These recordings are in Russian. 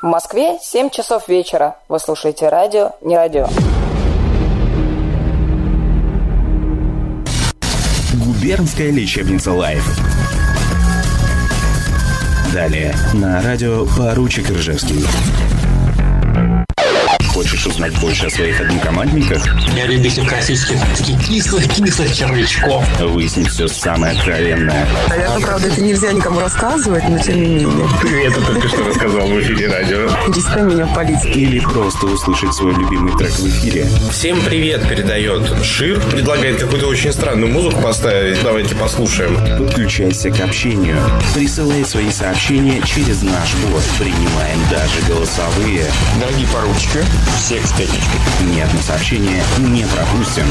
В Москве 7 часов вечера. Вы слушаете радио «Не радио». Губернская лечебница Лайф. Далее на радио «Поручик Ржевский». Хочешь узнать больше о своих однокомандниках? Я любитель классических таких кислых червячков. Выяснить все самое откровенное. Наверное, правда, это нельзя никому рассказывать, но тем не менее. Ты это только что рассказал в эфире радио. Перестань меня палить. Или просто услышать свой любимый трек в эфире. Всем привет передает Шир. Предлагает какую-то очень странную музыку поставить. Давайте послушаем. Подключайся к общению. Присылай свои сообщения через наш бот. Принимаем даже голосовые. Дорогие поручики, всех с пятничкой. Ни одно сообщение не пропустим.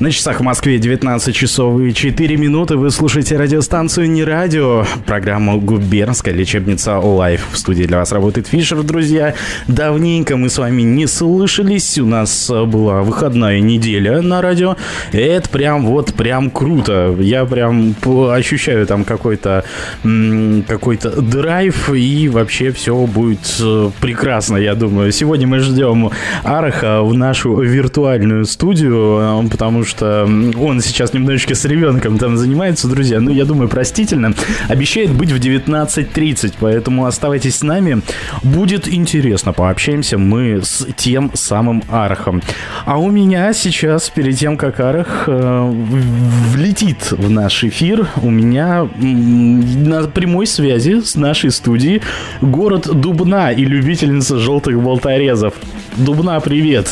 На часах в Москве 19 часов и 4 минуты. Вы слушаете радиостанцию «Не радио», программу «Губернская лечебница Лайф». В студии для вас работает Фишер, друзья. Давненько мы с вами не слышались. У нас была выходная неделя на радио. Это прям вот прям круто. Я прям ощущаю там какой-то драйв. И вообще все будет прекрасно, я думаю. Сегодня мы ждем Араха в нашу виртуальную студию, потому что он сейчас немножечко с ребенком там занимается, друзья. Ну, я думаю, простительно. Обещает быть в 19:30, поэтому оставайтесь с нами. Будет интересно. Пообщаемся мы с тем самым Арахом. А у меня сейчас, перед тем, как Арах влетит в наш эфир, у меня на прямой связи с нашей студией город Дубна и любительница желтых болторезов. Дубна, привет!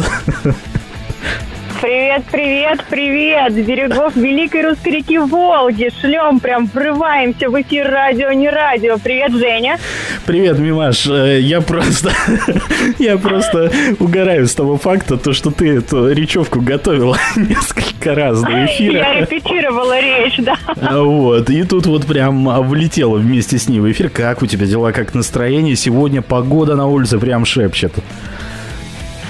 Привет, привет, привет! С берегов великой русской реки Волги шлем, прям врываемся в эфир радио, не радио. Привет, Женя! Привет, Мимаш! Я просто угораю с того факта, то, что ты эту речевку готовила несколько раз до эфира. Я репетировала речь, да. Вот, и тут вот прям влетела вместе с ним в эфир. Как у тебя дела, как настроение? Сегодня погода на улице прям шепчет.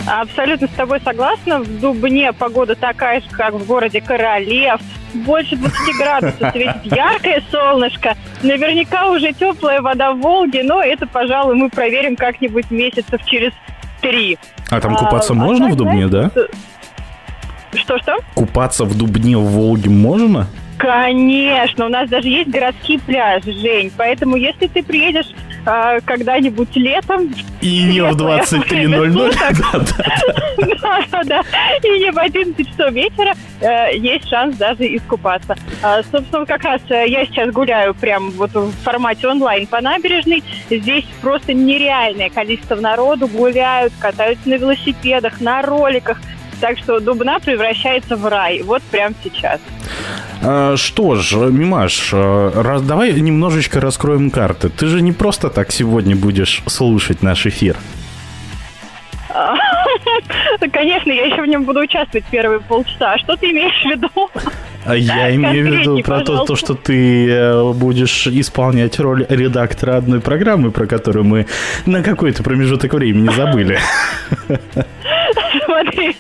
Абсолютно с тобой согласна. В Дубне погода такая же, как в городе Королев. Больше 20 градусов, светит яркое солнышко. Наверняка уже теплая вода в Волге, но это, пожалуй, мы проверим как-нибудь месяцев через 3. А там купаться можно в Дубне, да? Что-что? Купаться в Дубне в Волге можно? Конечно, у нас даже есть городские пляжи, Жень. Поэтому если ты приедешь когда-нибудь летом... И не в 23:00. Да-да-да. И не в 11 часов вечера есть шанс даже искупаться. Собственно, как раз я сейчас гуляю прям вот в формате онлайн по набережной. Здесь просто нереальное количество народу. Гуляют, катаются на велосипедах, на роликах. Так что Дубна превращается в рай. Вот прямо сейчас. Что ж, Мимаш, давай немножечко раскроем карты. Ты же не просто так сегодня будешь слушать наш эфир. Конечно, я еще в нем буду участвовать первые полчаса. Что ты имеешь в виду? Я имею в виду про то, что ты будешь исполнять роль редактора одной программы, про которую мы на какой-то промежуток времени забыли. Смотри,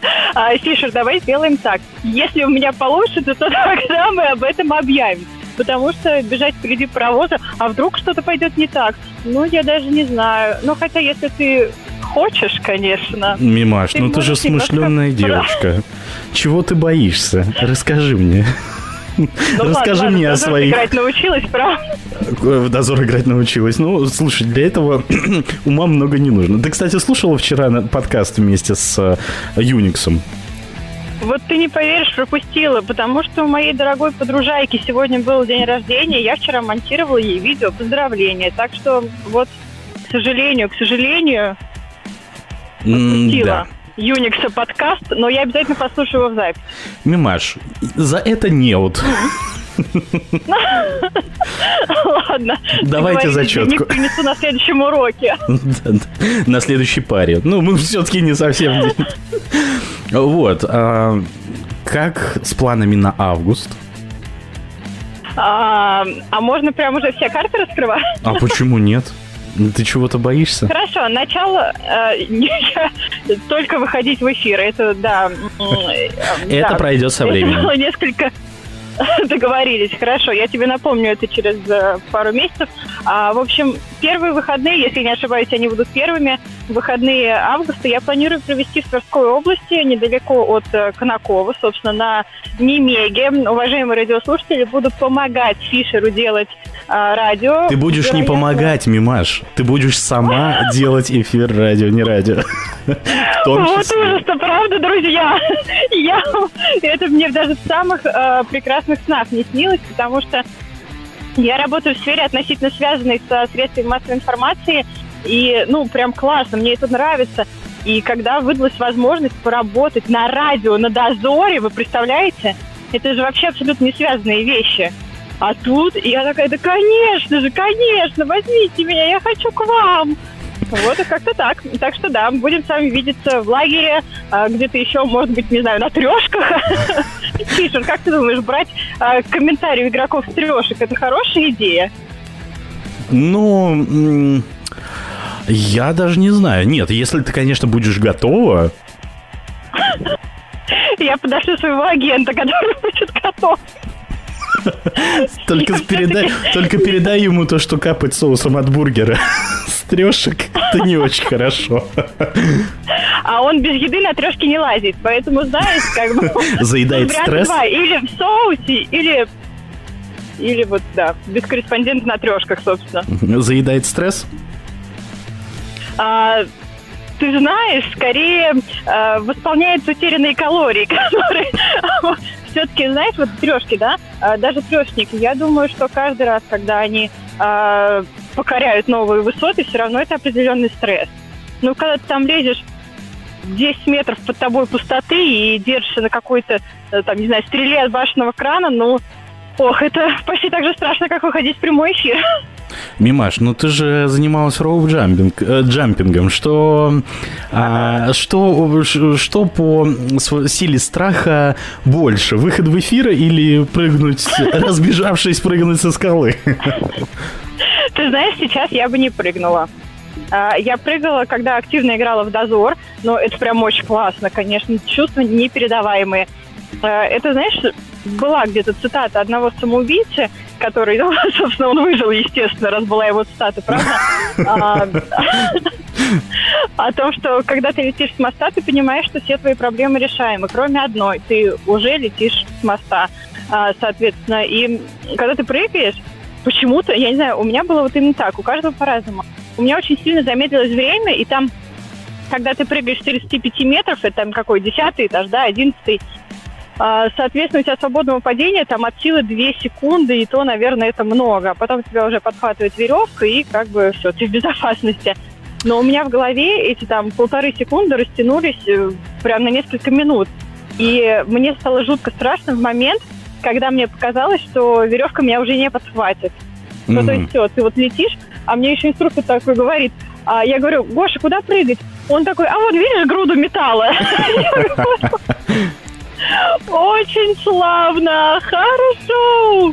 Фишер, давай сделаем так. Если у меня получится, то тогда мы об этом объявим. Потому что бежать впереди паровоза, а вдруг что-то пойдет не так? Ну, я даже не знаю. Ну, хотя, если ты хочешь, конечно. Мимаш, ты ты же смышленая девушка. Чего ты боишься? Расскажи мне. Расскажи мне о своих... Дозор играть научилась, правда? В Дозор играть научилась. Ну, слушай, для этого ума много не нужно. Ты, кстати, слушала вчера подкаст вместе с Юниксом? Вот ты не поверишь, пропустила, потому что у моей дорогой подружайки сегодня был день рождения, я вчера монтировала ей видео поздравления. Так что вот, к сожалению, пропустила. Да. Юникса подкаст, но я обязательно послушаю его в запись. Мимаш, за это неуд. Ладно. Давайте зачетку. Принесу на следующем уроке. На следующей паре. Ну, мы все-таки не совсем... Вот. Как с планами на август? А можно прям уже все карты раскрывать? А почему нет? Ты чего-то боишься? Хорошо, начало только выходить в эфир. Это, да. Это пройдет со временем. Было несколько... Договорились, хорошо, я тебе напомню это через пару месяцев. В общем, первые выходные, если не ошибаюсь, они будут первыми. Выходные августа я планирую провести в Тверской области, недалеко от Конаково, собственно, на Немеге. Уважаемые радиослушатели, буду помогать Фишеру делать радио. Ты будешь вероятно... не помогать, Мимаш, ты будешь сама делать эфир радио, не радио. Вот ужас-то, правда, друзья? Это мне даже в самых прекрасных снах не снилось, потому что я работаю в сфере, относительно связанной со средствами массовой информации, и, ну, прям классно, мне это нравится. И когда выдалась возможность поработать на радио, на Дозоре, вы представляете? Это же вообще абсолютно не связанные вещи. А тут я такая, да конечно же, конечно, возьмите меня, я хочу к вам. Вот, и как-то так. Так что да, будем с вами видеться в лагере, где-то еще, может быть, не знаю, на трешках. Фишер, как ты думаешь, брать комментарии игроков с трешек, это хорошая идея? Ну, я даже не знаю. Нет, если ты, конечно, будешь готова... Я подошлю своего агента, который будет готов. Только передай ему то, что капать соусом от бургера с трешек, это не очень хорошо. А он без еды на трешке не лазит, поэтому, знаешь, как бы... Заедает стресс? Или в соусе, или вот, да, без корреспондента на трешках, собственно. Заедает стресс? Ты знаешь, скорее восполняет утерянные калории, которые... Все-таки, знаешь, вот трешки, да, даже трешники, я думаю, что каждый раз, когда они покоряют новые высоты, все равно это определенный стресс. Ну, когда ты там лезешь 10 метров под тобой пустоты и держишься на какой-то, там, не знаю, стреле от башенного крана, ну, ох, это почти так же страшно, как выходить в прямой эфир. Мимаш, ну ты же занималась роуп-джампингом. Что по силе страха больше? Выход в эфир или прыгнуть, разбежавшись, прыгнуть со скалы? Ты знаешь, сейчас я бы не прыгнула. Я прыгала, когда активно играла в Дозор, но это прям очень классно, конечно, чувства непередаваемые. Это, знаешь, была где-то цитата одного самоубийцы, который, ну, собственно, он выжил, естественно, раз была его цитата, правда? О том, что когда ты летишь с моста, ты понимаешь, что все твои проблемы решаемы, кроме одной. Ты уже летишь с моста, соответственно. И когда ты прыгаешь, почему-то, я не знаю, у меня было вот именно так, у каждого по-разному. У меня очень сильно замедлилось время, и там, когда ты прыгаешь с 45 метров, это там какой, 10-й этаж, да, 11-й, соответственно, у тебя свободного падения там от силы 2 секунды, и то, наверное, это много. А потом тебя уже подхватывает веревка, и как бы все, ты в безопасности. Но у меня в голове эти там 1,5 секунды растянулись прям на несколько минут. И мне стало жутко страшно в момент, когда мне показалось, что веревка меня уже не подхватит. Ну, то есть все, ты вот летишь, а мне еще инструктор такой говорит, я говорю, Гоша, куда прыгать? Он такой, а вот видишь груду металла? Очень славно, хорошо.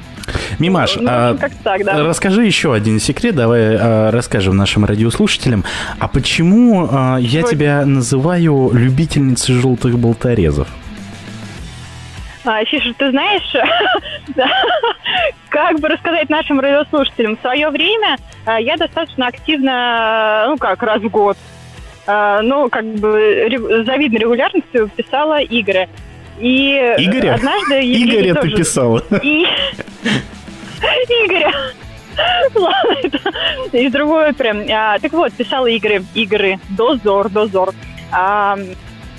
Мимаш, ну, как-то так, да. Расскажи еще один секрет, давай расскажем нашим радиослушателям. А почему я тебя называю любительницей желтых болторезов? Фишер, ты знаешь, как бы рассказать нашим радиослушателям, в свое время я достаточно активно, ну как, раз в год, ну как бы завидной регулярностью писала игры. И Игоря? Однажды Игоря ты тоже... писала. Игоря. Ладно, это и другое прям. Так вот, писала игры. Дозор.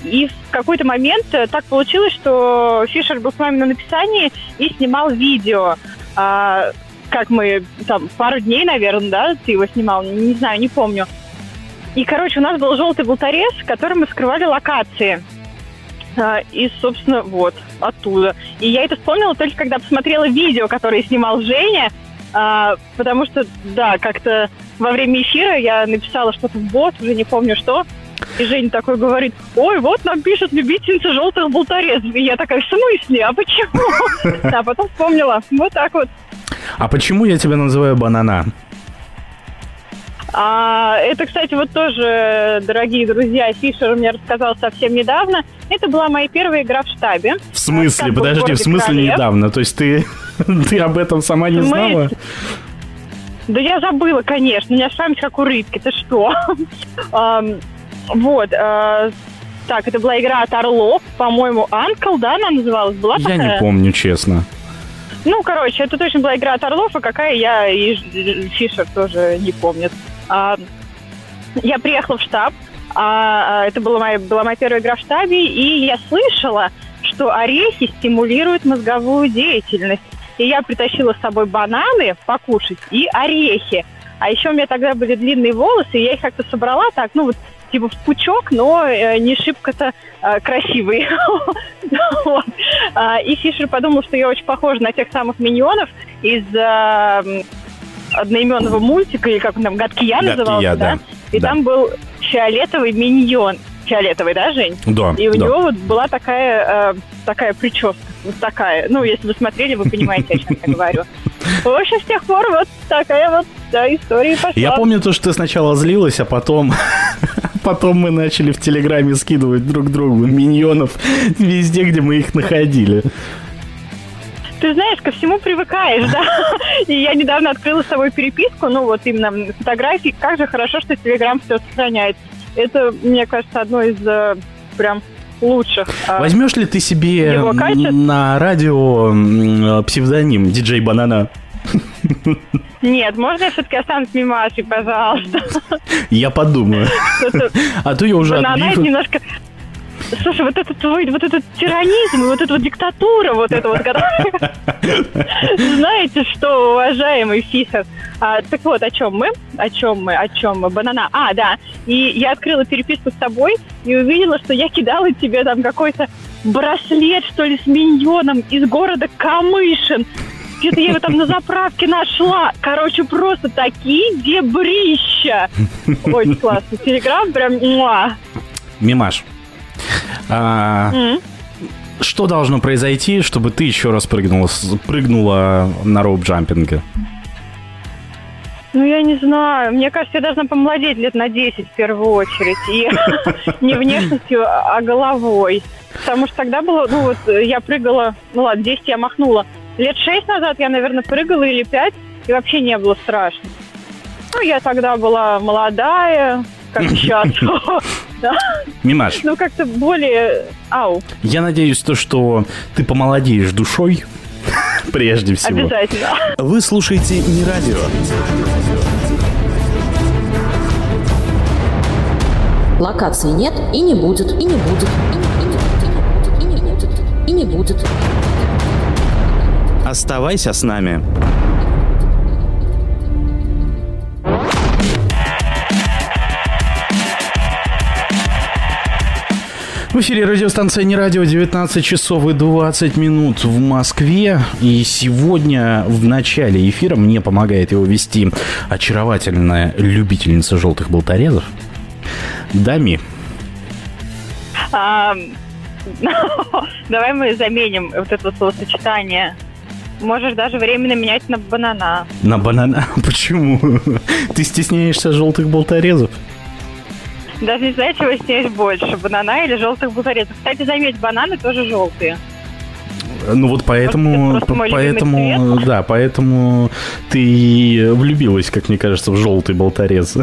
И в какой-то момент так получилось, что Фишер был с нами на написании и снимал видео. Как мы там пару дней, наверное, да, ты его снимал, не знаю, не помню. И, короче, у нас был желтый болторез, которым мы скрывали локации. И, собственно, вот, оттуда. И я это вспомнила только когда посмотрела видео, которое снимал Женя, потому что, да, как-то во время эфира я написала что-то в бот, уже не помню что, и Женя такой говорит, ой, вот нам пишут любительницы желтых болторезов. И я такая, в смысле? А почему? А потом вспомнила. Вот так вот. А почему я тебя называю банана? Это, кстати, вот тоже, дорогие друзья, Фишер мне рассказал совсем недавно. Это была моя первая игра в штабе. В смысле? Подожди, в смысле Королев. Недавно? То есть ты об этом сама не знала? Да я забыла, конечно. У меня память как у рыбки. Ты что? Вот. Так, это была игра от Орлов. По-моему, «Анкл», да, она называлась? Была такая? Я не помню, честно. Ну, короче, это точно была игра от Орлов, а какая, я и Фишер тоже не помнит. Я приехала в штаб, это была моя первая игра в штабе, и я слышала, что орехи стимулируют мозговую деятельность. И я притащила с собой бананы покушать и орехи. А еще у меня тогда были длинные волосы, и я их как-то собрала так, ну вот, типа в пучок, но не шибко-то красивый. И Фишер подумал, что я очень похожа на тех самых миньонов из одноименного мультика, или как он там, «Гадкий я» назывался, да? И там был фиолетовый миньон. Фиолетовый, да, Жень? Да. И у него вот была такая прическа. Вот такая. Ну, если вы смотрели, вы понимаете, о чем я говорю. В общем, с тех пор вот такая вот, да, история пошла. Я помню то, что ты сначала злилась, а потом мы начали в Телеграме скидывать друг другу миньонов везде, где мы их находили. Ты знаешь, ко всему привыкаешь, да? И я недавно открыла с собой переписку, ну вот именно фотографии. Как же хорошо, что Телеграм все сохраняет. Это, мне кажется, одно из прям лучших. Возьмешь ли ты себе на радио псевдоним «Диджей Банана»? Нет, можно я все-таки останусь Мимашей, пожалуйста? Я подумаю. А то я уже отбил. Немножко... Слушай, вот этот тиранизм, вот эта вот диктатура, вот это вот, когда... Знаете что, уважаемый Фишер? Так вот, о чем мы? Банана. А, да. И я открыла переписку с тобой и увидела, что я кидала тебе там какой-то браслет, что ли, с миньоном из города Камышин. Где-то я его там на заправке нашла. Короче, просто такие дебрища. Очень классно. Телеграм прям... Мимаш. Что должно произойти, чтобы ты еще раз прыгнула на роуп-джампинге? Ну, я не знаю. Мне кажется, я должна помолодеть лет на 10 в первую очередь. И не внешностью, а головой. Потому что тогда было... Ну, вот я прыгала... Ну, ладно, 10 я махнула. Лет 6 назад я, наверное, прыгала или 5. И вообще не было страшно. Ну, я тогда была молодая... Как сейчас. Да. Мимаш. Ну, как-то более... Ау. Я надеюсь, то, что ты помолодеешь душой, прежде всего. Обязательно. Вы слушаете «Не радио». Локации нет и не будет, и не будет, и не будет, и не будет. Оставайся с нами. В эфире радиостанция «Не радио», 19 часов и 20 минут в Москве. И сегодня в начале эфира мне помогает его вести очаровательная любительница желтых болторезов Дами. Давай мы заменим вот это словосочетание. Можешь даже временно менять на банана. На банана? Почему? Ты стесняешься желтых болторезов? Даже не знаю, чего снять больше, банана или желтых болторезов. Кстати, заметь, бананы тоже желтые. Ну вот поэтому ты влюбилась, как мне кажется, в желтый болторез.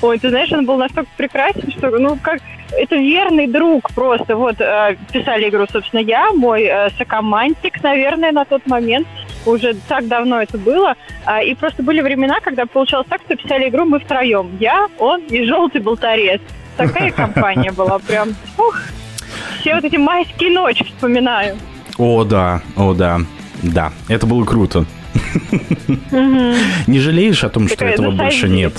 Ой, ты знаешь, он был настолько прекрасен, что, ну, как... Это верный друг просто. Вот писали игру, собственно, я, мой сокомандник, наверное, на тот момент. Уже так давно это было. И просто были времена, когда получалось так, что писали игру мы втроем. Я, он и желтый болторез. Такая компания была прям. Ух, все вот эти майские ночи вспоминаю. О, да. Это было круто. Не жалеешь о том, что этого больше нет?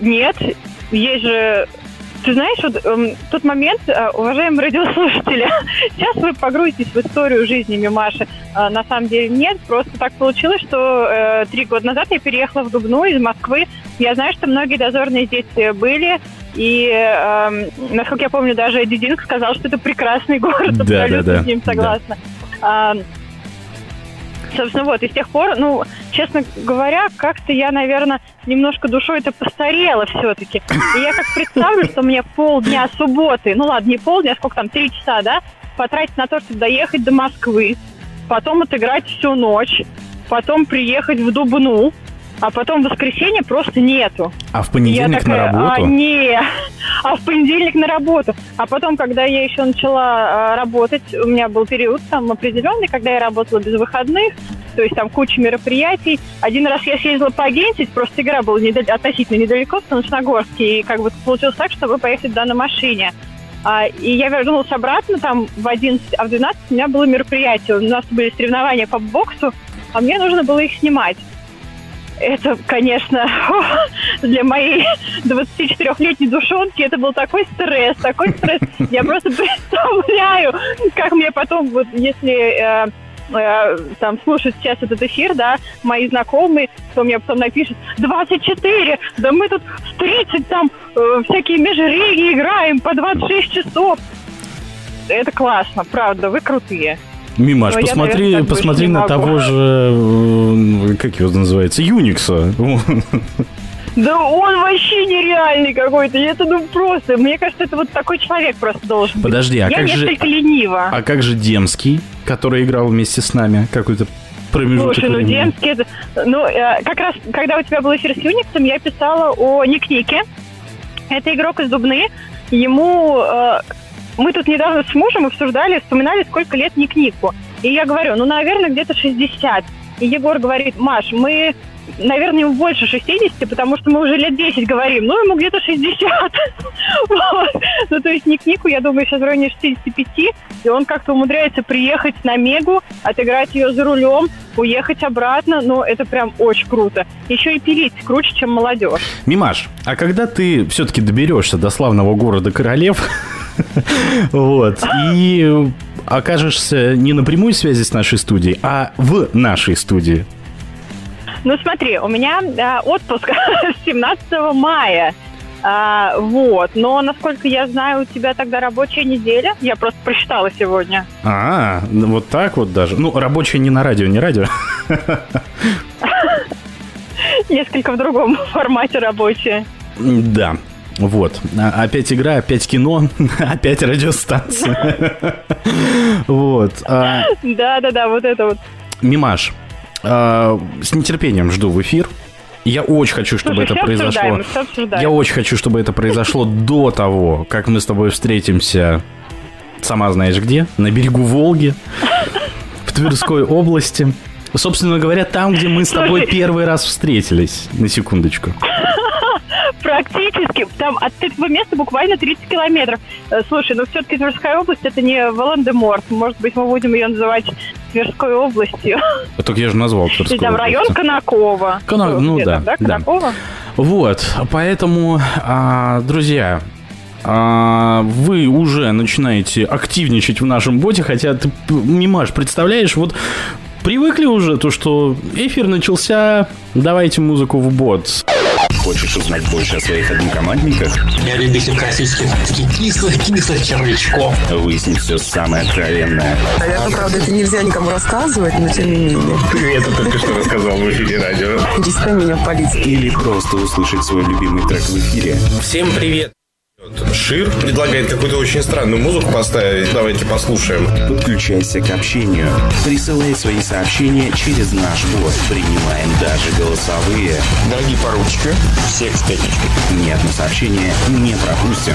Нет. Есть же... Ты знаешь, вот тот момент, уважаемые радиослушатели, сейчас вы погрузитесь в историю жизни Мимаши. На самом деле нет, просто так получилось, что 3 года назад я переехала в Дубну из Москвы. Я знаю, что многие дозорные здесь были, и, насколько я помню, даже Динг сказал, что это прекрасный город, абсолютно с ним согласна. Да. Собственно, вот, и с тех пор, ну, честно говоря, как-то я, наверное, немножко душой-то постарела все-таки. И я как представлю, что мне полдня субботы, ну ладно, не полдня, а сколько там, 3 часа, да, потратить на то, чтобы доехать до Москвы, потом отыграть всю ночь, потом приехать в Дубну, а потом воскресенье просто нету. А в понедельник такая, на работу? А в понедельник на работу. А потом, когда я еще начала работать, у меня был период там определенный, когда я работала без выходных, то есть там куча мероприятий. Один раз я съездила погенсить, просто игра была относительно недалеко, в Солнечногорске, и как бы получилось так, что мы поехали туда на машине. И я вернулась обратно там в 11, а в 12 у меня было мероприятие. У нас были соревнования по боксу, а мне нужно было их снимать. Это, конечно, для моей 24-летней душонки это был такой стресс, такой стресс. Я просто представляю, как мне потом, вот, если там слушают сейчас этот эфир, да, мои знакомые, кто мне потом напишет, 24, да мы тут в 30 там всякие межрейги играем по 26 часов. Это классно, правда, вы крутые. Мимаш, посмотри на того же, как его называется, Юникса. Да он вообще нереальный какой-то. Это ну просто, мне кажется, это вот такой человек просто должен быть. Подожди, а как же... Я несколько ленива. А как же Демский, который играл вместе с нами какой-то промежуток времени? Слушай, ну Демский, это... Ну, как раз, когда у тебя был эфир с Юниксом, я писала о Ник-Нике. Это игрок из Дубны. Ему... Мы тут недавно с мужем обсуждали, вспоминали, сколько лет Ник-Нику. И я говорю, ну, наверное, где-то 60. И Егор говорит, Маш, мы, наверное, ему больше 60, потому что мы уже лет 10 говорим. Ну, ему где-то 60. Ну, то есть Ник-Нику, я думаю, сейчас в районе 65. И он как-то умудряется приехать на Мегу, отыграть ее за рулем, уехать обратно. Ну, это прям очень круто. Еще и пилить круче, чем молодежь. Мимаш, а когда ты все-таки доберешься до славного города Королев... Вот. И окажешься не на прямой связи с нашей студией, а в нашей студии. Ну, смотри, у меня отпуск с 17 мая. Вот. Но, насколько я знаю, у тебя тогда рабочая неделя. Я просто прочитала сегодня. Вот так вот даже. Ну, рабочая не на радио, не радио. Несколько в другом формате рабочая. Да. Вот. Опять игра, опять кино, опять радиостанция. Вот. Да-да-да, вот это вот. Мимаш, с нетерпением жду в эфир. Я очень хочу, чтобы это произошло. Я очень хочу, чтобы это произошло до того, как мы с тобой встретимся, сама знаешь где, на берегу Волги, в Тверской области. Собственно говоря, там, где мы с тобой первый раз встретились. На секундочку. Практически. Там от этого места буквально 30 километров. Слушай, ну все-таки Тверская область, это не Волан-де-Морт. Может быть, мы будем ее называть Тверской областью. А только я же назвал Тверскую область. Там район Конаково. Ну да. Да, Конаково. Вот, поэтому, друзья... Вы уже начинаете активничать в нашем боте, хотя ты, Мимаш, представляешь, вот привыкли уже то, что эфир начался, давайте музыку в бот. Хочешь узнать больше о своих однокомандниках? Я любитель классических кислых червячков. Выяснить все самое откровенное. Наверное, правда, это нельзя никому рассказывать, но тем не менее. Ты это только что рассказал в эфире радио. Перестань меня палить. Или просто услышать свой любимый трек в эфире. Всем привет. Шир предлагает какую-то очень странную музыку поставить. Давайте послушаем. Подключайся к общению. Присылай свои сообщения через наш бот. Принимаем даже голосовые. Дорогие поручики, всех с пятничкой. Ни одно сообщение не пропустим.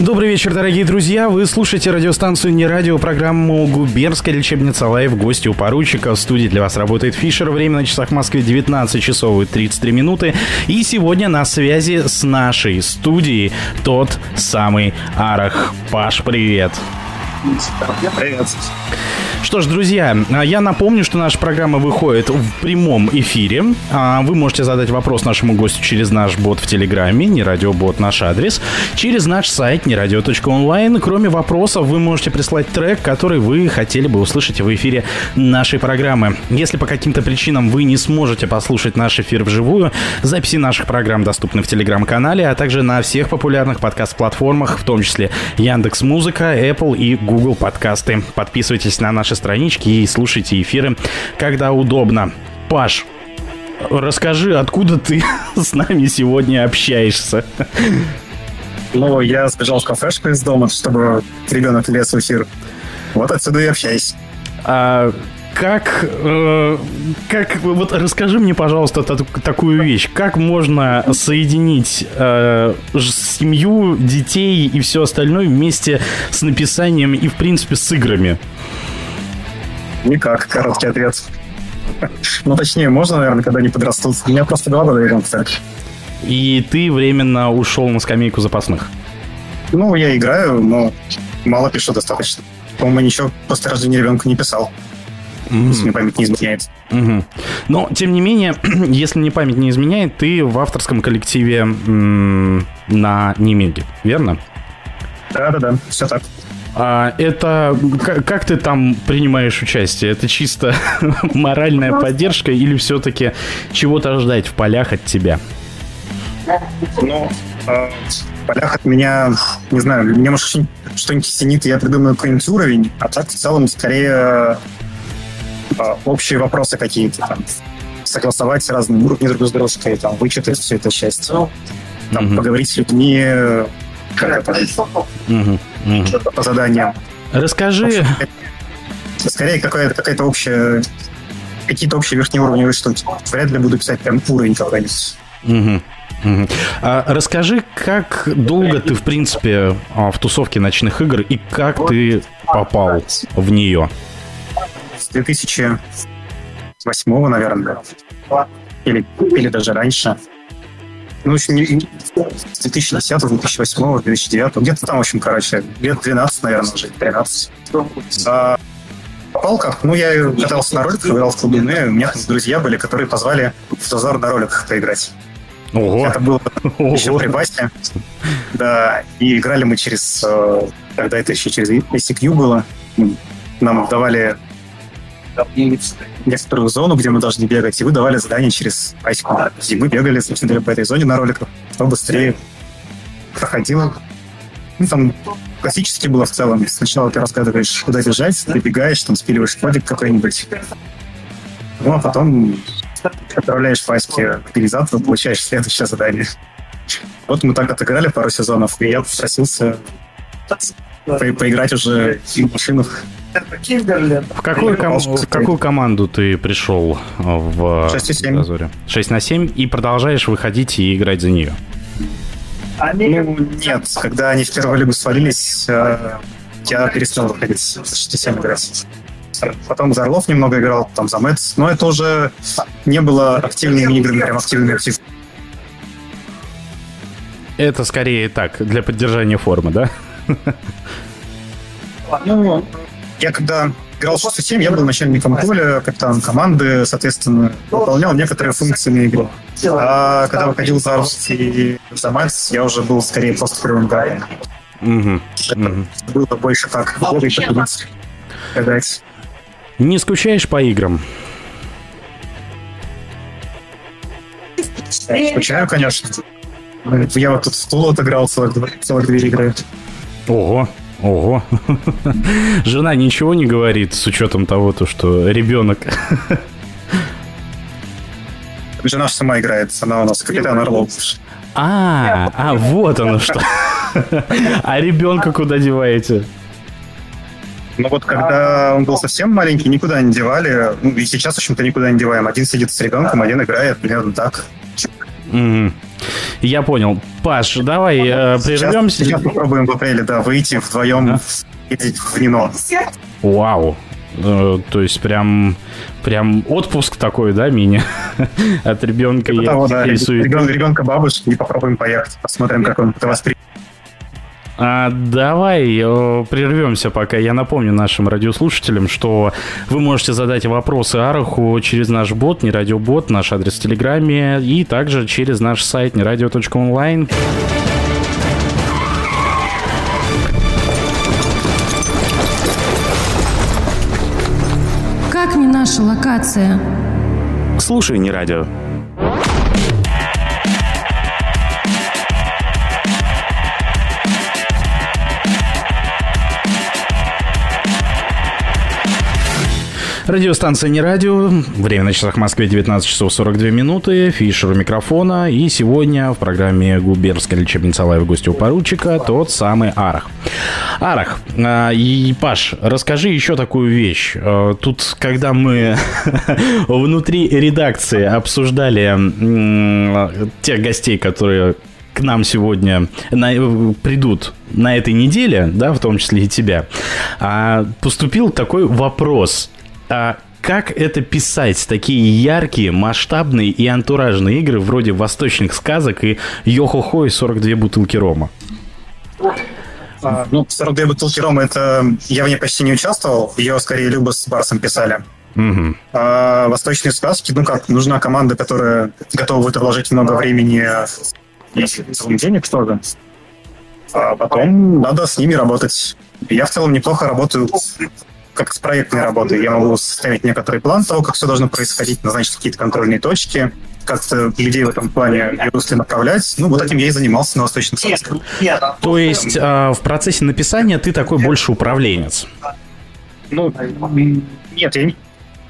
Добрый вечер, дорогие друзья. Вы слушаете радиостанцию «Не радио», программу «Губернская лечебница Лайф». Гости у поручика. В студии для вас работает Фишер. Время на часах в Москве 19 часов и 33 минуты. И сегодня на связи с нашей студией тот самый Арах. Паш, привет. Что ж, друзья, я напомню, что наша программа выходит в прямом эфире. Вы можете задать вопрос нашему гостю через наш бот в Телеграме, не радиобот, наш адрес, через наш сайт нерадио.онлайн. Кроме вопросов, вы можете прислать трек, который вы хотели бы услышать в эфире нашей программы. Если по каким-то причинам вы не сможете послушать наш эфир вживую, записи наших программ доступны в Телеграм-канале, а также на всех популярных подкаст-платформах, в том числе Яндекс.Музыка, Apple и Google подкасты. Подписывайтесь на наши странички и слушайте эфиры, когда удобно. Паш, расскажи, откуда ты с нами сегодня общаешься? Ну, я сбежал в кафешку из дома, чтобы ребенок лез в эфир. Вот отсюда и общаюсь. Вот расскажи мне, пожалуйста, такую вещь. Как можно соединить семью, детей и все остальное вместе с написанием и, в принципе, с играми? Никак, короткий ответ. Ну, точнее, можно, наверное, когда они подрастут. У меня просто 2 года ребенка. И ты временно ушел на скамейку запасных? Ну, я играю, но мало пишу достаточно. По-моему, ничего после рождения ребенка не писал. Если мне память не изменяет. Но, тем не менее, если мне память не изменяет, ты в авторском коллективе на Немеге, верно? Да, все так. Это как ты там принимаешь участие? Это чисто моральная поддержка или все-таки чего-то ждать в полях от тебя? Ну, в полях от меня, не знаю, мне, может, что-нибудь стенит, я придумаю какой-нибудь уровень, а так в целом скорее общие вопросы какие-то там, согласовать разные уровни друг с дружкой, там, вычитать все это счастье, там, поговорить с людьми, как это, по заданиям. Расскажи. Скорее, какая-то общая, какие-то общие верхнеуровневые штуки. Вряд ли буду писать прям уровень какой-нибудь. А расскажи, как долго ты, в принципе, в тусовке ночных игр и как ты попал в нее? С 2008, наверное, или даже раньше. Ну, в общем, с 2010, 2008, 2009, где-то там, в общем, короче, лет 12, наверное, уже, 13. Попал как? Ну, я катался на роликах, играл в клубе, у меня там друзья были, которые позвали в Дозор на роликах поиграть. Ого. Это было еще при басе. Да, и играли мы через... Тогда это еще через ICQ было. Нам давали некоторую зону, где мы должны бегать, и вы давали задание через айску. И мы бегали, собственно, по этой зоне на роликах, кто быстрее проходило. Ну, там классически было в целом. Сначала ты рассказываешь, куда бежать, ты бегаешь, там спиливаешь кодик какой-нибудь. Ну, а потом отправляешь в айске к организатору, получаешь следующее задание. Вот мы так отыграли пару сезонов, и я попросился поиграть уже в машинах. В какую команду ты пришел в Дозоре? 6/7 и продолжаешь выходить и играть за нее? Ну, нет. Когда они в первую лигу свалились, я перестал выходить за 6/7 играть. Потом за Орлов немного играл, там за Мэтс. Но это уже не было активными играми, прям активными. Это скорее так, для поддержания формы, да? Ну, я когда играл в 6/7, я был начальником поля, капитаном команды, соответственно, выполнял некоторые функции на игре. А когда выходил за Арах и за Мальц, я уже был скорее просто первым гайем. Это было больше как бегать, подниматься, гадать. Не скучаешь по играм? Скучаю, конечно. Я вот тут в Тулу отыграл целых 2 игры. Ого. Жена ничего не говорит с учетом того, что ребенок. Жена же сама играет, она у нас капитан Орлов. Вот оно что. А ребенка куда деваете? Ну вот когда он был совсем маленький, никуда не девали. Ну, и сейчас, в общем-то, никуда не деваем. Один сидит с ребенком, один играет, примерно так. Я понял. Паш, давай прервемся. Сейчас попробуем в апреле, выйти вдвоем в кино. Вау. То есть прям отпуск такой, мини? От ребенка. Ребенка бабушки, и попробуем поехать. Посмотрим, как он это воспринимает. Давай прервемся пока. Я напомню нашим радиослушателям, что вы можете задать вопросы Араху через наш бот, не радиобот, наш адрес в Телеграме и также через наш сайт нерадио.онлайн. Как не наша локация? Слушай, не радио. Радиостанция «Не радио». Время на часах в Москве 19 часов 42 минуты. Фишер у микрофона. И сегодня в программе «Губернская лечебница Лайф» гостя у поручика тот самый Арах. Арах, и Паш, расскажи еще такую вещь. Тут, когда мы внутри редакции обсуждали тех гостей, которые к нам сегодня придут на этой неделе, да, в том числе и тебя, поступил такой вопрос. А как это писать? Такие яркие, масштабные и антуражные игры вроде «Восточных сказок» и «Йо-хо-хо» и «42 бутылки рома». Ну, «42 бутылки рома» — это... Я в ней почти не участвовал. Ее, скорее, Люба с Барсом писали. Угу. А «Восточные сказки», ну как, нужна команда, которая готова будет вложить много времени и денег, что ли. А потом надо с ними работать. Я в целом неплохо работаю... как с проектной работой. Я могу составить некоторый план того, как все должно происходить, назначить какие-то контрольные точки, как-то людей в этом плане и направлять. Ну, вот этим я и занимался на «Восточных сказках». То есть в процессе написания ты такой больше управленец? Ну, нет, я не...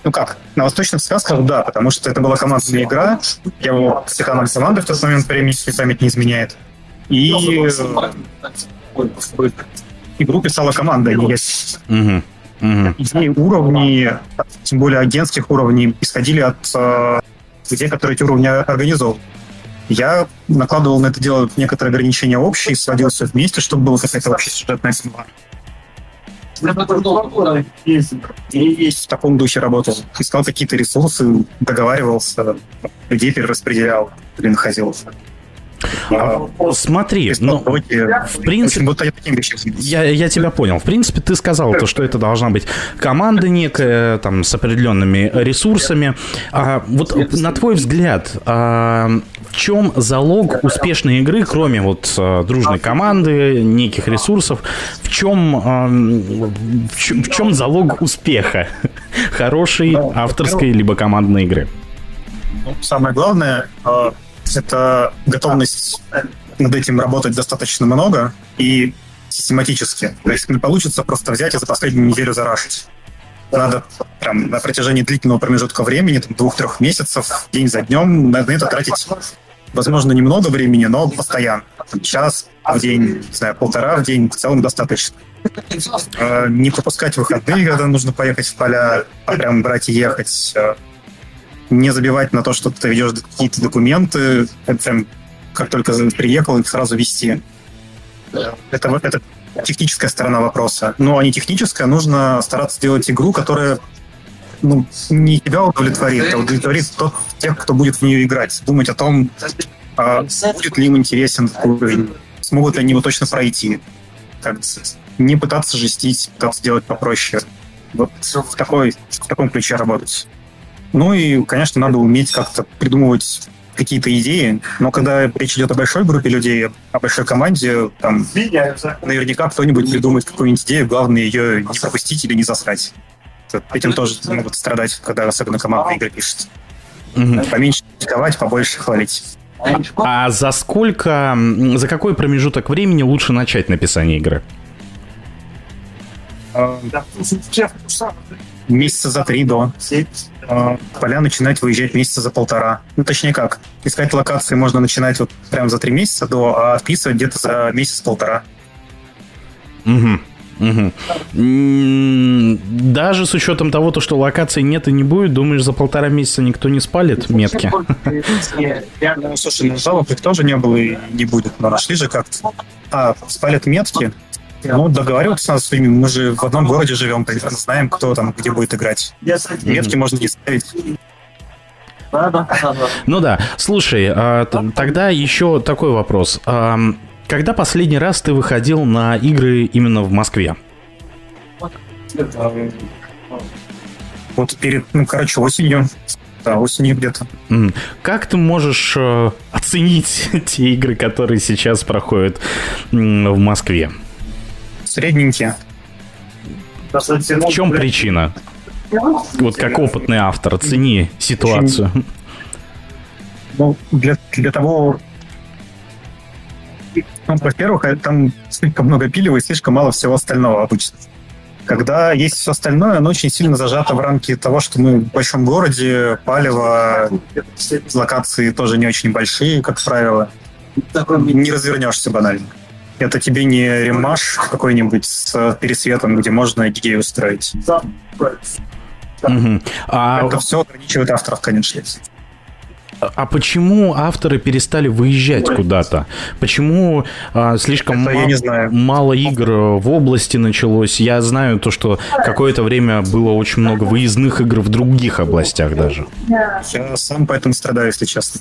Ну как, на «Восточных сказках» да, потому что это была командная игра. Я был капитаном команды в тот момент времени, если память не изменяет. И игру писала команда, а не я. Угу. Идеи, уровни, тем более агентских уровней, исходили от людей, которые эти уровни организовывали. Я накладывал на это дело некоторые ограничения общие, сводил все вместе, чтобы была какая-то общая сюжетная смыла. И в таком духе работал. Искал какие-то ресурсы, договаривался, людей перераспределял или находил. Смотри, но в принципе, я тебя понял. В принципе, ты сказал то, что это должна быть команда некая, там, с определенными ресурсами. Вот на твой взгляд, в чем залог успешной игры, кроме вот дружной команды, неких ресурсов, в чем залог успеха хорошей авторской либо командной игры? Самое главное — это готовность над этим работать достаточно много и систематически. То есть не получится просто взять и за последнюю неделю зарашить. Надо прям на протяжении длительного промежутка времени, 2-3 месяцев, день за днем, на это тратить, возможно, немного времени, но постоянно. Час в день, не знаю, полтора в день, в целом достаточно. Не пропускать выходные, когда нужно поехать в поля, а прям брать и ехать. Не забивать на то, что ты ведешь какие-то документы, это, как только приехал, их сразу вести. Это техническая сторона вопроса. Но не техническая, нужно стараться делать игру, которая не тебя удовлетворит, а удовлетворит тех, кто будет в нее играть. Думать о том, будет ли им интересен уровень, смогут ли они его точно пройти. Не пытаться жестить, пытаться делать попроще. Вот в таком ключе работать. Ну и, конечно, надо уметь как-то придумывать какие-то идеи, но когда речь идет о большой группе людей, о большой команде, там наверняка кто-нибудь придумает какую-нибудь идею, главное ее не пропустить или не засрать. Этим тоже могут страдать, когда особенно командные игры пишут. Mm-hmm. Поменьше критиковать, побольше хвалить. А за какой промежуток времени лучше начать написание игры? Месяца за 3 до. Поля начинать выезжать месяца за 1.5. Ну, точнее как. Искать локации можно начинать вот прям за 3 месяца до, а отписывать где-то за 1.5 месяца. Угу. Угу. Даже с учетом того, что локаций нет и не будет, думаешь, за 1.5 месяца никто не спалит метки? Ну, слушай, на жалобах тоже не было и не будет. Но нашли же как-то. Спалят метки. Ну, договариваться с ними, мы же в одном городе живем, примерно знаем, кто там где будет играть. Метки можно не ставить. Ну да, слушай, тогда еще такой вопрос. Когда последний раз ты выходил на игры именно в Москве? Вот перед, осенью. Да, осенью где-то. Как ты можешь оценить те игры, которые сейчас проходят в Москве? Средненькие. В чем причина? Вот как опытный автор, оцени ситуацию. Ну, для того... Ну, во-первых, там слишком много пилива и слишком мало всего остального обычно. Когда есть все остальное, оно очень сильно зажато в рамки того, что мы в большом городе, палево, локации тоже не очень большие, как правило. Не развернешься банально. Это тебе не ремаш какой-нибудь с пересветом, где можно гигей устроить. Да. Угу. Это все ограничивает авторов, конечно. А почему авторы перестали выезжать куда-то? Почему слишком мало игр в области началось? Я знаю то, что какое-то время было очень много выездных игр в других областях даже. Я сам поэтому страдаю, если честно.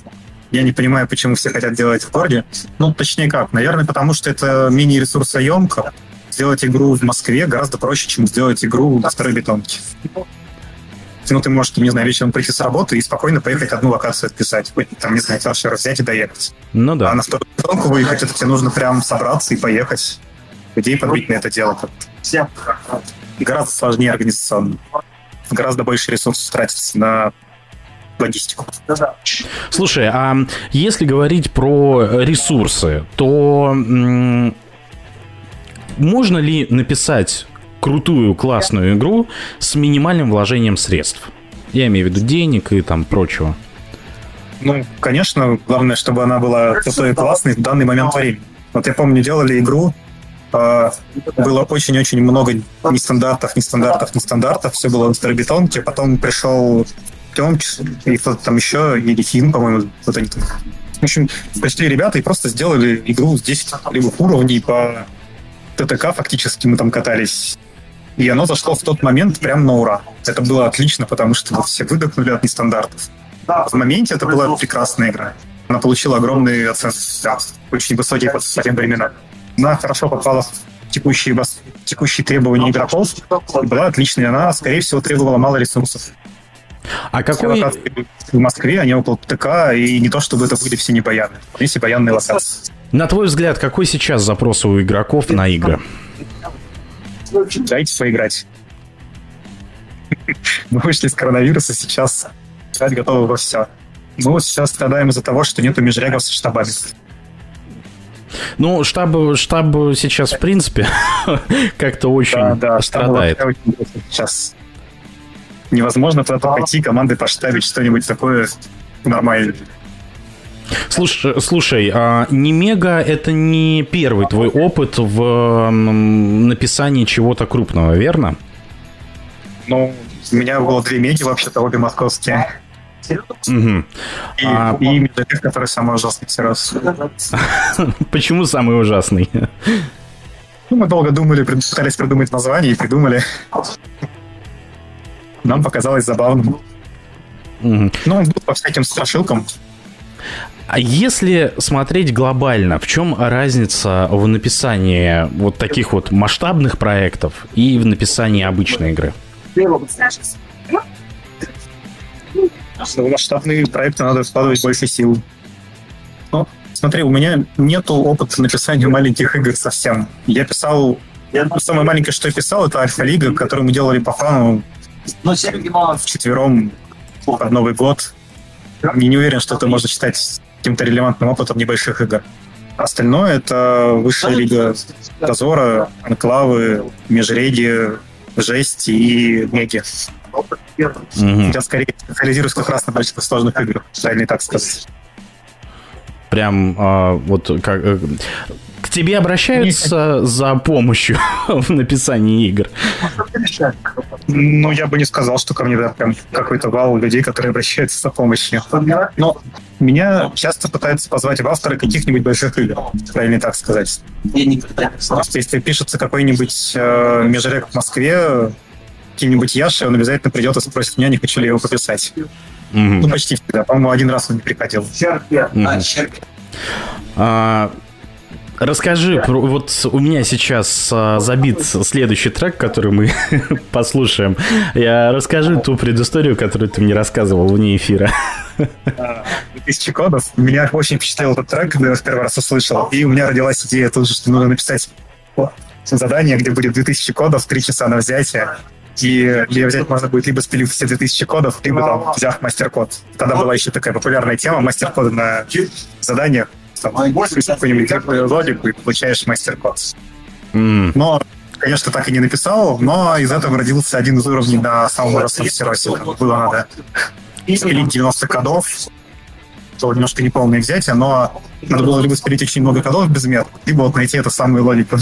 Я не понимаю, почему все хотят делать в городе. Ну, точнее как. Наверное, потому что это мини-ресурсоемко. Сделать игру в Москве гораздо проще, чем сделать игру на второй бетонке. Ну, ты можешь, не знаю, вечером прийти с работы и спокойно поехать одну локацию отписать. Там, не знаю, Фишер взять и доехать. Ну да. А на вторую бетонку выехать, это тебе нужно прям собраться и поехать. Людей подбить на это дело. Гораздо сложнее организационно. Гораздо больше ресурсов тратится на... логистику. Слушай, а если говорить про ресурсы, то можно ли написать крутую, классную игру с минимальным вложением средств? Я имею в виду денег и там прочего. Ну, конечно, главное, чтобы она была крутой и классной в данный момент времени. Вот я помню, делали игру, было очень-очень много нестандартов, все было в старобетонке, потом пришел... и кто-то там еще, или фильм, по-моему, вот они там. В общем, пришли ребята и просто сделали игру с 10 любых уровней по ТТК, фактически мы там катались. И оно зашло в тот момент прям на ура. Это было отлично, потому что вот все выдохнули от нестандартов. В моменте это была прекрасная игра. Она получила огромные оценки, очень высокие по тем временам. Она хорошо попала в текущие требования игроков. И была отличная. Она, скорее всего, требовала мало ресурсов. А какой... локации в Москве, они около ТК, и не то чтобы это были все непаянные. Есть и паянные локации. На твой взгляд, какой сейчас запрос у игроков на игры? Дайте поиграть. Мы вышли из коронавируса, сейчас играть готовы во все. Мы вот сейчас страдаем из-за того, что нету межрегов со штабами. Ну, штаб сейчас, в принципе, как-то очень страдает. Сейчас... невозможно туда пойти, команды поставить что-нибудь такое нормальное. Слушай, Немега — это не первый твой опыт в написании чего-то крупного, верно? Ну, у меня было 2 меги вообще-то, обе московские. Угу. И медалик, который самый ужасный сейчас. Почему самый ужасный? Ну, мы долго думали, пытались придумать название и придумали... Нам показалось забавным. Mm-hmm. Ну, он был по всяким страшилкам. А если смотреть глобально, в чем разница в написании вот таких вот масштабных проектов и в написании обычной игры? В масштабные проекты надо вкладывать больше сил. Ну, смотри, у меня нету опыта написания маленьких игр совсем. Я писал... Самое маленькое, что я писал, это Альфа-Лига, которую мы делали по фану. Ну, вчетвером под Новый год. Я не уверен, что это можно считать каким-то релевантным опытом небольших игр. Остальное — это высшая лига Дозора, Анклавы, Межрейги, Жесть и Неги. Mm-hmm. Я скорее специализируюсь как раз на больших сложных играх, правильно так сказать. Прям вот как... К тебе обращаются за помощью в написании игр? Ну, я бы не сказал, что ко мне прям какой-то вал людей, которые обращаются за помощью. Но меня часто пытаются позвать в авторы каких-нибудь больших игр, правильно так сказать. Просто если пишется какой-нибудь межрек в Москве, каким-нибудь Яша, он обязательно придет и спросит меня, не хочу ли я его пописать. Mm-hmm. Ну, почти всегда. По-моему, один раз он не приходил. Mm-hmm. Расскажи, вот у меня сейчас забит следующий трек, который мы послушаем. Я расскажи ту предысторию, которую ты мне рассказывал вне эфира. 2000 кодов. Меня очень впечатлил этот трек, когда я его в первый раз услышал. И у меня родилась идея тут же, что нужно написать задание, где будет 2000 кодов, 3 часа на взятие. И ее взять можно будет либо спилив все 2000 кодов, либо там, взяв мастер-код. Тогда была еще такая популярная тема, мастер-коды на заданиях. Пишешь какую-нибудь логику и получаешь мастер-код. Но, конечно, так и не написал, но из этого родился один из уровней на самом разном сервисе. Было надо спилить 90 кодов, то немножко неполное взятие, но надо было либо спилить очень много кодов без мер, либо вот найти эту самую логику,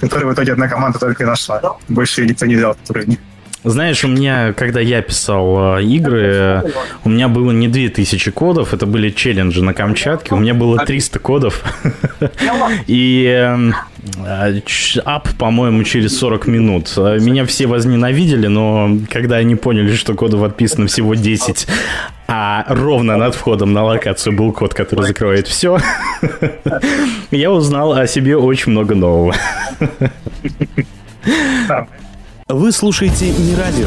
которую в итоге одна команда только и нашла. Больше никто не делал этот уровень. Знаешь, у меня, когда я писал игры, у меня было не 2000 кодов, это были челленджи на Камчатке, у меня было 300 кодов, и ап, по-моему, через 40 минут. Меня все возненавидели, но когда они поняли, что кодов отписано всего 10, а ровно над входом на локацию был код, который закрывает все, я узнал о себе очень много нового. Вы слушаете «Не радио».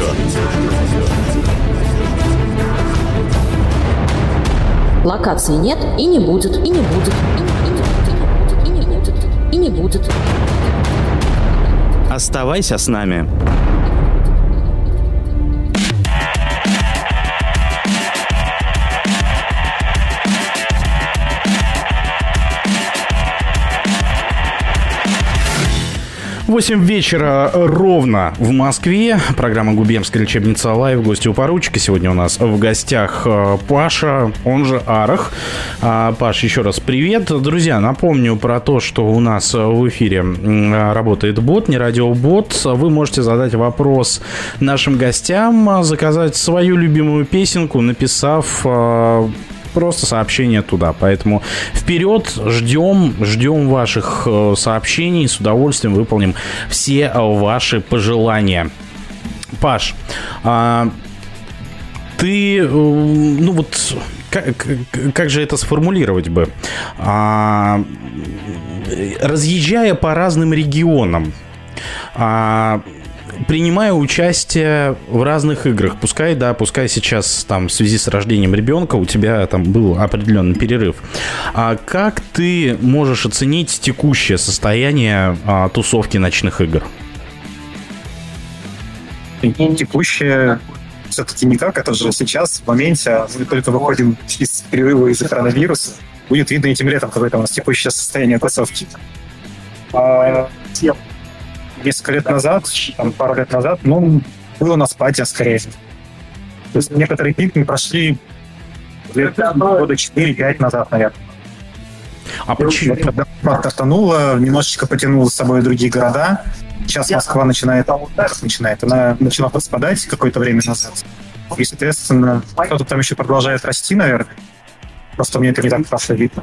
Локации нет и не будет, и не будет, и не будет, и не будет. Оставайся с нами. Восемь вечера ровно в Москве. Программа «Губернская лечебница Лайф». Гости у поручика. Сегодня у нас в гостях Паша, он же Арах. Паш, еще раз привет. Друзья, напомню про то, что у нас в эфире работает бот, не радиобот. Вы можете задать вопрос нашим гостям, заказать свою любимую песенку, написав... просто сообщение туда. Поэтому вперед, ждем ваших сообщений. С удовольствием выполним все ваши пожелания. Паш, ты, ну вот, как же это сформулировать бы? Разъезжая по разным регионам, принимая участие в разных играх, пускай сейчас там в связи с рождением ребенка у тебя там был определенный перерыв. А как ты можешь оценить текущее состояние тусовки ночных игр? Текущее все-таки никак, это же сейчас, в моменте, мы только выходим из перерыва из-за коронавируса. Будет видно этим летом, какое у нас текущее состояние тусовки. Несколько лет назад, там, пару лет назад, ну, было у нас пати, скорее. То есть некоторые пики прошли года 4-5 назад, наверное. А почему? Тартануло, немножечко потянуло с собой другие города. Сейчас Москва начинает. Она начала подспадать какое-то время назад. И, соответственно, кто-то там еще продолжает расти, наверное. Просто мне это не так хорошо видно.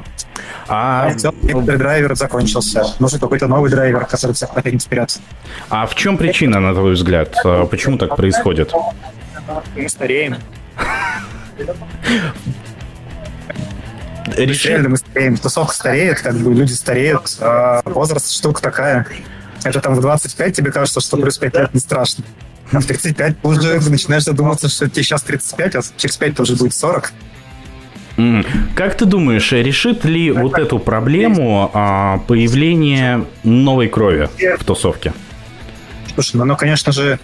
Некоторый драйвер закончился. Нужен какой-то новый драйвер, который всех потянет вперед. А в чем причина, на твой взгляд? Почему так происходит? Мы стареем. Реально мы стареем. Тусовка стареет, как бы люди стареют. Возраст штука такая. Это там в 25 тебе кажется, что плюс 5 лет не страшно. А в 35 уже начинаешь задуматься, что тебе сейчас 35, а через 5 уже будет 40. Как ты думаешь, решит ли вот эту проблему появление новой крови в тусовке? Слушай, ну, конечно же,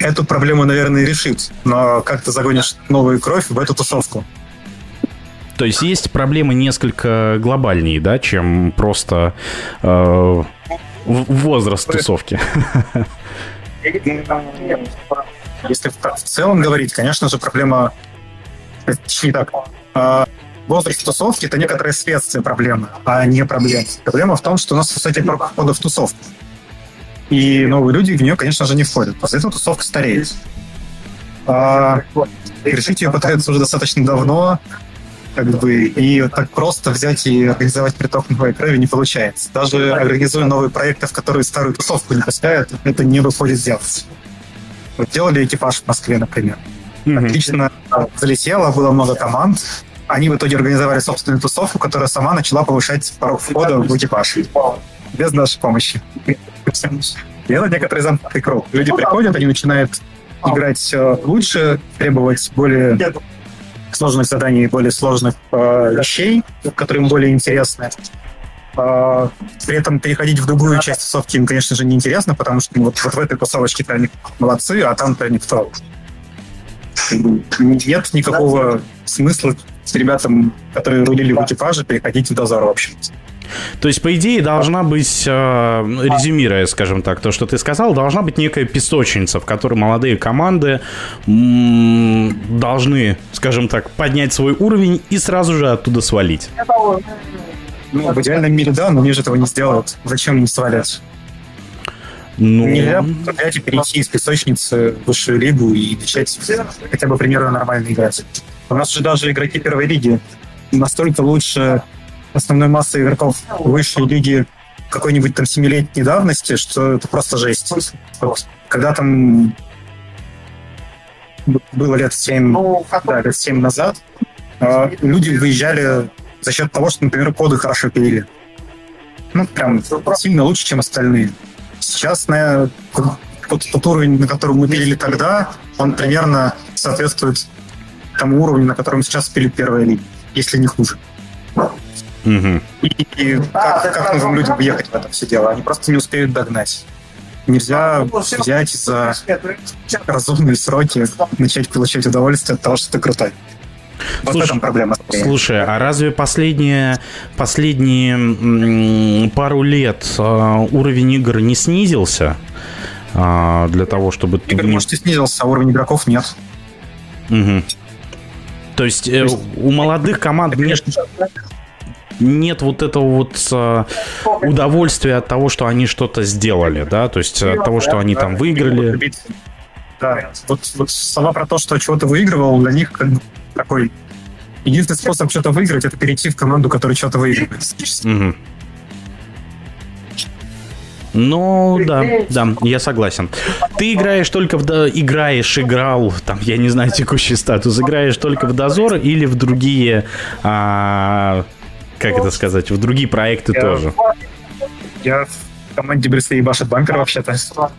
эту проблему, наверное, решит. Но как ты загонишь новую кровь в эту тусовку? То есть есть проблемы несколько глобальнее, да, чем просто возраст тусовки? Если в целом говорить, конечно же, проблема... Точнее так... Возраст тусовки – это некоторое следствие проблемы, а не проблема. Проблема в том, что у нас высокий порог входа в тусовку. И новые люди в нее, конечно же, не входят. После этого тусовка стареет. Решить ее пытаются уже достаточно давно, как бы, и вот так просто взять и организовать приток новой крови не получается. Даже организуя новые проекты, в которые старую тусовку не пускают, это не выходит сделать. Вот делали экипаж в Москве, например. Отлично залетело, было много команд, Они в итоге организовали собственную тусовку, которая сама начала повышать порог входа в экипаж. Без нашей помощи. И это некоторый замкнутый круг. Люди приходят, они начинают играть лучше, требовать более сложных заданий, более сложных вещей, которые им более интересны. При этом переходить в другую часть тусовки им, конечно же, неинтересно, потому что вот в этой тусовочке-то они молодцы, а там-то никто. Нет никакого смысла с ребятами, которые рулили в экипаже, переходить в дозор, в общем. То есть, по идее, должна быть, резюмируя, скажем так, то, что ты сказал, должна быть некая песочница, в которой молодые команды должны, скажем так, поднять свой уровень и сразу же оттуда свалить. Ну, в идеальном мире, да, но они же этого не сделают. Зачем им свалять? Ну... Нельзя перейти из песочницы в высшую лигу и начать хотя бы примерно нормально играть. У нас же даже игроки первой лиги настолько лучше основной массы игроков высшей лиги какой-нибудь там 7-летней давности, что это просто жесть. Когда там было лет 7 назад, люди выезжали за счет того, что, например, коды хорошо пилили. Ну, прям сильно лучше, чем остальные. Сейчас тот уровень, на котором мы пилили тогда, он примерно соответствует тому уровню, на котором сейчас пилит первая лига, если не хуже. Угу. И как нужно людям въехать в это все дело? Они просто не успеют догнать. Нельзя взять за разумные сроки, начать получать удовольствие от того, что ты крутой. Вот в этом проблема. Слушай, а разве последние пару лет уровень игр не снизился? Для того, чтобы... Игр, может, и снизился, а уровень игроков нет. Угу. То есть у молодых команд нет вот этого удовольствия от того, что они что-то сделали, да? То есть от того, что они там выиграли. Да, вот слова про то, что чего-то выигрывал, для них как бы такой... Единственный способ что-то выиграть — это перейти в команду, которая что-то выигрывает. Угу. Ну, да, я согласен. Ты играешь только в... играл, там, я не знаю, текущий статус, играешь только в Дозор или в другие... Как это сказать? В другие проекты тоже. Я в команде Брюса и Башет Бампер вообще-то.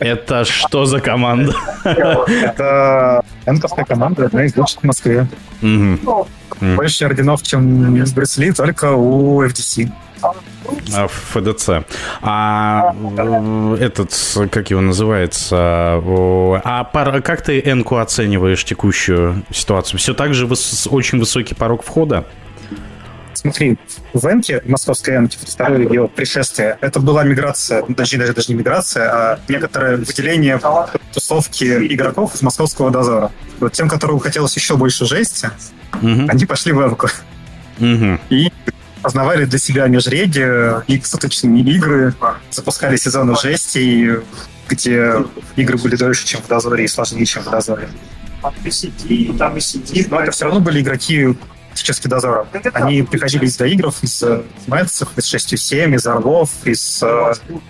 Это что за команда? Это энковская команда, одна из лучших в Москве. Угу. Больше орденов, чем в Брюс Ли, только у FDC. ФДЦ. Как его называется? Как ты Энку оцениваешь текущую ситуацию? Все так же очень высокий порог входа? Смотри, в Энке, в московской Энке, второе ее пришествие, это была миграция, даже не миграция, а некоторое выделение тусовки игроков из московского Дозора. Вот тем, которым хотелось еще больше жести, они пошли в Энку. И познавали для себя Межрейги, экзотичные игры, запускали сезоны жести, где игры были дольше, чем в Дозоре, и сложнее, чем в Дозоре. Но это все равно были игроки фактически Дозора. Они приходили из доигров, из Мэтсов, из 6-7, из Орлов, из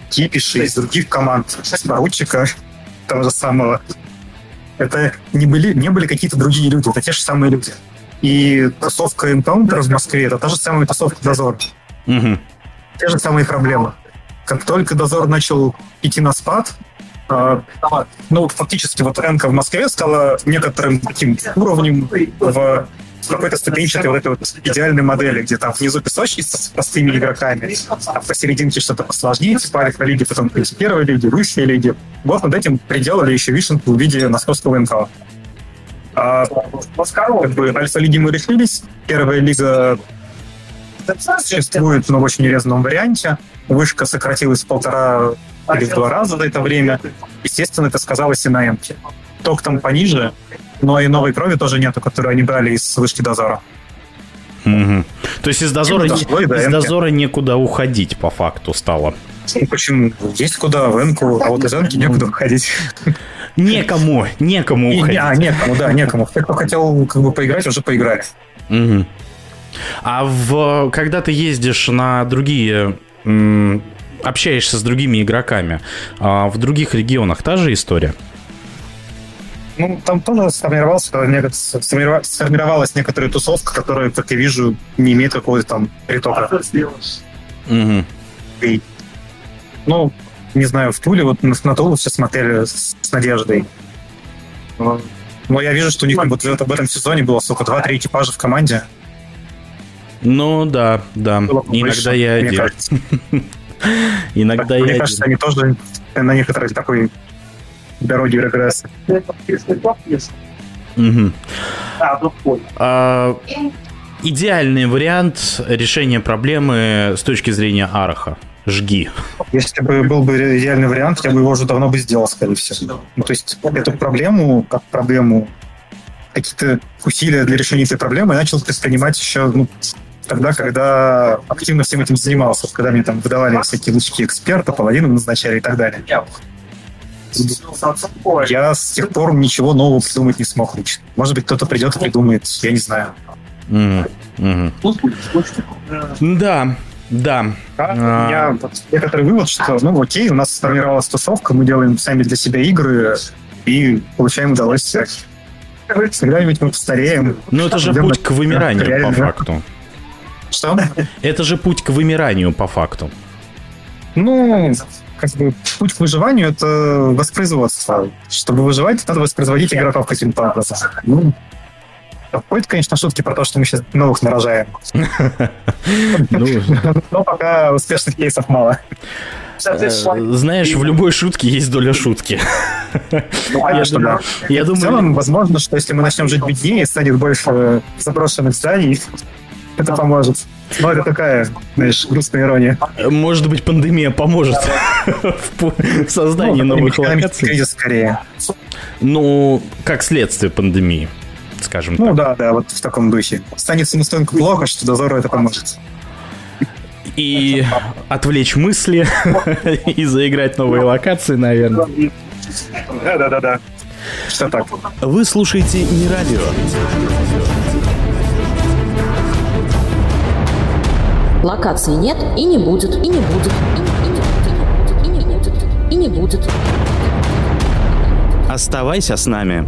Кипиши, из других команд, из Поручика, того же самого. Это не были какие-то другие люди, это те же самые люди. И тусовка Encounter в Москве — это та же самая тусовка Дозора. Угу. Те же самые проблемы. Как только Дозор начал идти на спад, фактически Энка в Москве стала некоторым таким уровнем в какой-то ступенчатой идеальной модели, где там внизу песочница с простыми игроками, а посерединке что-то посложнее, типа Альфа-Лиги, потом первой лиги, высшей лиги. Вот над этим приделали еще вишенку в виде московского Энка. Альфа-лиги мы решились. Первая лига существует, но в очень урезанном варианте. Вышка сократилась в 1,5 или 2 раза за это время. Естественно, это сказалось и на Энке. Ток там пониже, но и новой крови тоже нету, которую они брали из вышки Дозора. Угу. То есть из Дозора некуда уходить, по факту, стало. Почему? Есть куда, в Энку, а вот из Энки некуда уходить. Некому уходить. Некому. Те, кто хотел поиграть, уже поиграли. Угу. А когда ты ездишь на другие... общаешься с другими игроками, в других регионах та же история? Ну, там тоже сформировалась некоторая тусовка, которая, как я вижу, не имеет какого-то там притока. И, ну, не знаю, в Туле, вот на Тулу все смотрели с надеждой. Но я вижу, что у них вот в этом сезоне было сколько, 2-3 экипажа в команде. Ну, да, да. Иногда я один. Мне кажется, они тоже на некоторой такой дороге регресса. Идеальный вариант решения проблемы с точки зрения Араха. Жги. Если бы был бы идеальный вариант, я бы его уже давно бы сделал, скорее всего. Ну, то есть эту проблему, как проблему, какие-то усилия для решения этой проблемы я начал предпринимать еще тогда, когда активно всем этим занимался, когда мне там выдавали всякие лучки эксперта, паладинов назначали и так далее. Я с тех пор ничего нового придумать не смог лично. Может быть, кто-то придет и придумает, я не знаю. Да. Да. У меня некоторый вывод, что, окей, у нас сформировалась тусовка, мы делаем сами для себя игры и получаем удовольствие. Когда-нибудь мы постареем. Но это же путь к вымиранию, по факту. Что? Это же путь к вымиранию, по факту. Ну, как бы, путь к выживанию — это воспроизводство. Чтобы выживать, надо воспроизводить игроков каким-то образом. Ну, ходят, конечно, шутки про то, что мы сейчас новых нарожаем. Но пока успешных кейсов мало. Знаешь, в любой шутке есть доля шутки. Ну, конечно, да. В целом, возможно, что если мы начнем жить беднее, станет больше заброшенных зданий, это поможет. Но это такая, знаешь, грустная ирония. Может быть, пандемия поможет в создании новых локаций. Кризис скорее. Ну, как следствие пандемии, скажем так. Ну да, вот в таком духе. Станется настолько плохо, что Дозору это поможет. И отвлечь мысли и заиграть новые локации, наверное. Да. Что так? Вы слушаете «Не радио». Локаций нет и не будет, и не будет, и не будет, и не будет. Оставайся с нами.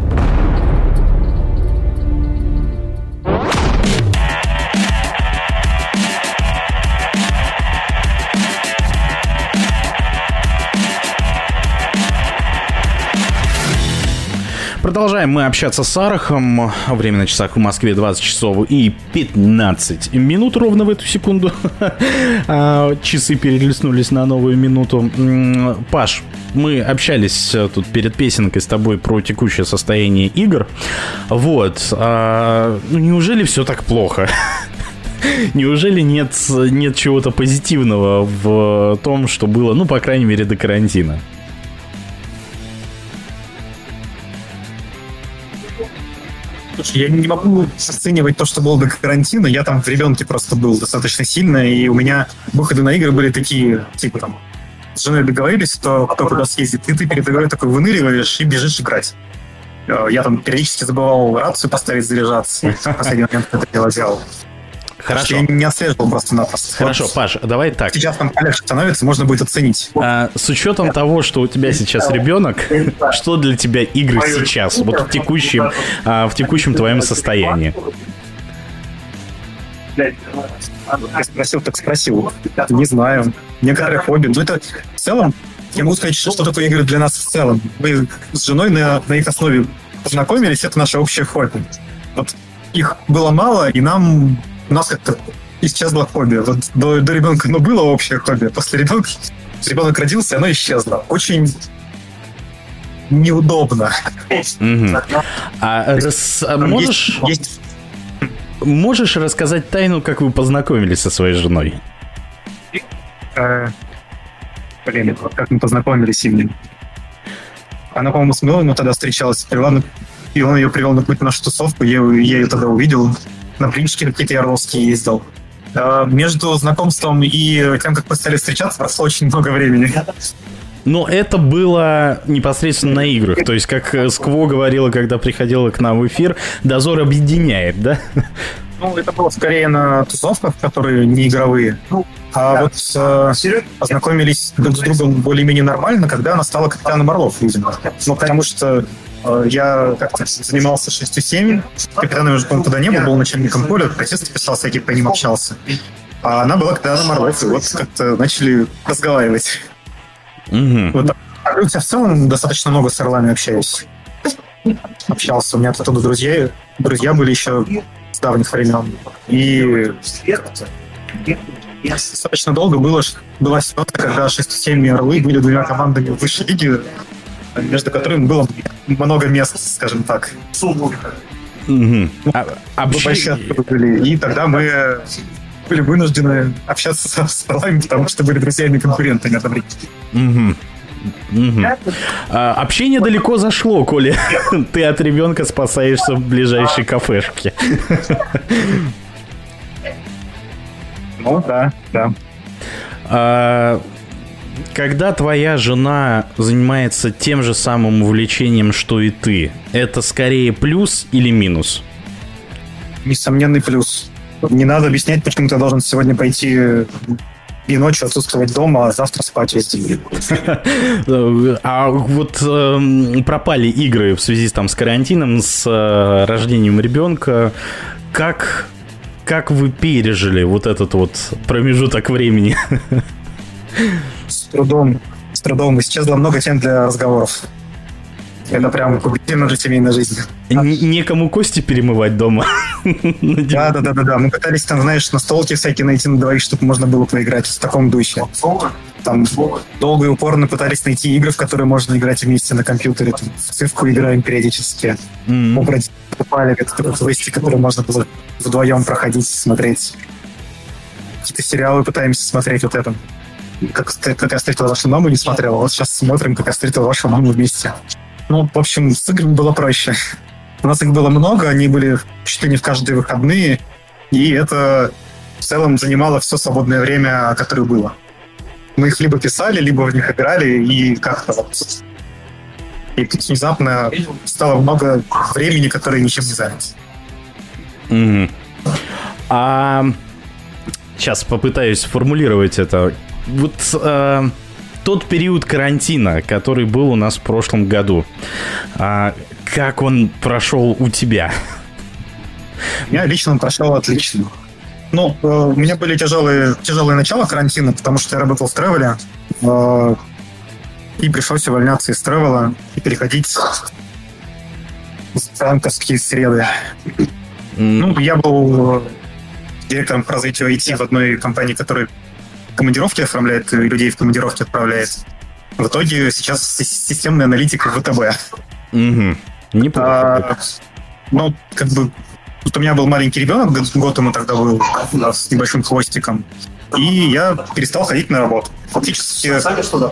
Продолжаем мы общаться с Арахом. Время на часах в Москве 20:15 ровно в эту секунду. Часы перелистнулись на новую минуту. Паш, мы общались тут перед песенкой с тобой про текущее состояние игр. Неужели все так плохо? Неужели нет чего-то позитивного в том, что было, по крайней мере, до карантина? Я не могу оценивать то, что было до карантина. Я там в ребенке просто был достаточно сильно, и у меня выходы на игры были такие, типа там, с женой договорились, что кто куда съездит, и ты перед игрой такой выныриваешь и бежишь играть. Я там периодически забывал рацию поставить заряжаться, и в последний момент это дело делал. Хорошо. Я не отслеживал просто-напросто. Хорошо, Паш, давай так. Сейчас там полегче становится, можно будет оценить. С учетом того, что у тебя сейчас ребенок, что для тебя игры сейчас, в текущем твоем состоянии? Я спросил, так спросил. Не знаю. Некоторые хобби. Это в целом, я могу сказать, что такое игры для нас в целом. Мы с женой на их основе познакомились, это наше общее хобби. Вот их было мало, и у нас как-то исчезло хобби. Вот до ребенка оно было общее хобби, после ребенка ребенок родился, оно исчезло. Очень неудобно. Можешь рассказать тайну, как вы познакомились со своей женой? Как мы познакомились именно? Она, по-моему, с Миланом тогда встречалась, и он ее привел на путь в нашу тусовку, я ее тогда увидел. На блинчики какие-то ярловские ездил. Между знакомством и тем, как мы стали встречаться, прошло очень много времени. Но это было непосредственно на играх. То есть, как Скво говорила, когда приходила к нам в эфир, Дозор объединяет, да? Это было скорее на тусовках, которые не игровые. Познакомились друг с другом более-менее нормально, когда она стала капитаном Орлов, видимо. Потому что Я как-то занимался 6-7, капитаном уже, по-моему, туда не был, был начальником поля, протесты писал всякие, по ним общался. А она была капитаном Орлов, и вот как-то начали разговаривать. Mm-hmm. Вот, а у тебя в целом достаточно много с Орлами общался. У меня оттуда друзья были еще с давних времен. И достаточно долго была ситуация, когда 6-7 Орлы были двумя командами высшей лиги, между которыми было много мест, скажем так. Mm-hmm. И тогда мы были вынуждены общаться с Орлами, потому что были друзьями и конкурентами одновременно. Mm-hmm. Mm-hmm. Общение далеко зашло, Коля. Ты от ребенка спасаешься в ближайшей кафешке. Ну да, да. Когда твоя жена занимается тем же самым увлечением, что и ты, это скорее плюс или минус? Несомненный плюс. Не надо объяснять, почему ты должен сегодня пойти и ночью отсутствовать дома, а завтра спать весь день. А вот пропали игры в связи с карантином, с рождением ребенка. Как вы пережили вот этот вот промежуток времени? С трудом. Исчезло много тем для разговоров. Это прям кубительно для семейной жизни. Некому кости перемывать дома. Да. Мы пытались там, знаешь, настолки всякие найти на двоих, чтобы можно было поиграть в таком духе. Там долго и упорно пытались найти игры, в которые можно играть вместе на компьютере. Там, в цифку играем периодически. Мы покупали какие-то квесты, которые можно было вдвоем проходить, смотреть. Какие-то сериалы пытаемся смотреть вот это. Как я встретил вашу маму, не смотрел. Вот сейчас смотрим, как я встретил вашу маму вместе. Ну, в общем, с играми было проще. У нас их было много, они были чуть ли не в каждые выходные, и это в целом занимало все свободное время, которое было. Мы их либо писали, либо в них играли, и как-то вот. И тут внезапно стало много времени, которое ничем не занято. Mm-hmm. Сейчас попытаюсь сформулировать это. Вот... Тот период карантина, который был у нас в прошлом году, как он прошел у тебя? У меня лично он прошел отлично. Ну, у меня были тяжелые начала карантина, потому что я работал в тревеле, и пришлось увольняться из тревела и переходить в банковские среды. Ну, я был директором по развитию IT в одной компании, которая командировки оформляет, людей в командировки отправляет. В итоге сейчас системный аналитик в ВТБ. Угу. Неплохо. Ну, как бы... Вот у меня был маленький ребенок, год ему тогда был, с небольшим хвостиком. И я перестал ходить на работу. Фактически,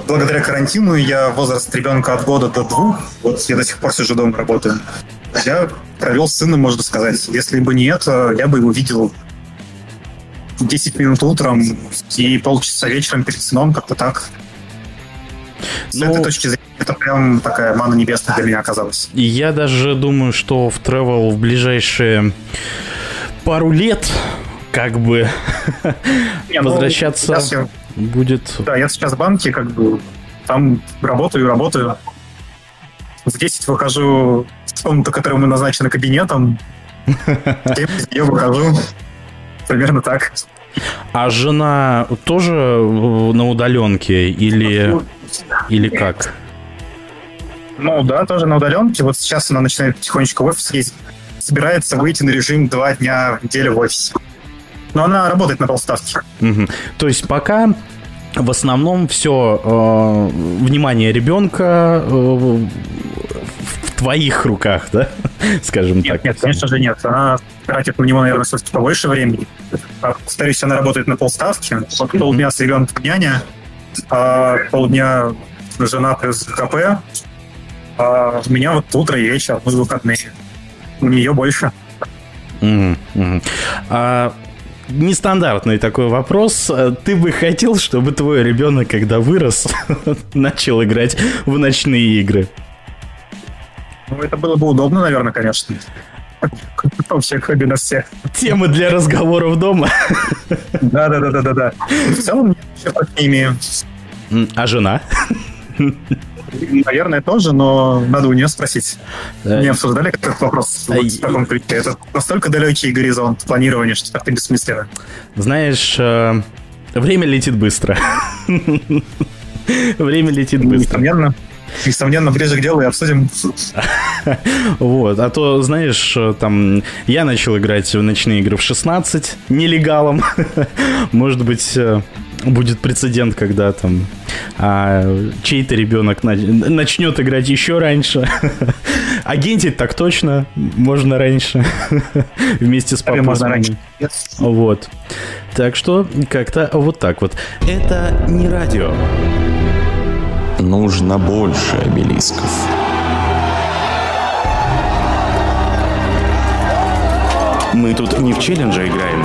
благодаря карантину, я возраст ребенка от года до 2, вот я до сих пор сижу дома, работаю. Я провел с сыном, можно сказать. Если бы не это, я бы его видел 10 минут утром и полчаса вечером перед сном, как-то так. С этой точки зрения, это прям такая манна небесная для меня оказалась. Я даже думаю, что в тревел в ближайшие пару лет как бы возвращаться будет... Да, я сейчас в банке, как бы там работаю. В 10 выхожу в комнату, которая у меня назначена кабинетом. Я выхожу. Примерно так. А жена тоже на удаленке или как? Ну да, тоже на удаленке. Вот сейчас она начинает потихонечку в офис ездить. Собирается выйти на режим 2 дня в неделю в офисе. Но она работает на полставки. Угу. То есть пока в основном все внимание ребенка в твоих руках, да? Скажем так. Нет, конечно же нет. Она тратит на него, наверное, все-таки побольше времени. Повторюсь, она работает на полставки. Полдня с ребенком няня, полдня жена плюс КП. А у меня вот утро и вечер, мы выходные. У нее больше. Mm-hmm. Нестандартный такой вопрос. Ты бы хотел, чтобы твой ребенок, когда вырос, начал играть в ночные игры? Ну, это было бы удобно, наверное, конечно. Вообще, хобби на всех. Темы для разговоров дома. Да. В целом, я ничего не имею. А жена? Наверное, тоже, но надо у нее спросить. Да. Не обсуждали этот вопрос вот в таком ключе? Это настолько далекий горизонт планирования, что как-то бессмысленно. Знаешь, время летит быстро. Время летит быстро. Несомненно. Несомненно, ближе к делу и обсудим. Вот, а то, знаешь, там, я начал играть в ночные игры в 16, нелегалом. Может быть, будет прецедент, когда там чей-то ребенок начнет играть еще раньше. Агентить так точно можно раньше. Вместе с папой. Можно раньше. Вот. Так что, как-то вот так вот. Это не радио. Нужно больше обелисков. Мы тут не в челленджи играем.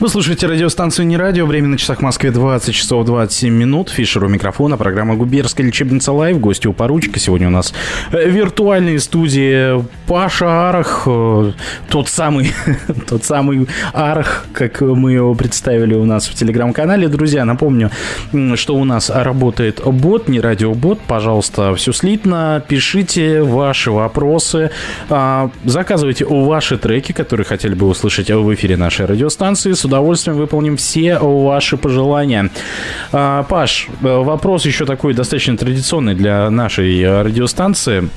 Вы слушаете радиостанцию «Не радио». Время на часах в Москве 20 часов 27 минут. Фишер у микрофона. Программа «Губернская лечебница Лайф». Гости у поручика. Сегодня у нас виртуальные студии Паша Арах. Тот самый Арах, как мы его представили у нас в телеграм-канале. Друзья, напомню, что у нас работает бот, не радиобот. Пожалуйста, все слитно. Пишите ваши вопросы. Заказывайте ваши треки, которые хотели бы услышать в эфире нашей радиостанции. С удовольствием выполним все ваши пожелания. Паш, вопрос еще такой достаточно традиционный для нашей радиостанции.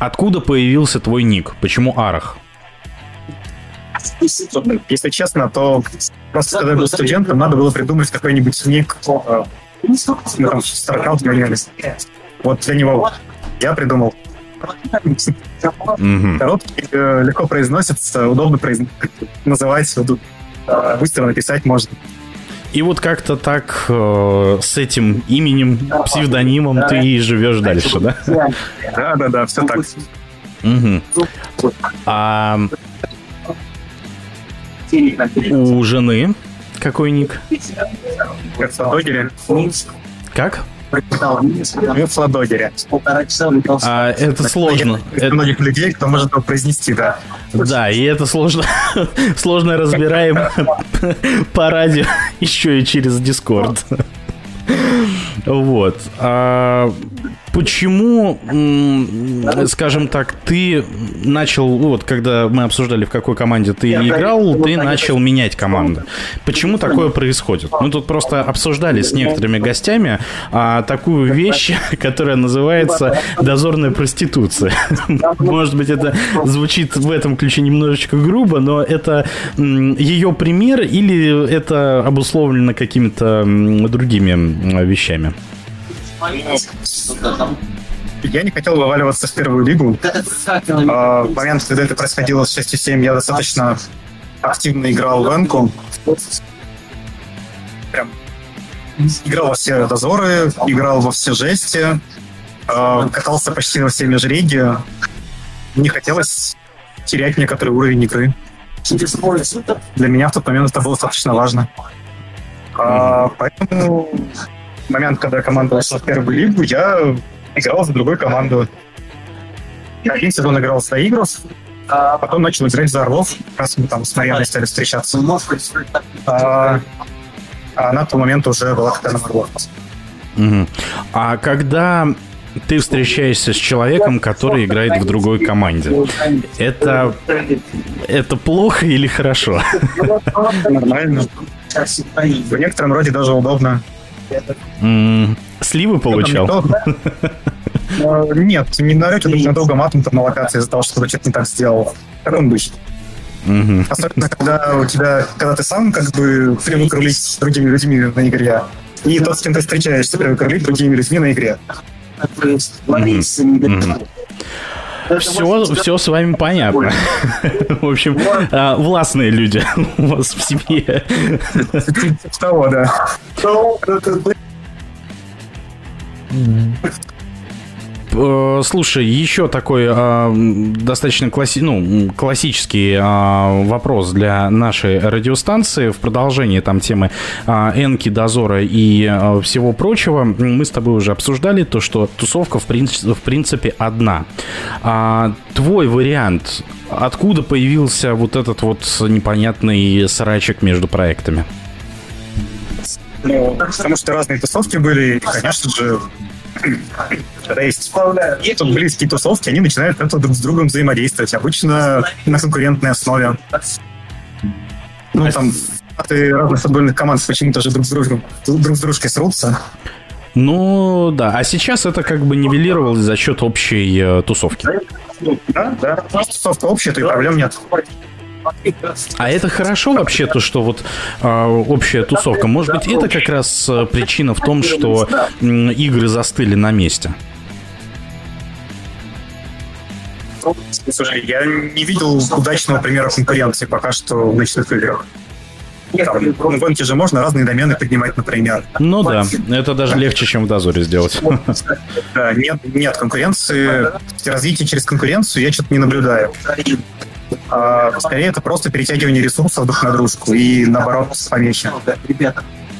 Откуда появился твой ник? Почему Арах? Если честно, то просто когда я был студентом, надо было придумать какой-нибудь ник. Вот для него я придумал. Короткий, легко произносится, удобно называть, быстро написать можно. И вот как-то так с этим именем, псевдонимом ты и живешь дальше, да? Да, все так. Угу. А у жены какой ник? Как в Фладогере. Как? В Фладогере. Это сложно. Это многих людей, кто может его произнести, да. Да, и это сложно. Сложно разбираем по радио, еще и через Discord. Вот. Почему, скажем так, ты начал, вот когда мы обсуждали, в какой команде ты играл, ты начал менять команду. Почему такое происходит? Мы тут просто обсуждали с некоторыми гостями такую вещь, которая называется дозорная проституция. Может быть, это звучит в этом ключе немножечко грубо, но это ее пример или это обусловлено какими-то другими вещами? Я не хотел вываливаться в первую лигу. В момент, когда это происходило с 6,7, я достаточно активно играл в Энку. Прям играл во все дозоры, играл во все жести, катался почти во все межрейги. Не хотелось терять некоторый уровень игры. Для меня в тот момент это было достаточно важно. Поэтому... В момент, когда команда вышла в первую лигу, я играл за другую команду. Один сезон играл за Ingress, а потом начал играть за Орлов. Раз мы там с Марьяной стали встречаться. А она в тот момент уже была капитаном Орлов. Угу. А когда ты встречаешься с человеком, который играет в другой команде, это плохо или хорошо? Нормально. В некотором роде даже удобно. Сливы получал? Нет, не нарёте друг на друга матом на локации из-за того, что что-то не так сделал. Как он обычно. Особенно, когда ты сам как бы привык рулить с другими людьми на игре. И тот, с кем ты встречаешься, привык рулить с другими людьми на игре. Все с вами понятно. В общем, властные люди у вас в семье. Того, да. Слушай, еще такой достаточно классический вопрос для нашей радиостанции. В продолжении там темы Энки, Дозора и всего прочего. Мы с тобой уже обсуждали то, что тусовка в принципе одна. Твой вариант, откуда появился вот этот вот непонятный срачик между проектами? Ну, потому что разные тусовки были, и, конечно же, когда есть близкие тусовки, они начинают друг с другом взаимодействовать, обычно на конкурентной основе. Ну, там, разных футбольных команд почему-то же друг с дружкой срутся. Ну, да, а сейчас это как бы нивелировалось за счет общей тусовки. Да, тусовка общая, то и проблем нет. А это хорошо вообще, то, что вот общая тусовка? Может быть, это как раз причина в том, что игры застыли на месте? Слушай, я не видел удачного примера конкуренции пока что в ночных играх. Там, в Энке же можно разные домены поднимать, например. Ну да, это даже легче, чем в Дозоре сделать. Нет конкуренции. Развитие через конкуренцию я что-то не наблюдаю. Скорее, это просто перетягивание ресурсов друг на дружку и, наоборот, помехи.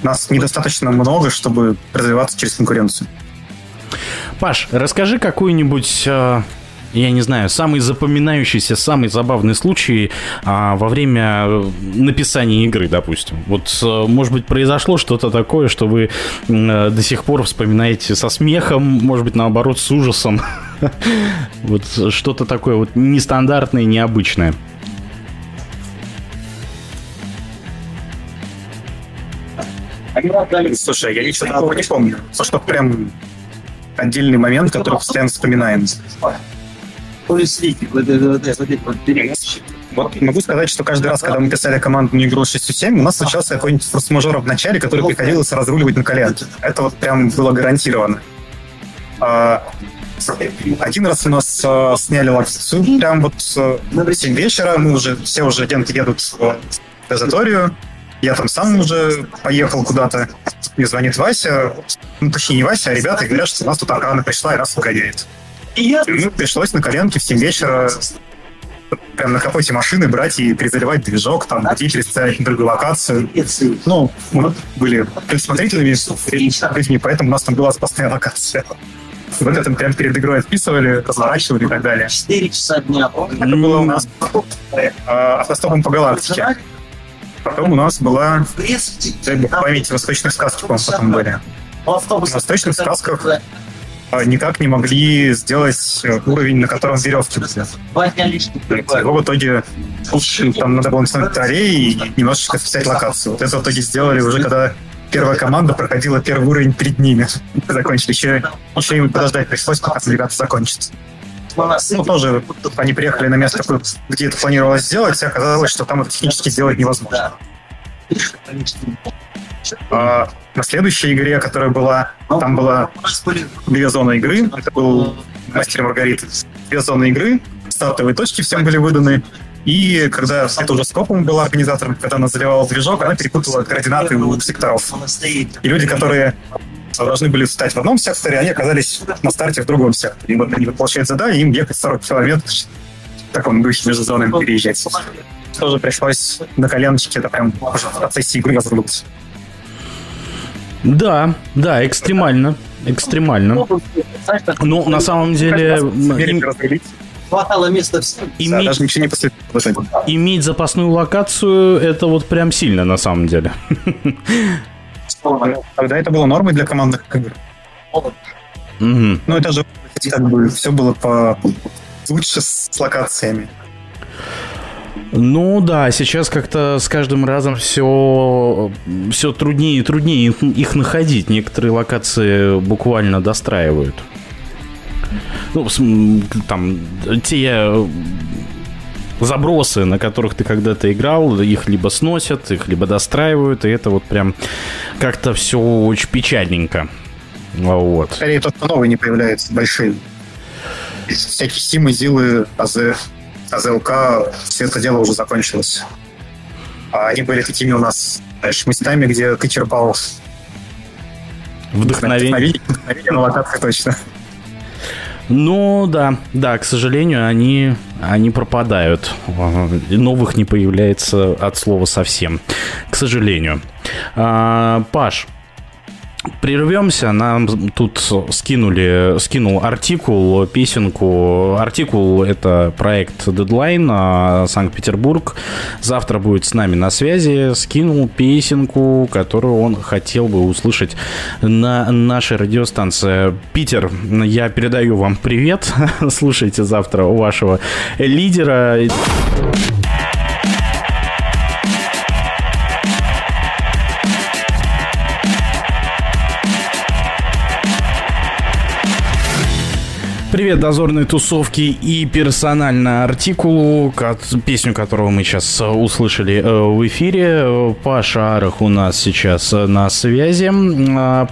Нас недостаточно много, чтобы развиваться через конкуренцию. Паш, расскажи какую-нибудь, я не знаю, самый запоминающийся, самый забавный случай во время написания игры, допустим. Вот, может быть, произошло что-то такое, что вы до сих пор вспоминаете со смехом, может быть, наоборот, с ужасом. Вот что-то такое вот нестандартное, необычное. Слушай, я ничего такого не помню. Что прям отдельный момент, который постоянно вспоминаем. Вот могу сказать, что каждый раз, когда мы писали командную игру 6-7, у нас случался какой-нибудь форс-мажор в начале, который приходилось разруливать на коленке. Это вот прям было гарантированно. Один раз у нас сняли локацию, прям вот в 7 вечера, все уже агенты едут в дозаторию, я там сам уже поехал куда-то, мне звонит Вася, точнее не Вася, а ребята говорят, что у нас тут охрана пришла и нас угоняет. Ну, пришлось на коленке в 7 вечера прям на капоте машины брать и перезаливать движок, там, идти переставить на другую локацию. Ну, мы были предусмотрительными, поэтому у нас там была запасная локация. Вот это прям перед игрой отписывали, разворачивали и так далее. 4 часа дня. Это было у нас автостопом по галактике. Потом у нас была, в памяти, «Восточных сказки», по-моему, потом были. В «Восточных сказках» никак не могли сделать уровень, на котором веревки были. Его в итоге там надо было написать тарей и немножечко списать локацию. Вот это в итоге сделали уже, когда первая команда проходила первый уровень перед ними. Закончили. Еще им подождать пришлось, пока ребята закончатся. Ну, тоже они приехали на место, где это планировалось сделать, и оказалось, что там это технически сделать невозможно. На следующей игре, которая была, там было 2 зоны игры. Это был «Мастер и Маргарита». 2 зоны игры, стартовые точки всем были выданы. И когда это уже с Копом была организатором, когда она заливала движок, она перепутала координаты у секторов. И люди, которые должны были встать в одном секторе, они оказались на старте в другом секторе. И вот они получают задание, им ехать 40 километров в таком духе между зонами переезжать. Тоже пришлось на коленочке, это прям уже в процессе игры разрубиться. Да, экстремально. Но на самом деле... Хватало места всем. Даже ничего не последовало. Иметь запасную локацию, это вот прям сильно, на самом деле. Тогда это было нормой для командных игр. Ну, это же как бы все было лучше с локациями. Ну да, сейчас как-то с каждым разом все труднее и труднее их находить. Некоторые локации буквально достраивают. Ну, там, те забросы, на которых ты когда-то играл, их либо сносят, их либо достраивают, и это вот прям как-то все очень печальненько. Вот. Скорее, тот, кто новый, не появляется, большие. Всякие Симы, Зилы, ЗЛК, все это дело уже закончилось. А они были такими у нас местами, где ты черпал вдохновение на локациях точно. Ну да, к сожалению, они пропадают. Новых не появляется от слова совсем, к сожалению. Паш, прервемся. Нам тут скинул Артикул песенку. Артикул — это проект Deadline, Санкт-Петербург. Завтра будет с нами на связи. Скинул песенку, которую он хотел бы услышать на нашей радиостанции. Питер, я передаю вам привет. Слушайте завтра вашего лидера. Привет дозорной тусовке и персонально Артикулу, песню которого мы сейчас услышали в эфире. Паша Арах у нас сейчас на связи.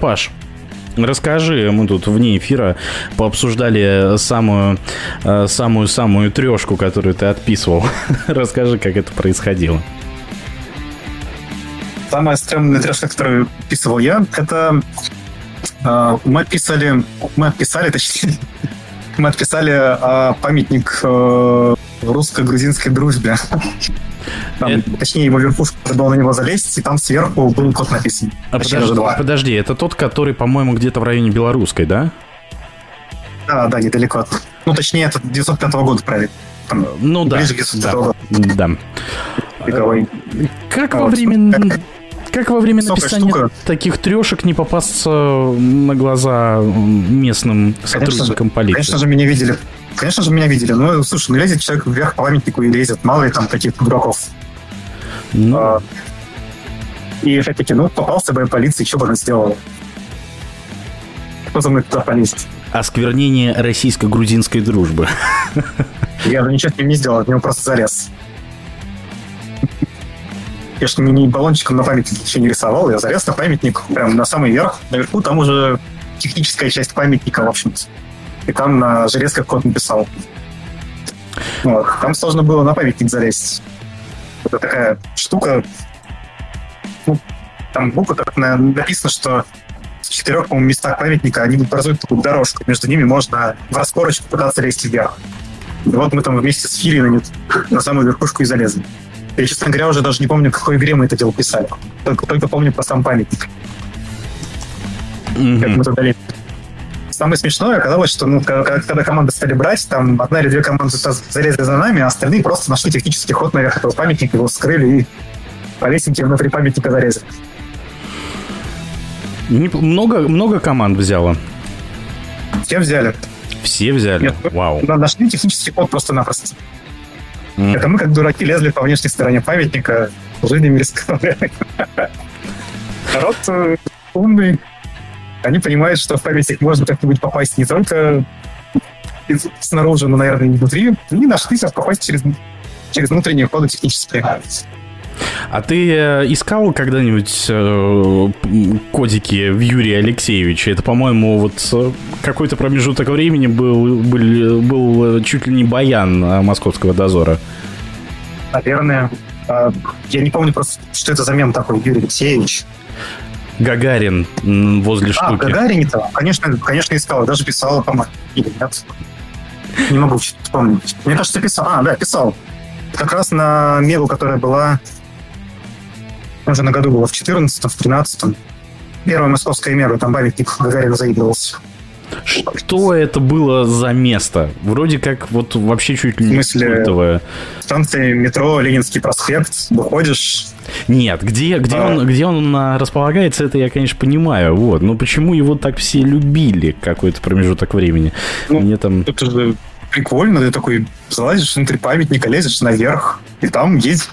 Паш, расскажи, мы тут вне эфира пообсуждали самую трешку, которую ты отписывал. Расскажи, как это происходило. Самая стрёмная трешка, которую писал я, это мы отписали памятник русско-грузинской дружбе. Точнее, ему верхушку надо было на него залезть, и там сверху был код написан. Подожди, это тот, который, по-моему, где-то в районе Белорусской, да? Да, недалеко. Ну, точнее, это 1905 года правит. Ну, да. Ближе к 1905 году. Да. Как во время написания таких трешек не попасться на глаза местным сотрудникам полиции? Конечно же, меня видели. Ну, слушай, лезет человек вверх по памятнику и лезет. Мало ли там каких-то дураков. И опять-таки, попался бы полиция, что бы она сделала? Кто за мной туда полезет? Осквернение российско-грузинской дружбы. Я же ничего с ним не сделал, от него просто залез. Я же не баллончиком на памятник еще не рисовал, я залез на памятник прям на самый верх. Наверху там уже техническая часть памятника, в общем-то. И там на железках код написал. Вот. Там сложно было на памятник залезть. Это такая штука. Там буквы так написано, что в 4, по-моему, местах памятника они образуют такую дорожку. Между ними можно в раскорочку пытаться лезть вверх. И вот мы там вместе с Фири на самую верхушку и залезли. Я, честно говоря, уже даже не помню, в какой игре мы это дело писали. Только помню по сам памятник. Как мы туда лезли. Самое смешное оказалось, что когда команды стали брать, там одна или две команды залезли за нами, а остальные просто нашли технический ход наверх этого памятника, его вскрыли и по лесенке внутри памятника зарезали. Много команд взяло? Все взяли? Нет, вау. Нашли технический ход просто-напросто. Это мы, как дураки, лезли по внешней стороне памятника, жизнями рисковали. Народ умный. Они понимают, что в памятник можно как-нибудь попасть не только снаружи, но, наверное, и внутри. Они нашлись, а попасть через внутренние ходы технические. А ты искал когда-нибудь кодики в Юрия Алексеевича? Это, по-моему, какой-то промежуток времени был чуть ли не баян московского дозора. Наверное. Я не помню просто, что это за мем такой, Юрий Алексеевич. Гагарин возле штуки. Гагарин-то, конечно, искал. Даже писал, по-моему. Или нет? Не могу вспомнить. Мне кажется, писал. Писал. Как раз на Мегу, которая была уже на году была в 14-м, в 13-м. Первая московская Мега, там памятник Гагарина заигрывался. Что это было за место? Вроде как вообще чуть ли не культовое. Станция метро, Ленинский проспект, выходишь. Нет, где он располагается, это я, конечно, понимаю. Но почему его так все любили какой-то промежуток времени? Мне там... Прикольно, ты такой залазишь внутри памятника, лезешь наверх, и там есть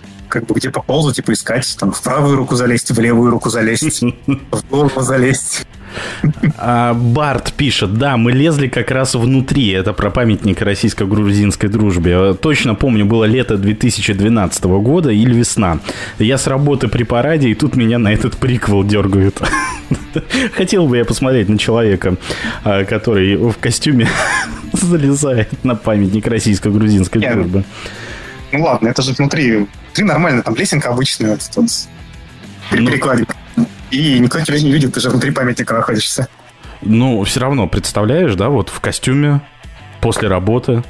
где поползать и поискать. Там в правую руку залезть, в левую руку залезть, в голову залезть. Барт пишет, мы лезли как раз внутри. Это про памятник российско-грузинской дружбе. Точно помню, было лето 2012 года или весна. Я с работы при параде, и тут меня на этот приквел дергают. Хотел бы я посмотреть на человека, который в костюме залезает на памятник российско-грузинской дружбы. Ну ладно, это же внутри. Ты нормально, там лесенка обычная. Перекладик. И никто тебя не видит, ты же внутри памятника находишься. Все равно, представляешь, в костюме после работы.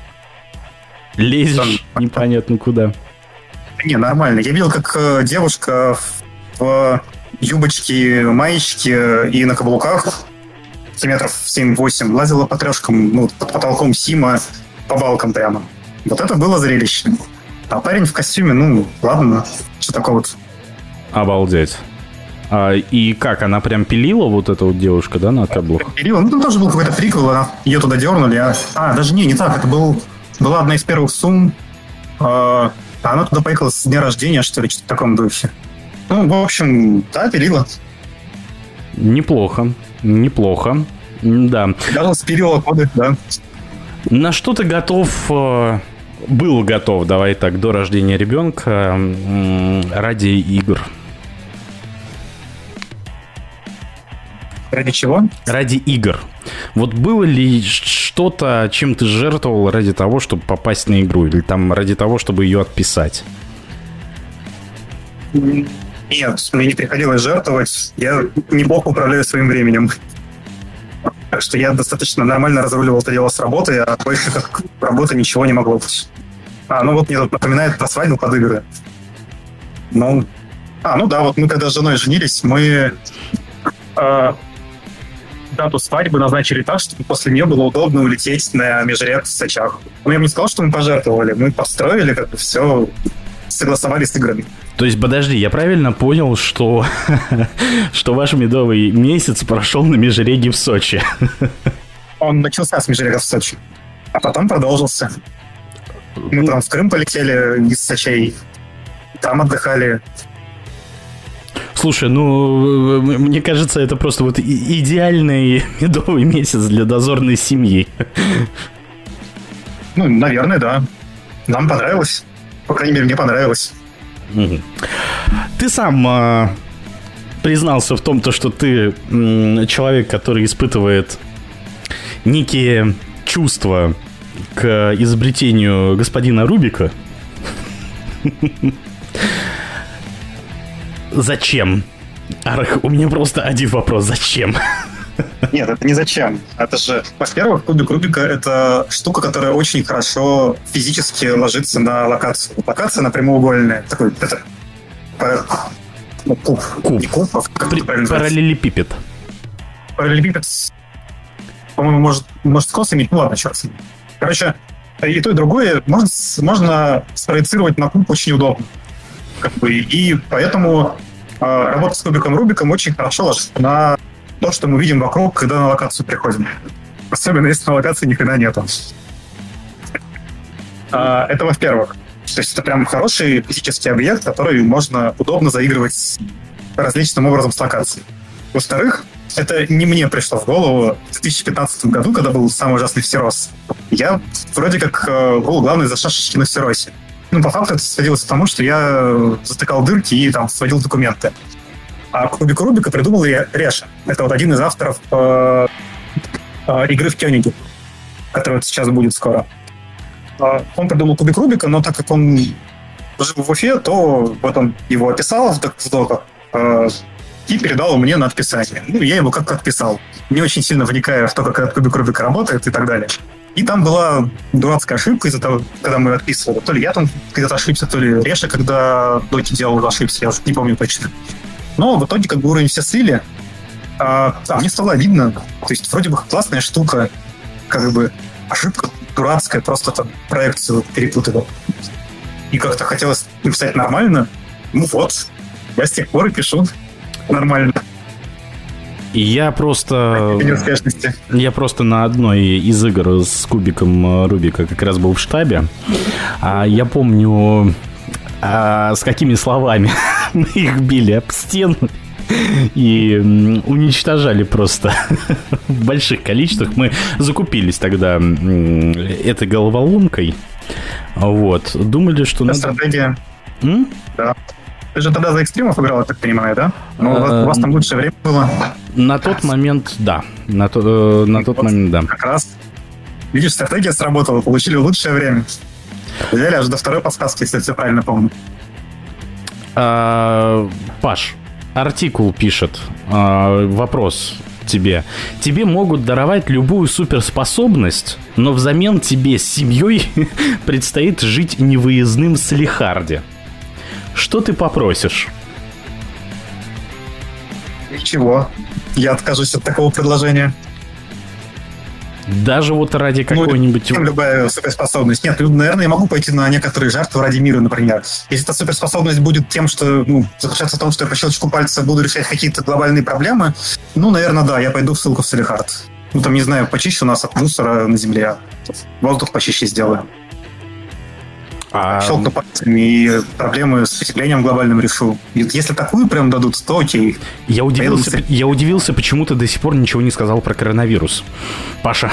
Лезешь непонятно куда. Не, нормально. Я видел, как девушка в юбочке, маечке и на каблуках сантиметров 7-8 лазила по трешкам, ну, под потолком Сима, по балкам прямо. Вот это было зрелище. А парень в костюме, ну, ладно, что такого-то. Обалдеть. И как, она прям пилила вот эта вот девушка, да, на каблуках? Пилила, ну, там тоже был какой-то прикол, ее туда дернули. Даже не так, это была одна из первых сумм. Она туда поехала с дня рождения, что ли, что-то в таком духе. Ну, в общем, да, пилила. Неплохо, да. Даже с периода года, да. На что ты был готов, давай так, до рождения ребенка ради игр? Ради чего? Ради игр. Вот было ли что-то, чем ты жертвовал ради того, чтобы попасть на игру? Или там ради того, чтобы ее отписать? Нет, мне не приходилось жертвовать. Я неплохо управляю своим временем. Так что я достаточно нормально разруливал это дело с работы, а больше как работы ничего не могло быть. Ну вот мне тут напоминает про свадьбу под игры. Ну да, вот мы когда с женой женились, мы дату свадьбы назначили так, чтобы после нее было удобно улететь на межрейг в Сочах. Но я бы не сказал, что мы пожертвовали. Мы построили как бы все, согласовали с играми. То есть, подожди, я правильно понял, что ваш медовый месяц прошел на межрейге в Сочи? Он начался с межрейга в Сочи, а потом продолжился. Мы там в Крым полетели из Сочей, там отдыхали. Слушай, ну, мне кажется, это просто вот идеальный медовый месяц для дозорной семьи. Ну, наверное, да. Нам понравилось. По крайней мере, мне понравилось. Ты сам признался в том, что ты человек, который испытывает некие чувства к изобретению господина Рубика. Зачем? Арах, у меня просто один вопрос. Зачем? Нет, это не зачем. Это же, во-первых, кубик Рубика — это штука, которая очень хорошо физически ложится на локацию. Локация на прямоугольная. Такой, это... Куб. Не куб, а как правильно параллелепипед. Параллелепипед, по-моему, может скос иметь. Ну ладно, черт с ним. Короче, и то, и другое можно спроецировать на куб очень удобно. Как бы, и поэтому работа с кубиком Рубиком очень хорошо ложится на то, что мы видим вокруг, когда на локацию приходим. Особенно, если на локации ни хрена нету. Это во-первых. То есть это прям хороший физический объект, который можно удобно заигрывать различным образом с локацией. Во-вторых, это не мне пришло в голову в 2015 году, когда был самый ужасный всерос. Я вроде как был главный за шашечки на всеросе. Ну, по факту это сводилось к тому, что я затыкал дырки и там сводил документы. А кубик Рубика придумал Реша. Это вот один из авторов игры в Кёниге, которая вот сейчас будет скоро. Он придумал кубик Рубика, но так как он жил в Уфе, то вот он его описал в доках и передал мне на отписание. Ну, я его как-то отписал, не очень сильно вникая в то, как этот кубик Рубика работает и так далее. И там была дурацкая ошибка из-за того, когда мы отписывали. То ли я там когда-то ошибся, то ли Реша, когда доки делал, ошибся. Я уже не помню точно. Но в итоге как бы уровень все слили. А мне стало видно. То есть вроде бы классная штука. Как бы ошибка дурацкая. Просто там проекцию перепутывал. И как-то хотелось написать нормально. Ну вот. Я с тех пор и пишу нормально. Я просто на одной из игр с кубиком Рубика как раз был в штабе. Я помню, с какими словами мы их били об стену и уничтожали просто в больших количествах. Мы закупились тогда этой головоломкой. Вот. Думали, что... Это стратегия. Да. Ты же тогда за экстримов играл, я так понимаю, да? Но у вас там лучшее время было. На тот момент, да. На тот момент, да. Как раз, видишь, стратегия сработала, получили лучшее время. Взяли аж до второй подсказки, если я все правильно помню. Паш, Артикул пишет. Вопрос. тебе могут даровать любую суперспособность, но взамен тебе с семьей предстоит жить невыездным с лихарди. Что ты попросишь? Ничего. Я откажусь от такого предложения. Даже вот ради какой-нибудь... Ну, любая суперспособность. Нет, наверное, я могу пойти на некоторые жертвы ради мира, например. Если эта суперспособность будет тем, что... Ну, заключается в том, что я по щелчку пальца буду решать какие-то глобальные проблемы, ну, наверное, да, я пойду в ссылку в Салихард. Ну, там, не знаю, почищу нас от мусора на земле. Воздух почище сделаю. Щелкну пальцами и проблемы с потеплением глобальным решу. Если такую прям дадут, то окей. Я удивился, почему ты до сих пор ничего не сказал про коронавирус, Паша.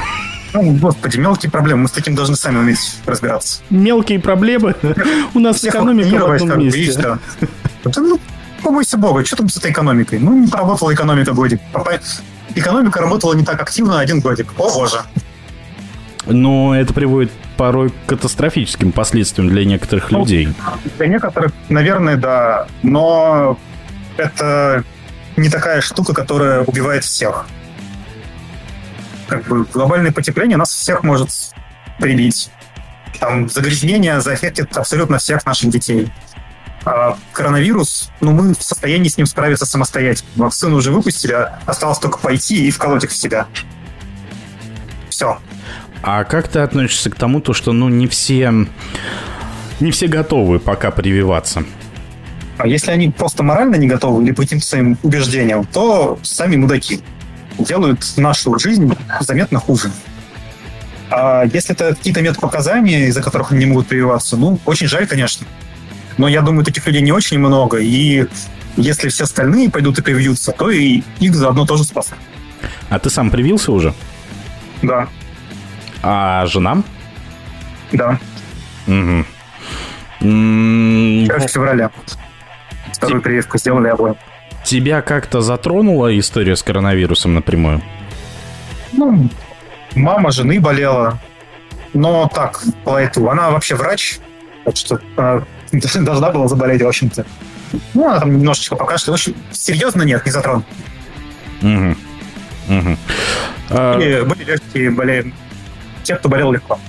Ну, господи, мелкие проблемы. Мы с таким должны сами уметь разбираться. Мелкие проблемы? У нас экономика в одном месте. Ну, побойся бога, что там с этой экономикой? Ну, не поработала экономика годик. Экономика работала не так активно один годик. О, боже. Но это приводит порой к катастрофическим последствиям для некоторых людей. Для некоторых, наверное, да. Но это не такая штука, которая убивает всех. Как бы глобальное потепление нас всех может прибить. Там загрязнение заэффектит абсолютно всех наших детей. А коронавирус, ну, мы в состоянии с ним справиться самостоятельно. Вакцину уже выпустили, осталось только пойти и вколоть их в себя. Все. А как ты относишься к тому, то, что, ну, не все готовы пока прививаться? А если они просто морально не готовы или по каким-то своим убеждениям, то сами мудаки делают нашу жизнь заметно хуже. А если это какие-то медпоказания, из-за которых они не могут прививаться, ну, очень жаль, конечно. Но я думаю, таких людей не очень много, и если все остальные пойдут и привьются, то и их заодно тоже спасут. А ты сам привился уже? Да. А жена? Да. Угу. В феврале. Вторую прививку сделали обоим. Тебя как-то затронула история с коронавирусом напрямую? Ну, мама жены болела. Но так, по этому. Она вообще врач, так что должна была заболеть, в общем-то. Ну, она там немножечко покашляла. В общем, серьезно нет, не затронула. Угу. Угу. Были легкие болезни. Те, кто болел легко.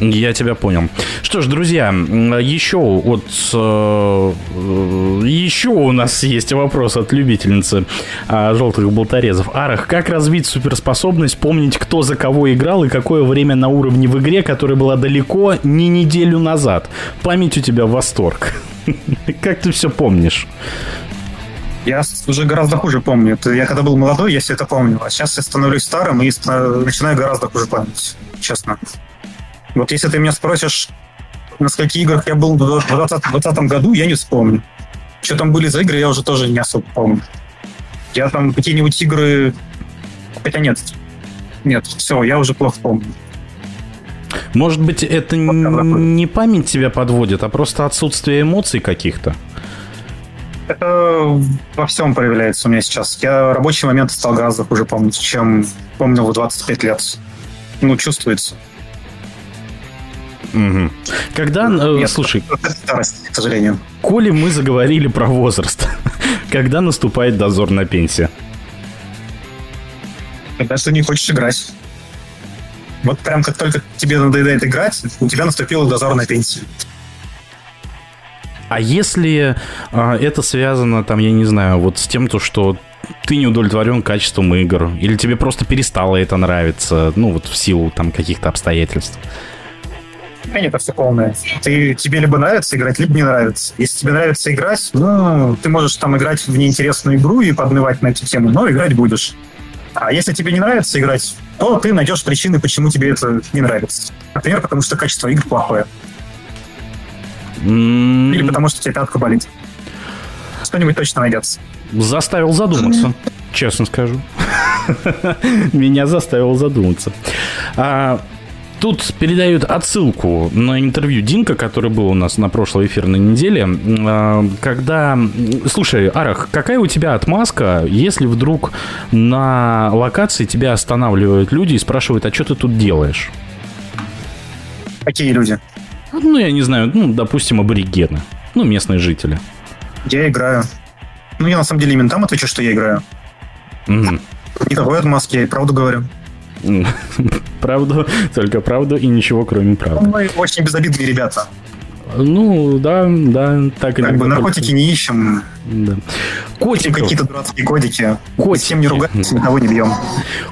Я тебя понял. Что ж, друзья, еще у нас есть вопрос от любительницы желтых болторезов. Арах, как развить суперспособность, помнить, кто за кого играл и какое время на уровне в игре, которая была далеко не неделю назад? Память у тебя восторг. Как ты все помнишь? Я уже гораздо хуже помню. Я когда был молодой, я все это помнил. А сейчас я становлюсь старым и начинаю гораздо хуже помнить, честно. Вот если ты меня спросишь, на скольких играх я был в 2020 году, я не вспомню. Что там были за игры, я уже тоже не особо помню. Я там какие-нибудь игры... Хотя нет, все, я уже плохо помню. Может быть, это не память тебя подводит, а просто отсутствие эмоций каких-то? Это во всем проявляется у меня сейчас. Я рабочие моменты стал гораздо хуже помнить, чем помнил в 25 лет. Ну, чувствуется. Угу. Когда... Нет, слушай, старость, к сожалению. Коли мы заговорили про возраст, когда наступает дозор на пенсию? Когда ты не хочешь играть. Вот прям как только тебе надоедает играть, у тебя наступил дозор на пенсию. А если это связано, там, я не знаю, вот с тем, то, что ты не удовлетворен качеством игр, или тебе просто перестало это нравиться, ну, вот в силу там каких-то обстоятельств? Нет, это все полное. Тебе либо нравится играть, либо не нравится. Если тебе нравится играть, ну, ты можешь там играть в неинтересную игру и поднывать на эту тему, но играть будешь. А если тебе не нравится играть, то ты найдешь причины, почему тебе это не нравится. Например, потому что качество игр плохое. Или потому что тебе пятка болит. Что-нибудь точно найдется. Заставил задуматься, честно скажу. Меня заставил задуматься. Тут передают отсылку на интервью Динга, которое было у нас на прошлой эфирной неделе. Когда... Слушай, Арах, какая у тебя отмазка, если вдруг на локации тебя останавливают люди и спрашивают, а что ты тут делаешь? Какие люди? Ну, я не знаю, ну, допустим, аборигены. Ну, местные жители. Я играю. Ну, я на самом деле именно там отвечу, что я играю. Никакой отмазки, я правду говорю. Правду, только правду и ничего кроме правды. Мы очень безобидные ребята. Ну, да, так и так. Как бы наркотики не ищем. Да. Котиков. Какие-то дурацкие кодики. Всем не ругаемся, никого не бьем.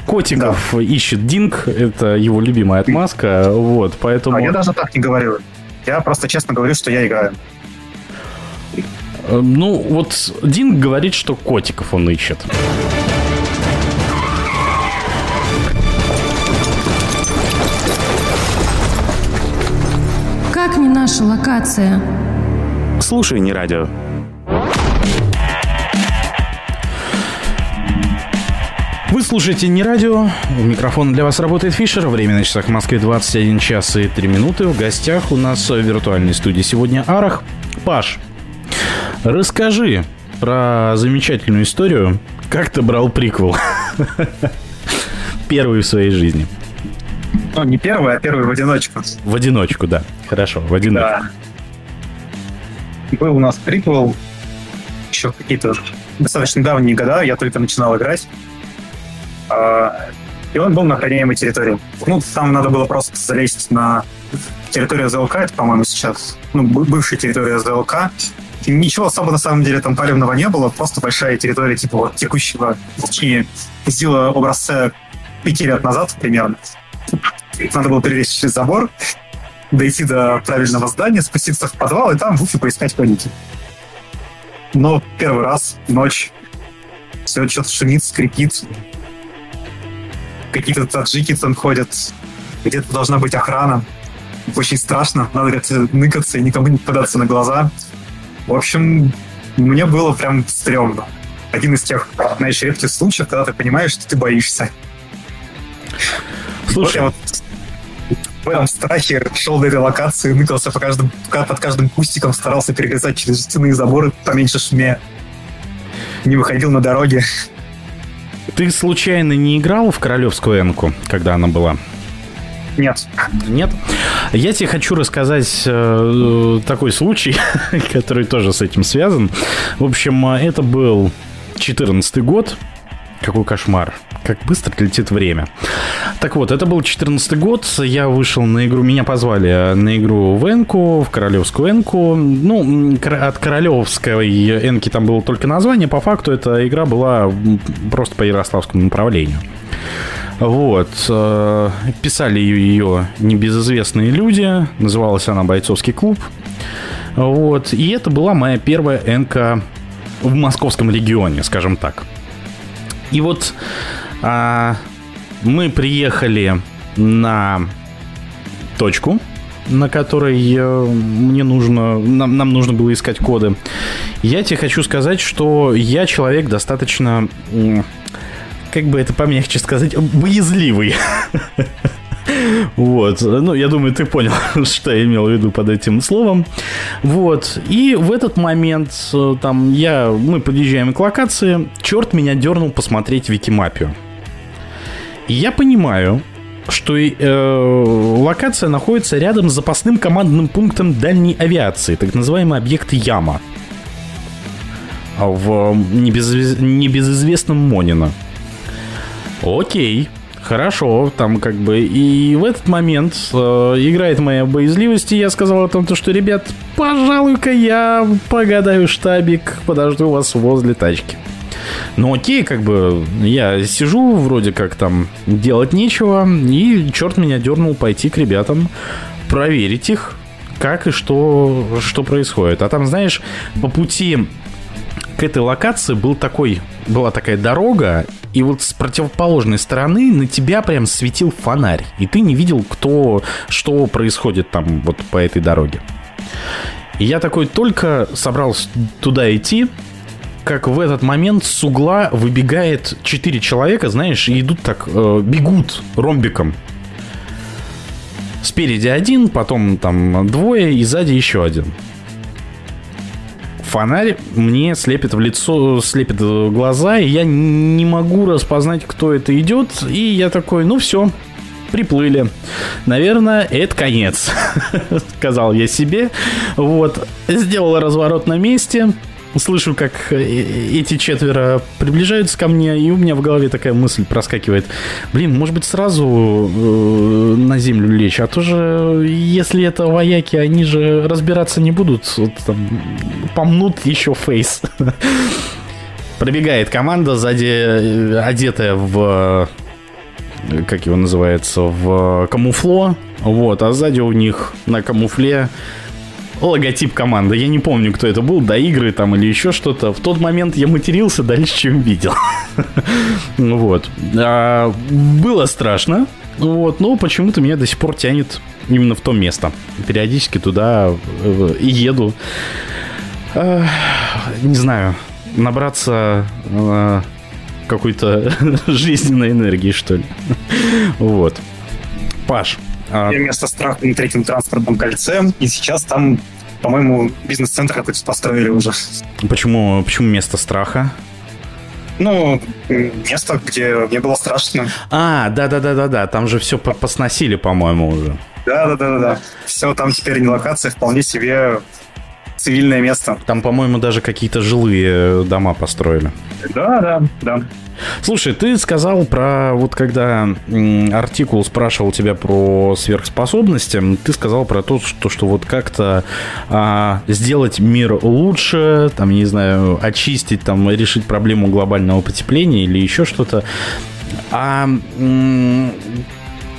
Котиков ищет Динг, это его любимая отмазка. Вот, поэтому... А я даже так не говорю. Я просто честно говорю, что я играю. Ну, вот Динг говорит, что котиков он ищет. Как не наша локация? Слушай, не радио. Вы слушаете «Не радио». У микрофона для вас работает Фишер. Время на часах в Москве 21 час и 3 минуты. В гостях у нас в виртуальной студии сегодня Арах. Паш, расскажи про замечательную историю, как ты брал приквел. Первый в своей жизни. Ну, не первый, а первый в одиночку. В одиночку, да. Хорошо, в одиночку. Да. Был у нас приквел еще в какие-то достаточно давние года. Я только начинал играть. И он был на охраняемой территории. Ну, там надо было просто залезть на территорию ЗЛК, это, по-моему, сейчас, ну, бывшая территория ЗЛК. И ничего особо, на самом деле, там палевного не было, просто большая территория, типа, вот, текущего, точнее, сила образца 5 лет назад, примерно. Надо было перелезть через забор, дойти до правильного здания, спуститься в подвал, и там в Уфе поискать коники. Но первый раз, ночь, все что-то шумит, скрипит. Какие-то таджики там ходят, где-то должна быть охрана. Очень страшно, надо как-то ныкаться и никому не попадаться на глаза. В общем, мне было прям стрёмно. Один из тех, знаешь, редких случаев, когда ты понимаешь, что ты боишься. Слушай, вот я вот в этом страхе шел до этой локации, ныкался под каждым кустиком, старался перелезать через стены и заборы, поменьше шуме. Не выходил на дороге. Ты случайно не играл в королевскую энку, когда она была? Нет. Нет? Я тебе хочу рассказать такой случай, который тоже с этим связан. В общем, это был 14-й год. Какой кошмар. Как быстро летит время. Так вот, это был 14-й год. Я вышел на игру, меня позвали на игру в Энку, в королевскую Энку. Ну, от королевской Энки там было только название. По факту эта игра была просто по ярославскому направлению. Вот. Писали ее небезызвестные люди. Называлась она «Бойцовский клуб». Вот. И это была моя первая Энка в московском регионе, скажем так. И вот мы приехали на точку, на которой нам нужно было искать коды. Я тебе хочу сказать, что я человек достаточно, как бы это помягче сказать, боязливый. Вот, ну, я думаю, ты понял, что я имел в виду под этим словом. Вот, и в этот момент там мы подъезжаем к локации. Черт меня дернул посмотреть викимапию. И я понимаю, что локация находится рядом с запасным командным пунктом дальней авиации, так называемый объект Яма в небезызвестном Монино. Окей. Хорошо, там как бы. И в этот момент играет моя боязливость, и я сказал о том, что, ребят, пожалуй-ка я погадаю штабик, подожду вас возле тачки. Ну окей, как бы я сижу, вроде как там делать нечего, и черт меня дернул пойти к ребятам, проверить их, как и что происходит. А там, знаешь, по пути к этой локации была такая дорога, и вот с противоположной стороны на тебя прям светил фонарь, и ты не видел, что происходит там вот по этой дороге. И я такой только собрался туда идти, как в этот момент с угла выбегает 4 человека, знаешь, и идут так, бегут ромбиком. Спереди один, потом там 2, и сзади еще один. Фонарь мне слепит в лицо, слепит глаза, и я не могу распознать, кто это идет. И я такой, ну все, приплыли. Наверное, это конец, сказал я себе. Вот, сделал разворот на месте, слышу, как эти четверо приближаются ко мне, и у меня в голове такая мысль проскакивает. Блин, может быть, сразу на землю лечь, а то же, если это вояки, они же разбираться не будут, вот, там, помнут еще фейс. Пробегает команда сзади, одетая в... как его называется, в камуфло, вот, а сзади у них на камуфле логотип команды. Я не помню, кто это был, до игры там или еще что-то. В тот момент я матерился дальше, чем видел. Вот. Было страшно, вот, но почему-то меня до сих пор тянет именно в то место. Периодически туда и еду. Не знаю, набраться... какой-то жизненной энергии, что ли. Вот. Паш. Я место страха на третьем транспортном кольце, и сейчас там, по-моему, бизнес-центр какой-то построили уже. Почему место страха? Ну, место, где мне было страшно. Да-да-да-да-да, там же все посносили, по-моему, уже. Да-да-да-да, все, там теперь не локация, вполне себе... цивильное место. Там, по-моему, даже какие-то жилые дома построили. Да. Слушай, ты сказал про... Вот когда Артикул спрашивал тебя про сверхспособности, ты сказал про то, что вот как-то сделать мир лучше, там, не знаю, очистить, там, решить проблему глобального потепления или еще что-то.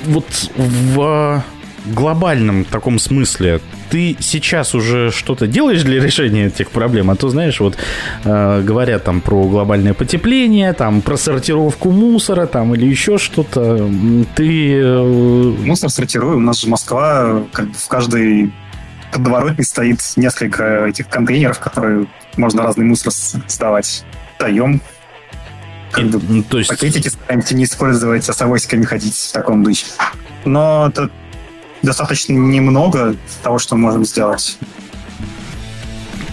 Вот в... глобальном таком смысле ты сейчас уже что-то делаешь для решения этих проблем? А то, знаешь, вот говорят там про глобальное потепление, там про сортировку мусора, там или еще что-то. Ты... Мусор сортирую. У нас же Москва, как бы в каждой подворотне стоит несколько этих контейнеров, которые можно разный мусор сдавать. Даем. То есть... Пакетики стараемся не использовать, а с авоськами ходить в таком духе. Но это достаточно немного того, что мы можем сделать.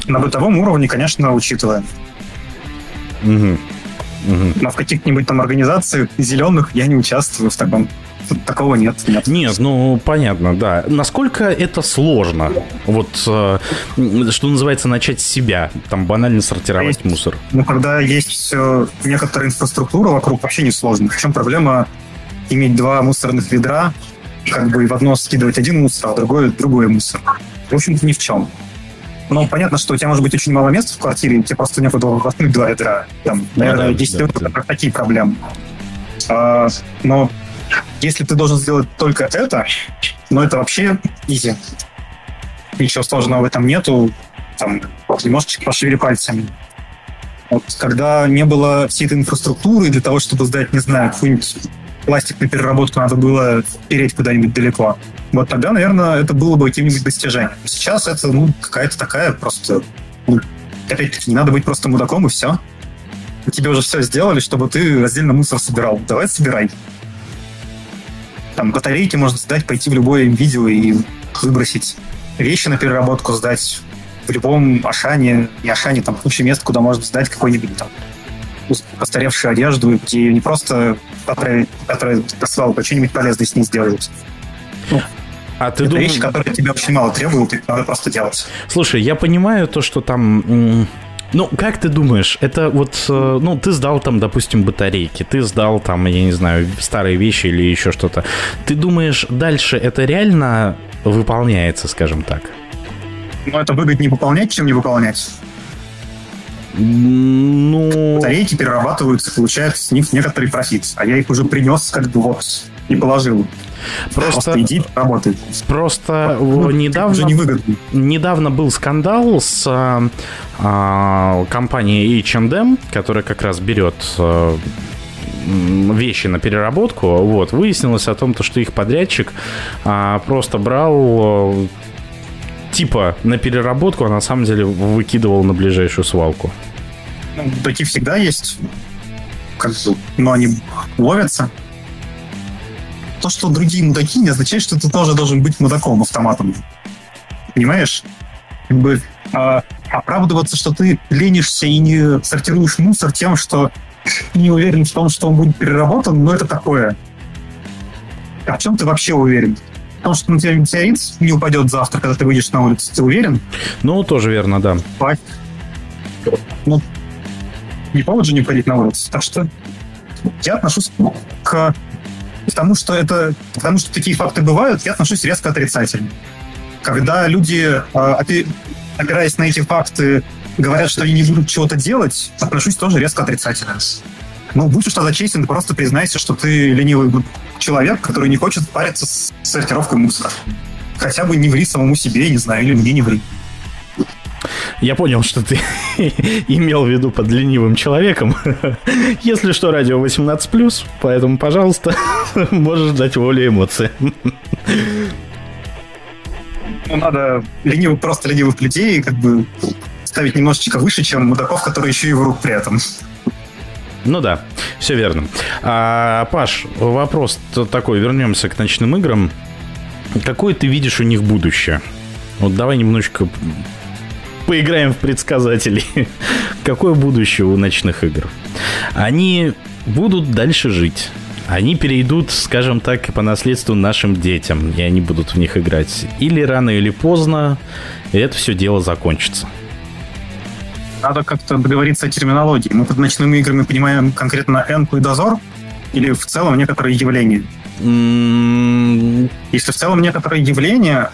На бытовом уровне, конечно, учитываем. Но в каких-нибудь там организациях зеленых я не участвую в таком. Такого нет. Нет, ну, понятно, да. Насколько это сложно? Вот, что называется, начать с себя. Там банально сортировать мусор. Ну, когда есть некоторая инфраструктура вокруг, вообще не сложно. Причем проблема иметь два мусорных ведра, как бы в одно скидывать один мусор, а в другое другой мусор. В общем-то, ни в чем. Но понятно, что у тебя может быть очень мало места в квартире, тебе просто некуда воткнуть два ядра. Там, наверное, 10 лет как такие проблемы. Но если ты должен сделать только это, ну, это вообще изи. Ничего сложного в этом нету. Там, немножечко пошевели пальцами. Вот, когда не было всей этой инфраструктуры для того, чтобы сдать, не знаю, какую-нибудь пластик на переработку надо было переть куда-нибудь далеко. Вот тогда, наверное, это было бы каким-нибудь достижением. Сейчас это, какая-то такая просто... опять-таки, не надо быть просто мудаком, и все. Тебе уже все сделали, чтобы ты раздельно мусор собирал. Давай собирай. Там батарейки можно сдать, пойти в любое видео и выбросить. Вещи на переработку сдать. В любом Ашане, не Ашане, там куча мест, куда можно сдать какой-нибудь там постаревшую одежду, где ее не просто отправить на свалку, а что-нибудь полезное с ней сделают. Вещи, которые тебе очень мало требуют, их надо просто делать. Слушай, я понимаю то, что там... как ты думаешь, это вот... ты сдал там, допустим, батарейки, ты сдал там, я не знаю, старые вещи или еще что-то. Ты думаешь, дальше это реально выполняется, скажем так? Это выгоднее выполнять, чем не выполнять. Батарейки перерабатываются, получают с них некоторый профит. А я их уже принес как бы и положил. Просто иди, работай. Недавно был скандал с компанией H&M, которая как раз берет вещи на переработку. Вот. Выяснилось о том, что их подрядчик просто брал... типа на переработку, а на самом деле выкидывал на ближайшую свалку. Такие всегда есть. Но они ловятся. То, что другие мудаки, не означает, что ты тоже должен быть мудаком автоматом. Понимаешь? Оправдываться, что ты ленишься и не сортируешь мусор тем, что не уверен в том, что он будет переработан, это такое. А в чем ты вообще уверен? Потому что на тебя метеорит не упадет завтра, когда ты выйдешь на улицу, ты уверен? Тоже верно, да. ну, не повод же не парить на улице. Так что я отношусь к тому, что это, потому что такие факты бывают, я отношусь резко отрицательно. Когда люди, опираясь на эти факты, говорят, что они не будут чего-то делать, отношусь тоже резко отрицательно. Ну, будь уж тогда честен, просто признайся, что ты ленивый человек, который не хочет париться с сортировкой мусора. Хотя бы не ври самому себе, не знаю, или мне не ври. Я понял, что ты имел в виду под ленивым человеком. Если что, радио 18+, поэтому, пожалуйста, можешь дать волю эмоции. Ну, надо ленивых, просто ленивых людей как бы ставить немножечко выше, чем мудаков, которые еще и врут при этом. Ну да, все верно. Паш, вопрос такой, вернемся к ночным играм. Какое ты видишь у них будущее? Вот давай немножечко поиграем в предсказателей. Какое будущее у ночных игр? Они будут дальше жить. Они перейдут, скажем так, по наследству нашим детям, и они будут в них играть. Или рано, или поздно это все дело закончится. Надо как-то договориться о терминологии. Мы под ночными играми понимаем конкретно Энку и Дозор, или в целом некоторые явления? Если в целом некоторые явления,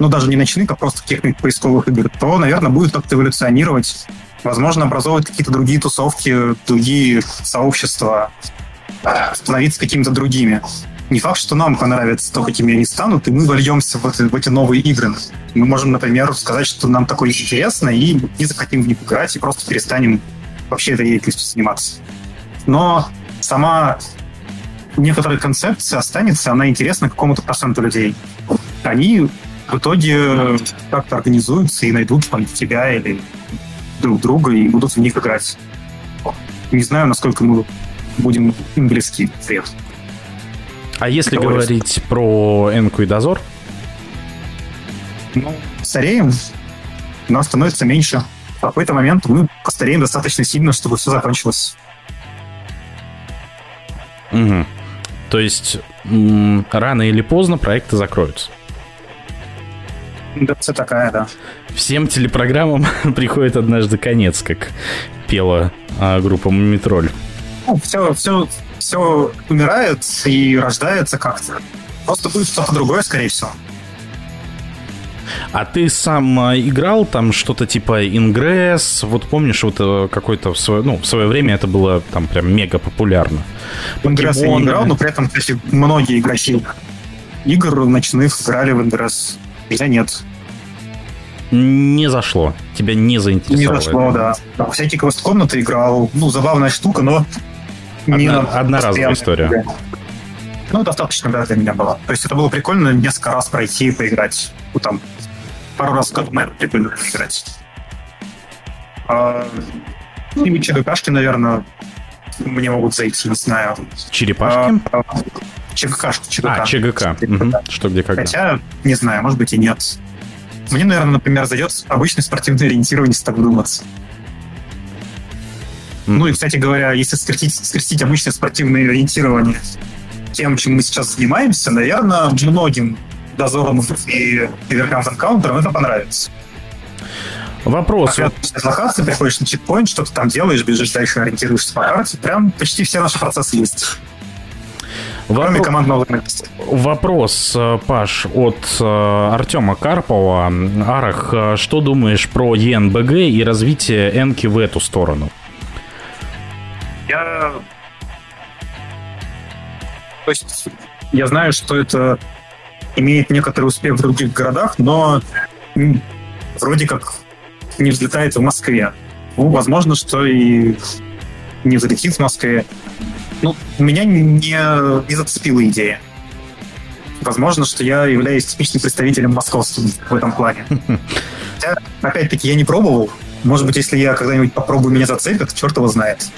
ну даже не ночных, а просто техник поисковых игр, то, наверное, будет как-то эволюционировать. Возможно, образовывать какие-то другие тусовки, другие сообщества, становиться какими-то другими. Не факт, что нам понравится то, какими они станут, и мы вольемся в эти новые игры. Мы можем, например, сказать, что нам такое интересно, и не захотим в них играть, и просто перестанем вообще этой деятельностью заниматься. Но сама некоторая концепция останется, она интересна какому-то проценту людей. Они в итоге как-то организуются и найдут тебя или друг друга и будут в них играть. Не знаю, насколько мы будем им близки. А если говорить про Энку и Дозор? Ну, стареем, нас становится меньше. В какой-то момент мы постареем достаточно сильно, чтобы все закончилось. Угу. То есть рано или поздно проекты закроются. Да, все такая, да. Всем телепрограммам приходит однажды конец, как пела группа «Мумитроль». Ну, все умирает и рождается как-то. Просто будет что-то другое, скорее всего. А ты сам играл там что-то типа Ingress? Вот помнишь, вот какой-то в свое время это было там прям мега популярно. Ingress я не играл, но при этом, кстати, многие игроки игр ночных играли в Ingress. Я нет. Не зашло. Тебя не заинтересовало. Не зашло, да. Так, всякие квест-комнаты играл. Ну, забавная штука, но не одноразовая история. Игре. Ну, достаточно, да, для меня было. То есть это было прикольно несколько раз пройти и поиграть. Ну, там, пару раз в году прикольно поиграть. И ЧГКшки, наверное, мне могут зайти, не знаю. Черепашки? ЧГК. ЧГК. Угу. Что, где, когда. Хотя, не знаю, может быть и нет. Мне, наверное, например, зайдет обычное спортивное ориентирование, если так вдуматься. Ну и, кстати говоря, если скрестить обычное спортивное ориентирование тем, чем мы сейчас занимаемся, наверное, многим дозорам и верхам энкаунтерам это понравится. Вопрос. Когда ты с локации приходишь на чекпоинт, что-то там делаешь, бежишь дальше, ориентируешься по карте, прям почти все наши процессы есть. Кроме командного места. Вопрос, Паш, от Артема Карпова. Арах, что думаешь про ЕНБГ и развитие Энки в эту сторону? То есть я знаю, что это имеет некоторый успех в других городах, но вроде как не взлетает в Москве. Ну, возможно, что и не взлетит в Москве. Ну, меня не зацепила идея. Возможно, что я являюсь типичным представителем московским в этом плане. Хотя, опять-таки, я не пробовал. Может быть, если я когда-нибудь попробую, меня зацепят, черт его знает.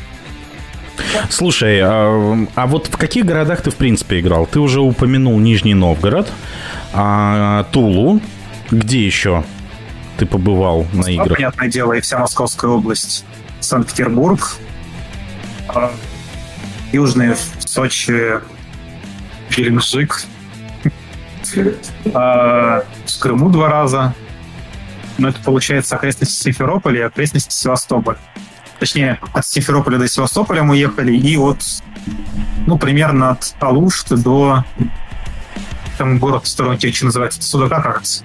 Слушай, а вот в каких городах ты, в принципе, играл? Ты уже упомянул Нижний Новгород, Тулу. Где еще ты побывал на играх? Понятное дело, и вся Московская область. Санкт-Петербург. Южные, Сочи, Геленджик, в Крыму 2 раза, но это получается окрестности Симферополя и окрестности Севастополя. Точнее, от Симферополя до Севастополя мы ехали, и от, ну, примерно от Алушты до... Там город в сторону Течи называется, Судака, кажется.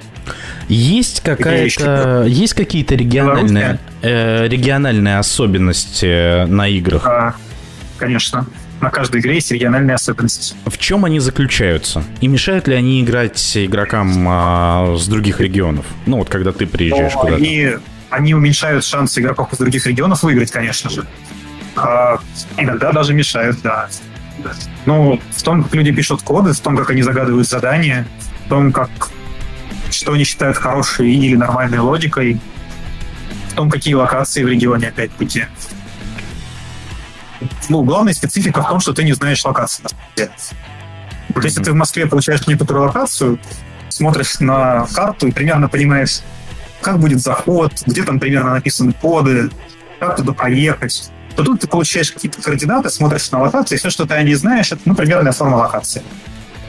Есть какая-то... Есть какие-то региональные особенности на играх? Да, конечно. На каждой игре есть региональные особенности. В чем они заключаются? И мешают ли они играть игрокам с других регионов? Ну, вот когда ты приезжаешь куда-то. Они уменьшают шансы игроков из других регионов выиграть, конечно же. Иногда даже мешают, да. Ну, в том, как люди пишут коды, в том, как они загадывают задания, в том, как что они считают хорошей или нормальной логикой, в том, какие локации в регионе опять-таки. Ну, главная специфика в том, что ты не знаешь локации. Вот если ты в Москве получаешь некоторую локацию, смотришь на карту и примерно понимаешь, как будет заход, где там примерно написаны коды, как туда проехать, то тут ты получаешь какие-то координаты, смотришь на локации, и все, что ты не знаешь, это, ну, примерная форма локации.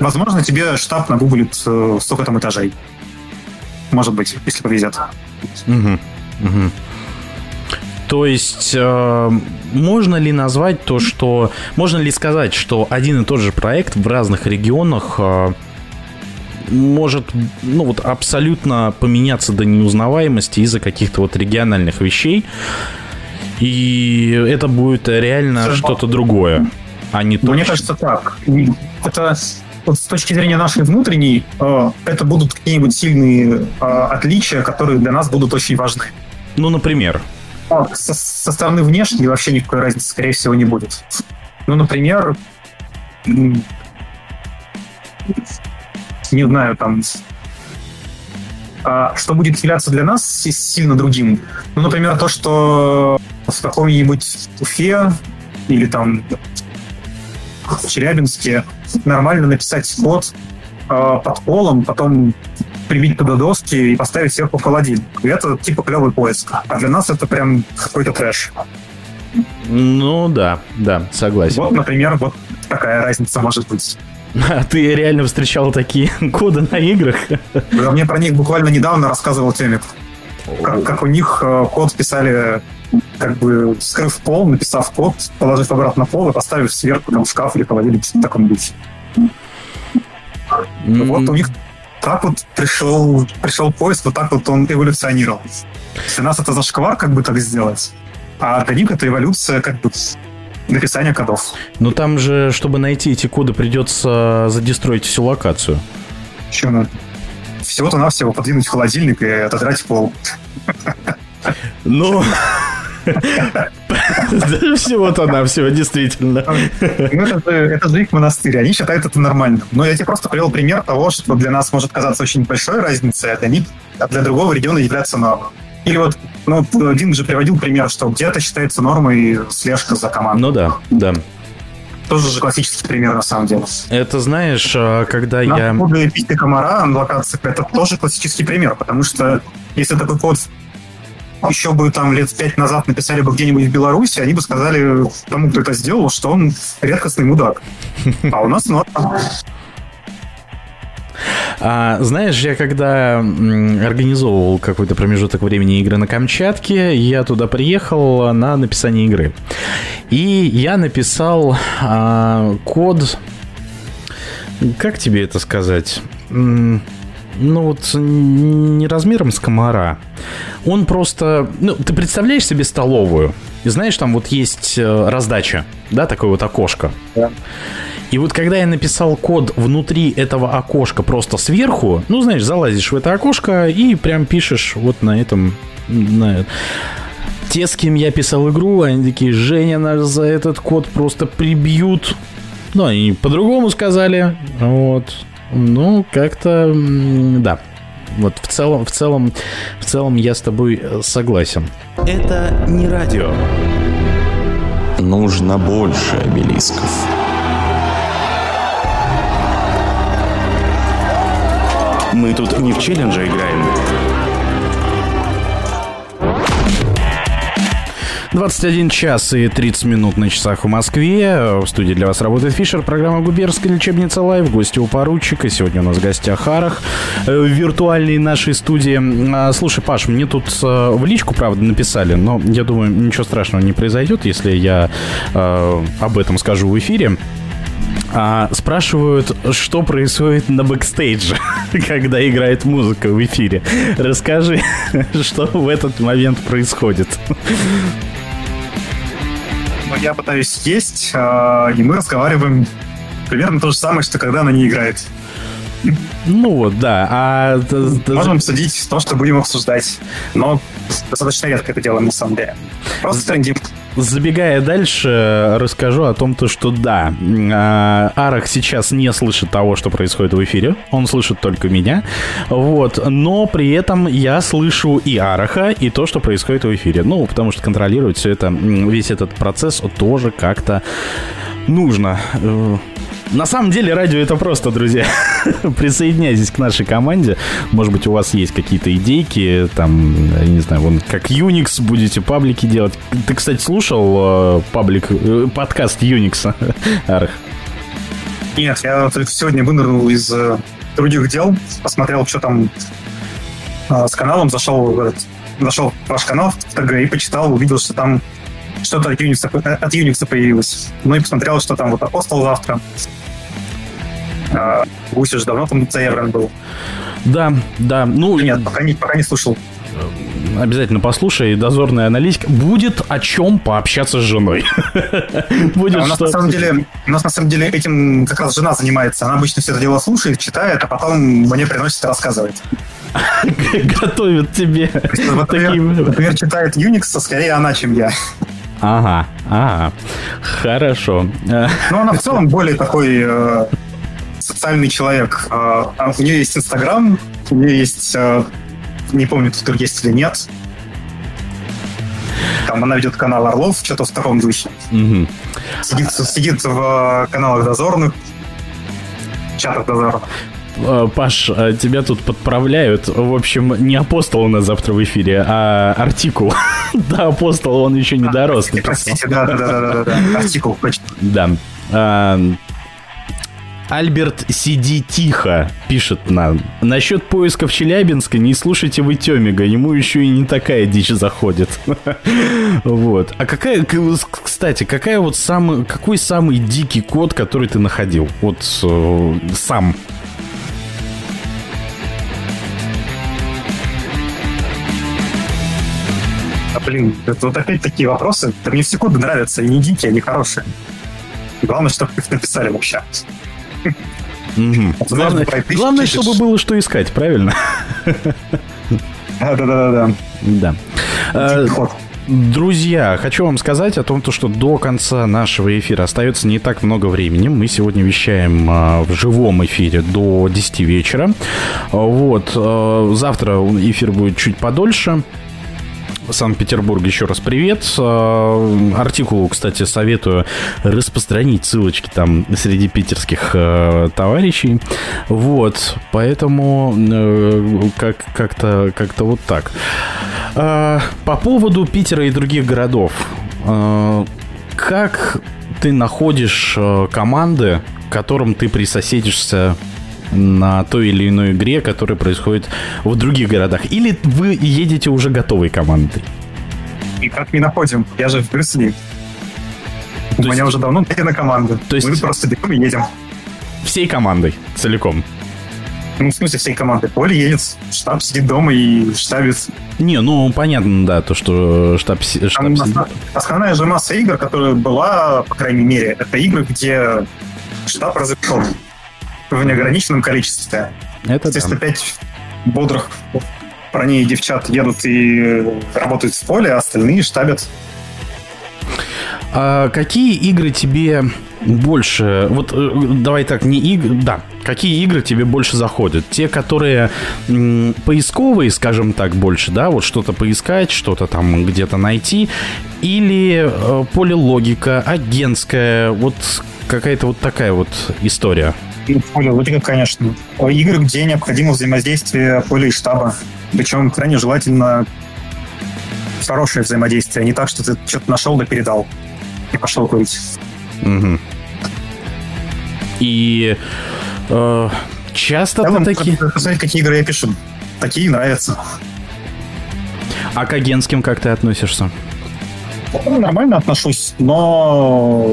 Возможно, тебе штаб нагуглит столько там этажей. Может быть, если повезет. То есть, можно ли назвать то, что... Можно ли сказать, что один и тот же проект в разных регионах может, ну, вот абсолютно поменяться до неузнаваемости из-за каких-то вот региональных вещей? И это будет реально что-то другое, а не то... Мне кажется, так. Это вот с точки зрения нашей внутренней, это будут какие-нибудь сильные отличия, которые для нас будут очень важны. Ну, например... Со стороны внешней вообще никакой разницы, скорее всего, не будет. Ну, например, не знаю, там, что будет являться для нас сильно другим. Ну, например, то, что в каком-нибудь Уфе или там в Челябинске нормально написать код под полом, потом прибить туда доски и поставить сверху холодильник. И это типа клевый поиск. А для нас это прям какой-то трэш. Ну да, да, согласен. Вот, например, вот такая разница может быть. А ты реально встречал такие коды на играх? Да, мне про них буквально недавно рассказывал Темик. Как у них код писали, как бы скрыв пол, написав код, положив обратно пол и поставив сверху там шкаф или холодильник в таком духе. Вот у них так вот пришел поезд, вот так вот он эволюционировал. Для нас это зашквар, как бы так сделать. А для них это эволюция, как бы, написания кодов. Но там же, чтобы найти эти коды, придется задестроить всю локацию. Чего? Всего-то навсего подвинуть в холодильник и отодрать пол. Ну... Всего-то навсего, действительно. Это же их монастырь, они считают это нормальным. Но я тебе просто привел пример того, что для нас может казаться очень большой разницей, а для другого региона является нормой. Или вот, ну, Динг же приводил пример, что где-то считается нормой слежка за командой. Ну да, да. Тоже же классический пример, на самом деле. Это, знаешь, когда я... Надо пить комара на локациях, это тоже классический пример, потому что если такой код... Еще бы там лет 5 назад написали бы где-нибудь в Беларуси, они бы сказали тому, кто это сделал, что он редкостный мудак. А у нас норма. Знаешь, я когда организовывал какой-то промежуток времени игры на Камчатке, я туда приехал на написание игры. И я написал код... Как тебе это сказать? Ну вот не размером с комара. Он просто... Ну, ты представляешь себе столовую. И знаешь, там вот есть раздача. Да, такое вот окошко. Да. И вот когда я написал код внутри этого окошка просто сверху, ну, знаешь, залазишь в это окошко и прям пишешь вот на этом... Те, с кем я писал игру, они такие: Женя, нас за этот код просто прибьют. Ну, они по-другому сказали. Вот... Ну, как-то, да. Вот в целом я с тобой согласен. Это не радио. Нужно больше обелисков. Мы тут не в челленджи играем. 21 час и 30 минут на часах в Москве. В студии для вас работает Фишер. Программа «Губернская лечебница Лайф». Гости у поручика. Сегодня у нас в гостях Арах. В виртуальной нашей студии. Слушай, Паш, мне тут в личку, правда, написали, но я думаю, ничего страшного не произойдет, если я об этом скажу в эфире. Спрашивают, что происходит на бэкстейдже, когда играет музыка в эфире. Расскажи, что в этот момент происходит. Я пытаюсь есть, и мы разговариваем примерно то же самое, что когда она не играет. Ну вот, да. Можем обсудить то, что будем обсуждать. Но достаточно редко это делаем, на самом деле. Просто трендим. Забегая дальше, расскажу о том, что да, Арах сейчас не слышит того, что происходит в эфире. Он слышит только меня. Вот. Но при этом я слышу и Араха, и то, что происходит в эфире. Ну, потому что контролировать все это, весь этот процесс тоже как-то нужно. На самом деле радио это просто, друзья. Присоединяйтесь к нашей команде. Может быть, у вас есть какие-то идейки. Там, я не знаю, вон как Юникс будете паблики делать. Ты, кстати, слушал подкаст Юникса, Арх? Нет, я только сегодня вынырнул из других дел. Посмотрел, что там с каналом. Зашел в ваш канал в ТГ и почитал, увидел, что там что-то от Юникса появилось. Ну и посмотрел, что там вот Апостол завтра. Гусь уже давно там заявлен был. Да, да. Ну, нет, пока не слушал. Обязательно послушай. Дозорная аналитика. Будет о чем пообщаться с женой. Будет что... У нас на самом деле этим как раз жена занимается. Она обычно все это дело слушает, читает, а потом мне приносит и рассказывает. Готовит тебе. Например, читает Юникса скорее она, чем я. Ага, хорошо. Но она в целом более такой социальный человек. У нее есть Инстаграм, у нее есть, не помню, Твиттер есть или нет. Там она ведет канал Орлов, что-то в таком духе. Угу. Сидит в каналах дозорных, чатах дозорных. Паш, тебя тут подправляют. В общем, не Апостол у нас завтра в эфире, а Артикул. Да, Апостол, он еще не дорос. Простите, да. Артикул, точно. Да. Альберт, сиди тихо, пишет нам. Насчет поиска в Челябинске не слушайте вы Тёмига, ему еще и не такая дичь заходит. Вот. А какая, кстати, какой самый дикий код, который ты находил? Вот сам. Блин, это вот опять такие вопросы. Да мне все коды нравятся, они дикие, они хорошие. Главное, чтобы их написали вообще. Главное, чтобы было что искать, правильно? Да. Друзья, хочу вам сказать о том, что до конца нашего эфира остается не так много времени. Мы сегодня вещаем в живом эфире до 10 вечера. Вот. Завтра эфир будет чуть подольше. Санкт-Петербург, еще раз привет. Артикулу, кстати, советую распространить ссылочки там среди питерских товарищей. Вот, поэтому как-то вот так. По поводу Питера и других городов. Как ты находишь команды, к которым ты присоседишься на той или иной игре, которая происходит в других городах? Или вы едете уже готовой командой? И как мы находим? Я же в Брюсселе. У меня уже давно на команду. То есть... Мы просто берем и едем. Всей командой? Целиком? Ну, в смысле, всей команды. Поле едет, штаб сидит дома и штабит. Не, ну, понятно, да, то, что штаб сидит. Основная же масса игр, которая была, по крайней мере, это игры, где штаб разрешен в неограниченном количестве. Это естественно, да. 5 бодрых парней и девчат едут и работают в поле, а остальные штабят. А какие игры тебе больше... Вот давай так, не игры... Да. Какие игры тебе больше заходят? Те, которые поисковые, скажем так, больше, да? Вот что-то поискать, что-то там где-то найти. Или полилогика, агентская. Вот какая-то вот такая вот история. Полилогика, конечно. Игры, где необходимо взаимодействие поля и штаба. Причем крайне желательно хорошее взаимодействие, а не так, что ты что-то нашел да передал и пошел курить. Угу. И часто ты такие... Посмотри, какие игры я пишу. Такие нравятся. А к агентским как ты относишься? Нормально отношусь, но...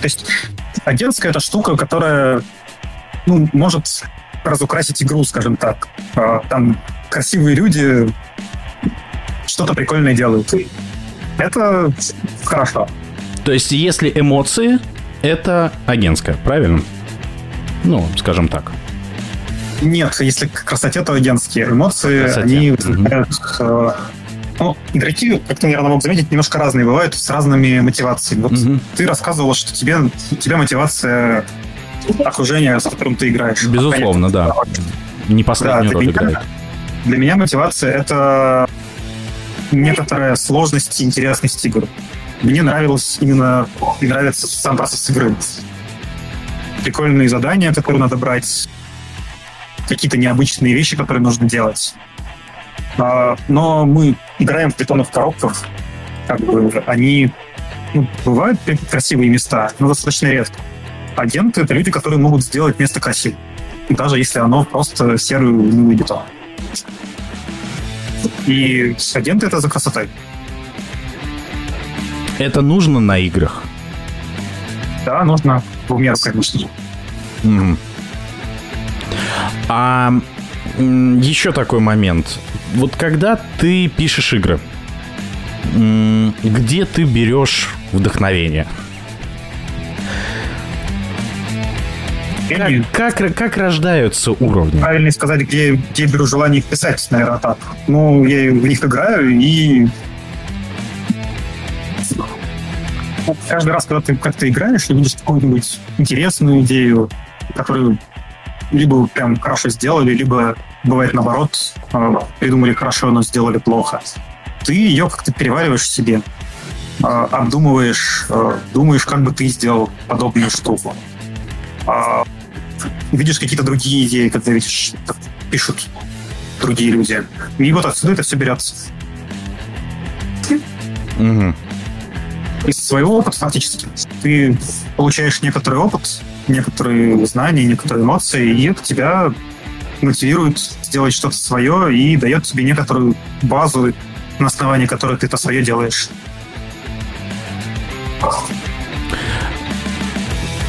То есть агентская — это штука, которая, ну, может разукрасить игру, скажем так. Там красивые люди что-то прикольное делают. Это хорошо. То есть если эмоции, это агентская, правильно? Ну, скажем так. Нет, если к красоте, то агентские. Эмоции, они возникают... Угу. Ну, игроки, как ты, наверное, мог заметить, немножко разные бывают, с разными мотивациями. Вот ты рассказывала, что у тебя мотивация окружения, с которым ты играешь. Безусловно, да. Не последнюю роль играет. Для меня мотивация — это некоторая сложность и интересность игры. Мне нравилось именно и нравится сам процесс игры. Прикольные задания, которые надо брать, какие-то необычные вещи, которые нужно делать. Но мы играем в питонов коробках, как бы они, ну, бывают красивые места, но достаточно редко. Агенты — это люди, которые могут сделать место красивым, даже если оно просто серую гнилую бетон. И агенты — это за красотой. Это нужно на играх? Да, нужно в меру, конечно. Mm-hmm. А еще такой момент. Вот когда ты пишешь игры, где ты берешь вдохновение? Как рождаются уровни? Правильно сказать, где беру желание их писать, наверное, так. Ну, я в них играю, и каждый раз, когда ты как-то играешь и видишь какую-нибудь интересную идею, которую либо прям хорошо сделали, либо, бывает, наоборот, придумали хорошо, но сделали плохо. Ты ее как-то перевариваешь в себе, обдумываешь, думаешь, как бы ты сделал подобную штуку. Видишь какие-то другие идеи, когда видишь, как пишут другие люди. И вот отсюда это все берется. Угу. Из своего опыта фактически. Ты получаешь некоторый опыт, некоторые знания, некоторые эмоции, и это тебя мотивирует сделать что-то свое и дает тебе некоторую базу, на основании которой ты это свое делаешь.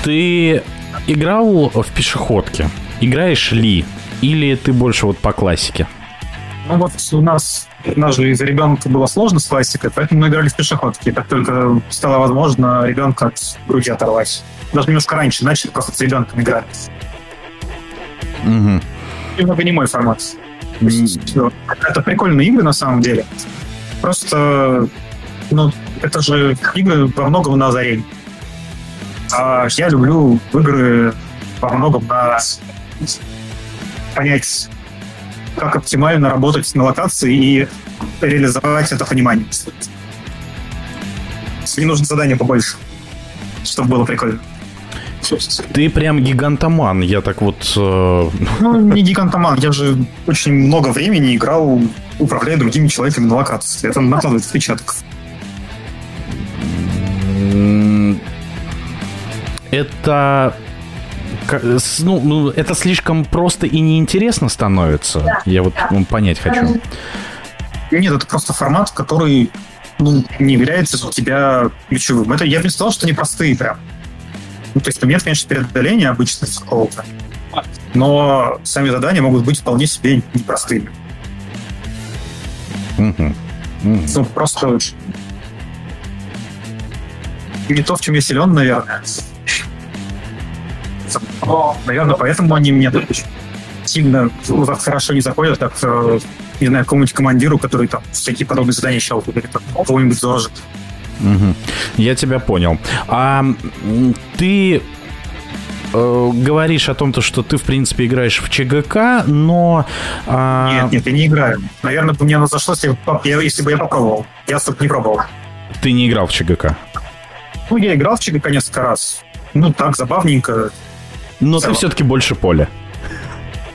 Ты играл в пешеходке? Играешь ли? Или ты больше вот по классике? Ну вот у нас же из-за ребенка было сложно с классикой, поэтому мы играли в пешеходки. Как только стало возможно ребенка от груди оторвать. Даже немножко раньше начали просто с ребенком играть. Угу. Немного не мой формат. Это прикольные игры на самом деле. Просто, ну, это же игры во многом на озарение. А я люблю игры во многом на понять, как оптимально работать на локации и реализовать это понимание. Мне нужно задание побольше, чтобы было прикольно. Ты прям гигантоман, я так вот... Ну, не гигантоман, я же очень много времени играл, управляя другими человеками на локации. Это накладывает отпечаток. Это... Ну, это слишком просто и неинтересно становится. Да, я вот понять хочу. Нет, это просто формат, который, ну, не является у тебя ключевым. Это я бы не сказал, что непростые прям. Ну, то есть у меня, конечно, преодоление обычно с какого-то, но сами задания могут быть вполне себе непростыми. Угу. Угу. Ну, просто не то, в чем я силен, наверное. Наверное, поэтому они мне сильно хорошо не заходят, как, не знаю, какому-нибудь командиру, который там всякие подобные задания щелкает, или кого-нибудь дорожит. Угу. Я тебя понял. А ты говоришь о том, что ты, в принципе, играешь в ЧГК, но... Нет, я не играю. Наверное, бы мне оно зашло, если бы я попробовал. Я особо не пробовал. Ты не играл в ЧГК? Ну, я играл в ЧГК несколько раз. Ну, так, забавненько. Но ты все-таки больше поле,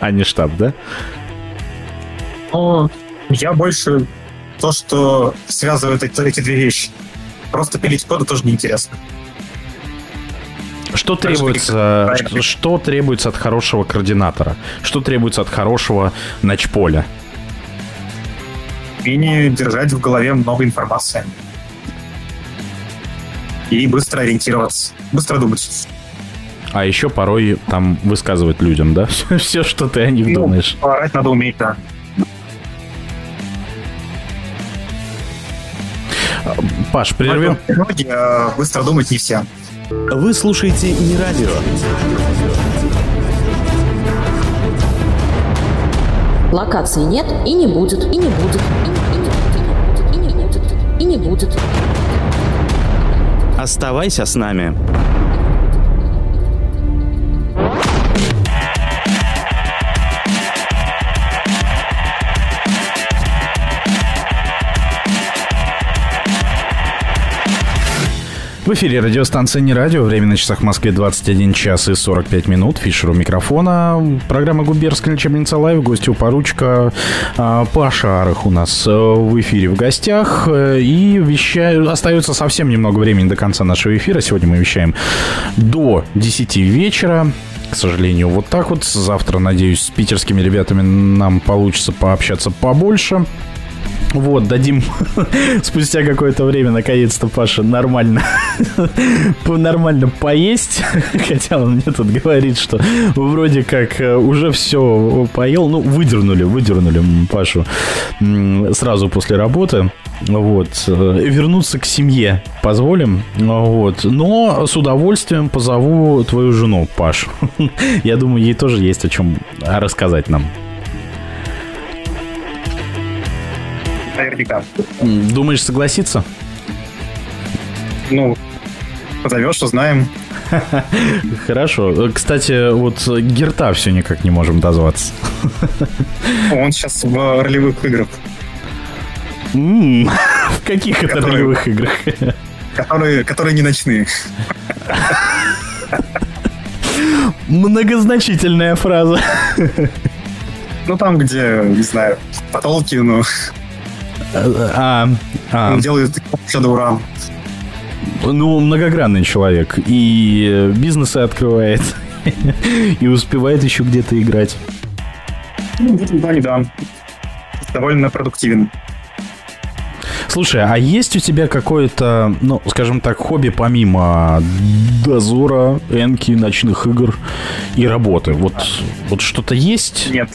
а не штаб, да? Ну, я больше то, что связывает эти две вещи. Просто пилить коды тоже неинтересно. Что требуется от хорошего координатора? Что требуется от хорошего ночполя? Умение держать в голове много информации. И быстро ориентироваться. Быстро думать. А еще порой там высказывать людям, да? Все, что ты о них думаешь. Орать надо уметь, да. Паш, прервем. Быстро думать не все. Вы слушаете «Не радио». Локации нет и не будет, и не будет, и не будет, и не будет. Оставайся с нами. В эфире радиостанция «Не радио». Время на часах в Москве 21 час и 45 минут. Фишер у микрофона. Программа «Губернская лечебница Лайф». Гостью поручика Паша Арах у нас в эфире в гостях. И вещаю... остается совсем немного времени до конца нашего эфира. Сегодня мы вещаем до 10 вечера. К сожалению, вот так вот. Завтра, надеюсь, с питерскими ребятами нам получится пообщаться побольше. Вот, дадим спустя какое-то время, наконец-то, Паше нормально поесть. Хотя он мне тут говорит, что вроде как уже все поел. Ну, выдернули Пашу сразу после работы. Вот. Вернуться к семье позволим. Вот. Но с удовольствием позову твою жену, Пашу. Я думаю, ей тоже есть о чем рассказать нам. Наверняка. Думаешь, согласиться? Ну, позовешь, узнаем. Хорошо. Кстати, вот Герта все никак не можем дозваться. Он сейчас в ролевых играх. В каких это ролевых играх? Которые не ночные. Многозначительная фраза. Ну, там, где, не знаю, по Толкину. Делают шадоурам. Ну, многогранный человек. И бизнесы открывает. И успевает еще где-то играть. Да. Довольно продуктивен. Слушай, а есть у тебя какое-то, ну, скажем так, хобби помимо Дозора, Энки, ночных игр и работы? Вот что-то есть? Нет.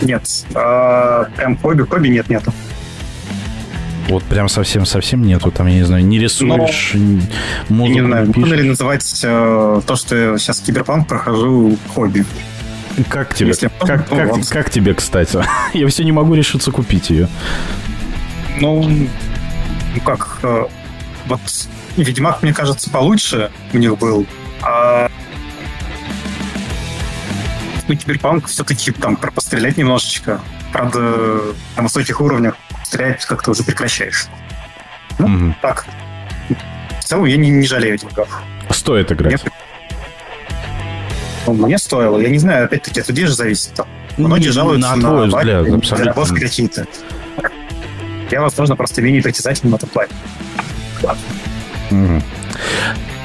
Прям хобби нету. Вот прям совсем нету. Там, я не знаю, не рисуешь, музыку не знаю, пишешь. Можно ли называть то, что я сейчас киберпанк прохожу, хобби? Как тебе? Как тебе, кстати? Я все не могу решиться купить ее. Ну как? Вот Ведьмак, мне кажется, получше у них был. Киберпанк все-таки там пострелять немножечко. Правда, на высоких уровнях стрелять как-то уже прекращаешь. Ну, так. В целом, я не жалею этих графов. Стоит играть? Мне стоило. Я не знаю, опять-таки, от людей же зависит. Многие жалуются на переработки какие-то. Я, возможно, просто менее притязательным в этом плане.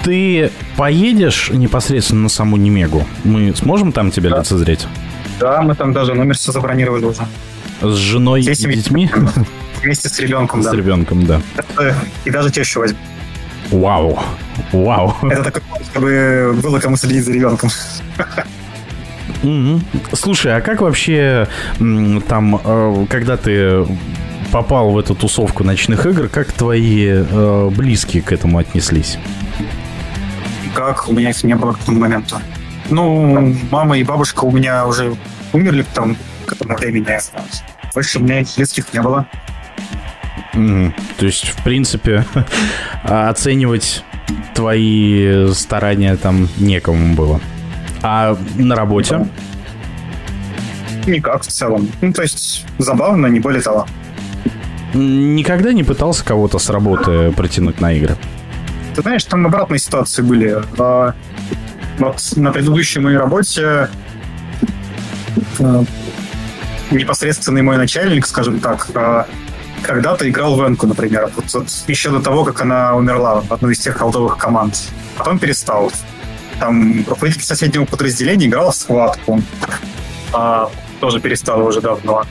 Ты поедешь непосредственно на саму Немегу? Мы сможем там тебя лицезреть? Да, мы там даже номер все забронировали уже. С женой и детьми? Вместе с ребенком, да. С ребенком, да. И даже тещу возьму. Вау. Это такой, чтобы было кому следить за ребенком. Слушай, а как вообще там, когда ты попал в эту тусовку ночных игр, как твои близкие к этому отнеслись? Как у меня их не было к тому моменту. Ну, мама и бабушка у меня уже умерли там к этому времени. Больше у меня близких не было. То есть, в принципе, оценивать твои старания там некому было. А на работе? Никак в целом. Ну, то есть, забавно, не более того. Никогда не пытался кого-то с работы протянуть на игры? Ты знаешь, там обратные ситуации были. Вот на предыдущей моей работе непосредственный мой начальник, скажем так, когда-то играл в Энку, например, еще до того, как она умерла, в одну из тех колдовых команд. Потом перестал. Там руководитель соседнего подразделения играл в схватку. Тоже перестал уже давно.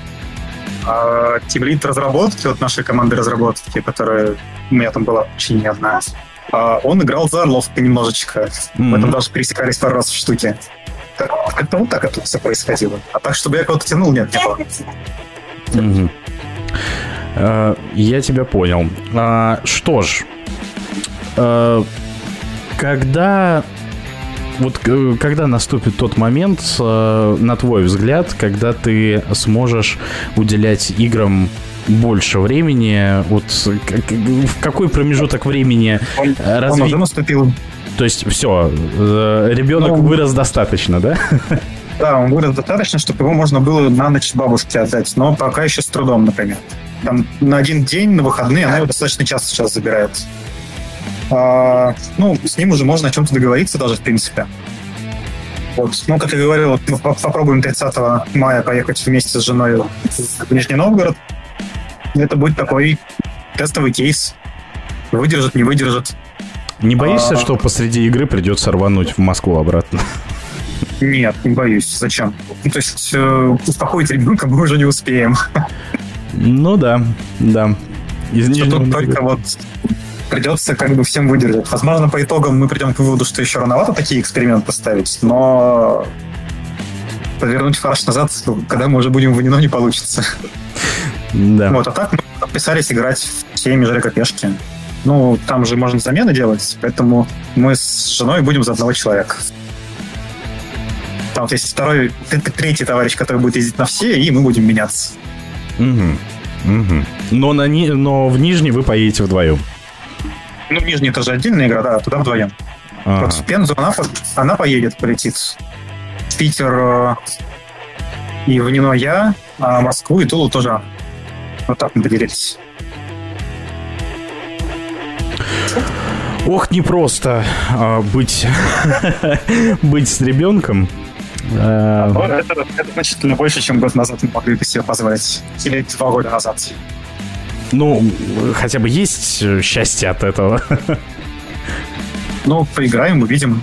А тимлид разработки, вот нашей команды разработки, которая у меня там была почти не одна, он играл за Орлов немножечко. Mm-hmm. Мы там даже пересекались пару раз в штуке. Как-то вот так это все происходило. А так, чтобы я кого-то тянул, нет, не было. Mm-hmm. Я тебя понял. Что ж, когда наступит тот момент, на твой взгляд, когда ты сможешь уделять играм больше времени? Вот в какой промежуток времени Он уже наступил. То есть все, ребенок вырос достаточно, да? Да, он вырос достаточно, чтобы его можно было на ночь бабушке отдать, но пока еще с трудом, например. Там на один день, на выходные она его достаточно часто сейчас забирает. С ним уже можно о чем-то договориться даже, в принципе. Вот. Ну, как я говорил, вот мы попробуем 30 мая поехать вместе с женой в Нижний Новгород. Это будет такой тестовый кейс. Выдержит, не выдержит. Не боишься, что посреди игры придется рвануть в Москву обратно? Нет, не боюсь. Зачем? То есть успокоить ребенка мы уже не успеем. Ну да. Тут только вот придется всем выдержать. Возможно, по итогам мы придем к выводу, что еще рановато такие эксперименты ставить, но повернуть фарш назад, когда мы уже будем в Нино, не получится. Да. Вот, а так мы подписались играть в все межрекопешки. Ну, там же можно замены делать, поэтому мы с женой будем за одного человека. Там вот есть третий товарищ, который будет ездить на все, и мы будем меняться. Угу. Но в Нижний вы поедете вдвоем? Ну, в Нижний это же отдельная игра, да, туда вдвоем. А-а-а. Вот в Пензу она поедет, полетит. В Питер и в Нино я, а Москву и Тулу тоже. Вот так мы поделились. Ох, непросто быть с ребенком. Это значительно больше, чем год назад мы могли бы себе позволить. Или 2 года назад. Ну, хотя бы есть счастье от этого. Ну, поиграем, увидим,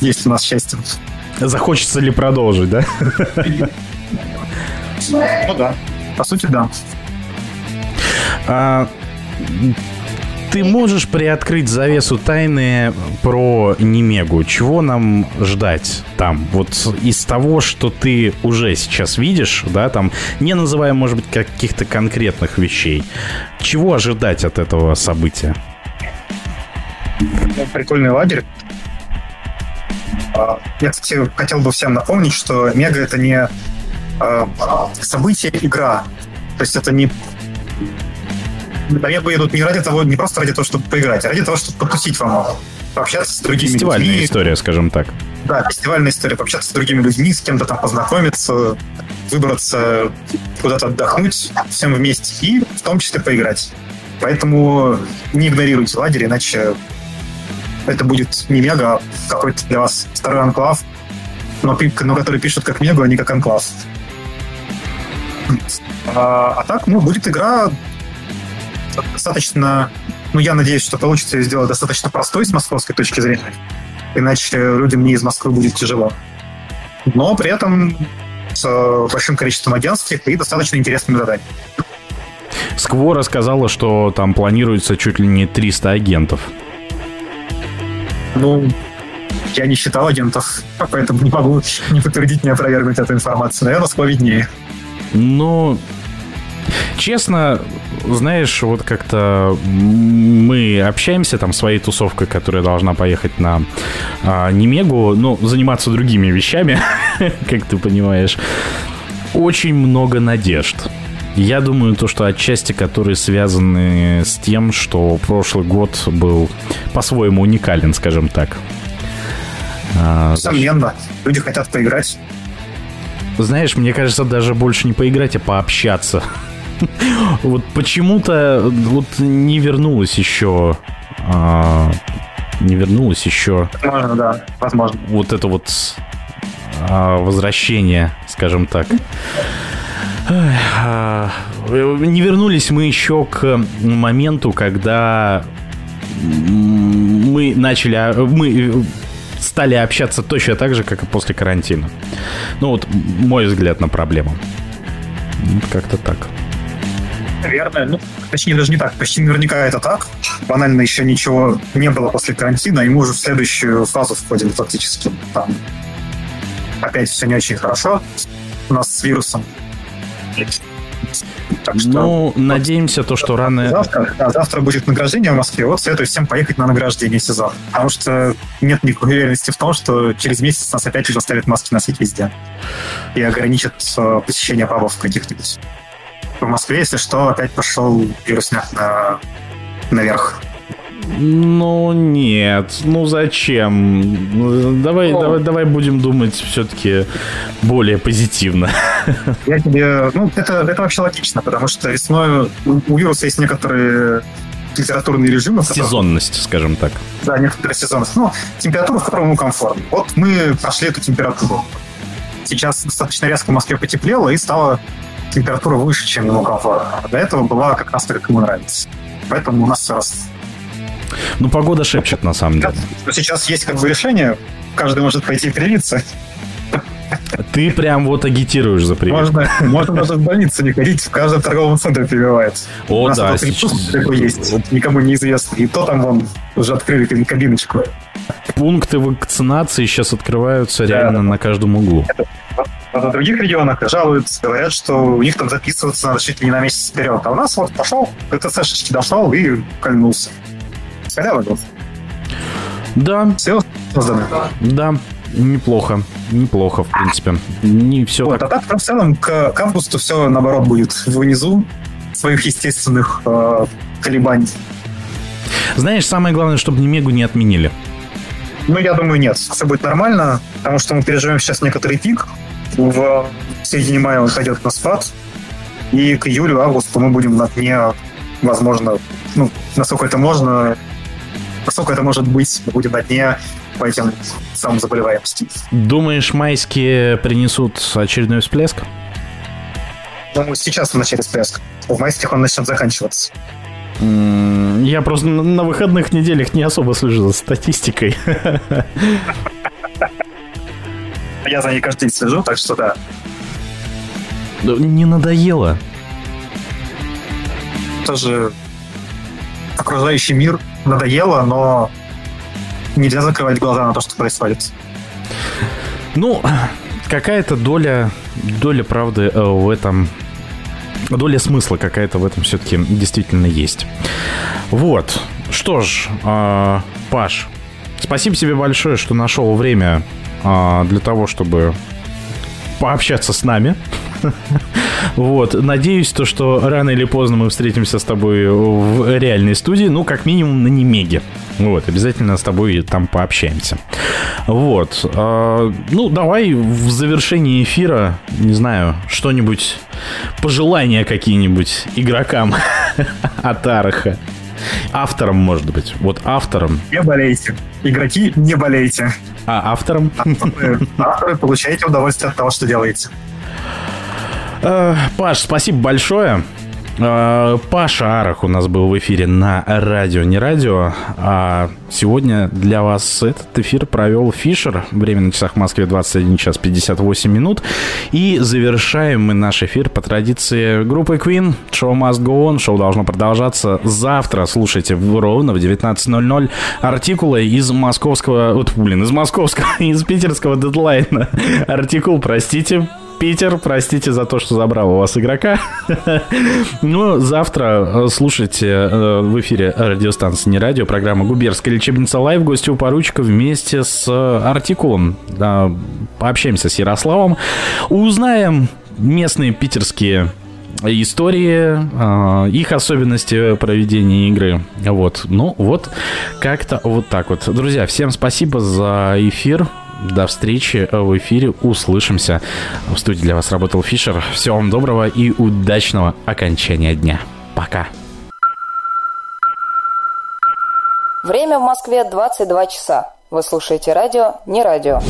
есть у нас счастье. Захочется ли продолжить, да? Ну да, по сути, да. Ты можешь приоткрыть завесу тайны про Немегу? Чего нам ждать там? Вот из того, что ты уже сейчас видишь, да, там, не называя, может быть, каких-то конкретных вещей. Чего ожидать от этого события? Прикольный лагерь. Я, кстати, хотел бы всем напомнить, что Мега — это не событие, игра. То есть это не... Я бы едут не просто ради того, чтобы поиграть, а ради того, чтобы потусить вам, пообщаться с другими людьми. Фестивальная история, скажем так. Да, фестивальная история, пообщаться с другими людьми, с кем-то там познакомиться, выбраться, куда-то отдохнуть, всем вместе, и в том числе поиграть. Поэтому не игнорируйте лагерь, иначе это будет не Мега, а какой-то для вас второй анклав, но который пишет как Мегу, а не как анклав. А так, будет игра... достаточно, я надеюсь, что получится ее сделать достаточно простой с московской точки зрения, иначе людям не из Москвы будет тяжело. Но при этом с большим количеством агентских и достаточно интересными заданиями. Скво рассказала, что там планируется чуть ли не 300 агентов. Я не считал агентов, поэтому не могу не подтвердить, не опровергнуть эту информацию. Наверное, Скво виднее. Честно, знаешь, вот как-то мы общаемся там своей тусовкой, которая должна поехать на Немегу, заниматься другими вещами, как ты понимаешь. Очень много надежд. Я думаю, то, что отчасти, которые связаны с тем, что прошлый год был по-своему уникален, скажем так. Несомненно, люди хотят поиграть. Знаешь, мне кажется, даже больше не поиграть, а пообщаться. Вот почему-то не вернулось еще. Возможно, да, возможно. Вот это возвращение, скажем так. Не вернулись мы еще к моменту, когда мы стали общаться точно так же, как и после карантина. Ну вот мой взгляд на проблему. Как-то так. Наверное, точнее даже не так, почти наверняка это так. Банально еще ничего не было после карантина, и мы уже в следующую фазу входим фактически. Там опять все не очень хорошо у нас с вирусом. Так что, надеемся, что рано... Завтра будет награждение в Москве. Вот советую всем поехать на награждение СИЗО. Потому что нет никакой уверенности в том, что через месяц нас опять заставят маски носить везде. И ограничат посещение пабов каких-нибудь. В Москве, если что, опять пошел вирус наверх. Зачем? Давай будем думать все-таки более позитивно. Я тебе... это вообще логично, потому что весной у вируса есть некоторые температурные режимы. Сезонность, скажем так. Да, некоторая сезонность. Температура, в которой ему комфортно. Вот мы прошли эту температуру. Сейчас достаточно резко в Москве потеплело и стала температура выше, чем ему комфортно. До этого была как раз как ему нравится. Поэтому у нас все раз... погода шепчет, на самом деле. Сейчас есть решение. Каждый может пойти привиться. Ты прям агитируешь за прививку. Можно даже в больницу не ходить. В каждом торговом центре прививается. У нас вот такой есть. Никому неизвестно. И то там вон уже открыли кабиночку. Пункты вакцинации сейчас открываются реально на каждом углу. В других регионах жалуются, говорят, что у них там записываться надо чуть ли не на месяц вперед. А у нас пошел, к ТЦшечке дошел и кольнулся. Да. Да, неплохо, в принципе. Не все так. А так в целом к августу все наоборот будет внизу своих естественных колебаний. Знаешь, самое главное, чтобы Немегу не отменили. Я думаю, нет. Все будет нормально, потому что мы переживаем сейчас некоторый пик. В середине мая он пойдет на спад. И к июлю-августу мы будем на дне, возможно, насколько это можно... Поскольку это может быть, мы будем на дне по этим самым заболеваемостям. Думаешь, майские принесут очередной всплеск? Сейчас в начале всплеск. В майских он начнет заканчиваться. Я просто на выходных неделях не особо слежу за статистикой. Я за ней каждый день слежу, так что да. Не надоело? Тоже окружающий мир надоело, но нельзя закрывать глаза на то, что происходит. Какая-то доля правды в этом... Доля смысла какая-то в этом все-таки действительно есть. Вот. Что ж, Паш, спасибо тебе большое, что нашел время для того, чтобы пообщаться с нами. Надеюсь, что рано или поздно мы встретимся с тобой в реальной студии, как минимум на Немеге. Обязательно с тобой там пообщаемся. Давай в завершении эфира, не знаю, что-нибудь, пожелания какие-нибудь игрокам от Араха. Автором, может быть. Автором. Не болейте. Игроки, не болейте. А автором? Авторы, получаете удовольствие от того, что делаете. Паш, спасибо большое. Паша Арах у нас был в эфире на радио, не радио. А сегодня для вас этот эфир провел Фишер. Время на часах в Москве 21 час 58 минут. И завершаем мы наш эфир по традиции группы Queen. Show must go on. Шоу должно продолжаться завтра. Слушайте ровно в 19:00 артикулы из московского... из питерского дедлайна. Артикул, простите. Питер, простите за то, что забрал у вас игрока. Завтра слушайте в эфире радиостанции «Не радио», программа «Губернская лечебница Лайф», гостю поручика вместе с Артикулом. Пообщаемся с Ярославом. Узнаем местные питерские истории, их особенности проведения игры. Как-то вот так вот. Друзья, всем спасибо за эфир. До встречи в эфире. Услышимся. В студии для вас работал Фишер. Всего вам доброго и удачного окончания дня. Пока. Время в Москве 22 часа. Вы слушаете радио, не радио.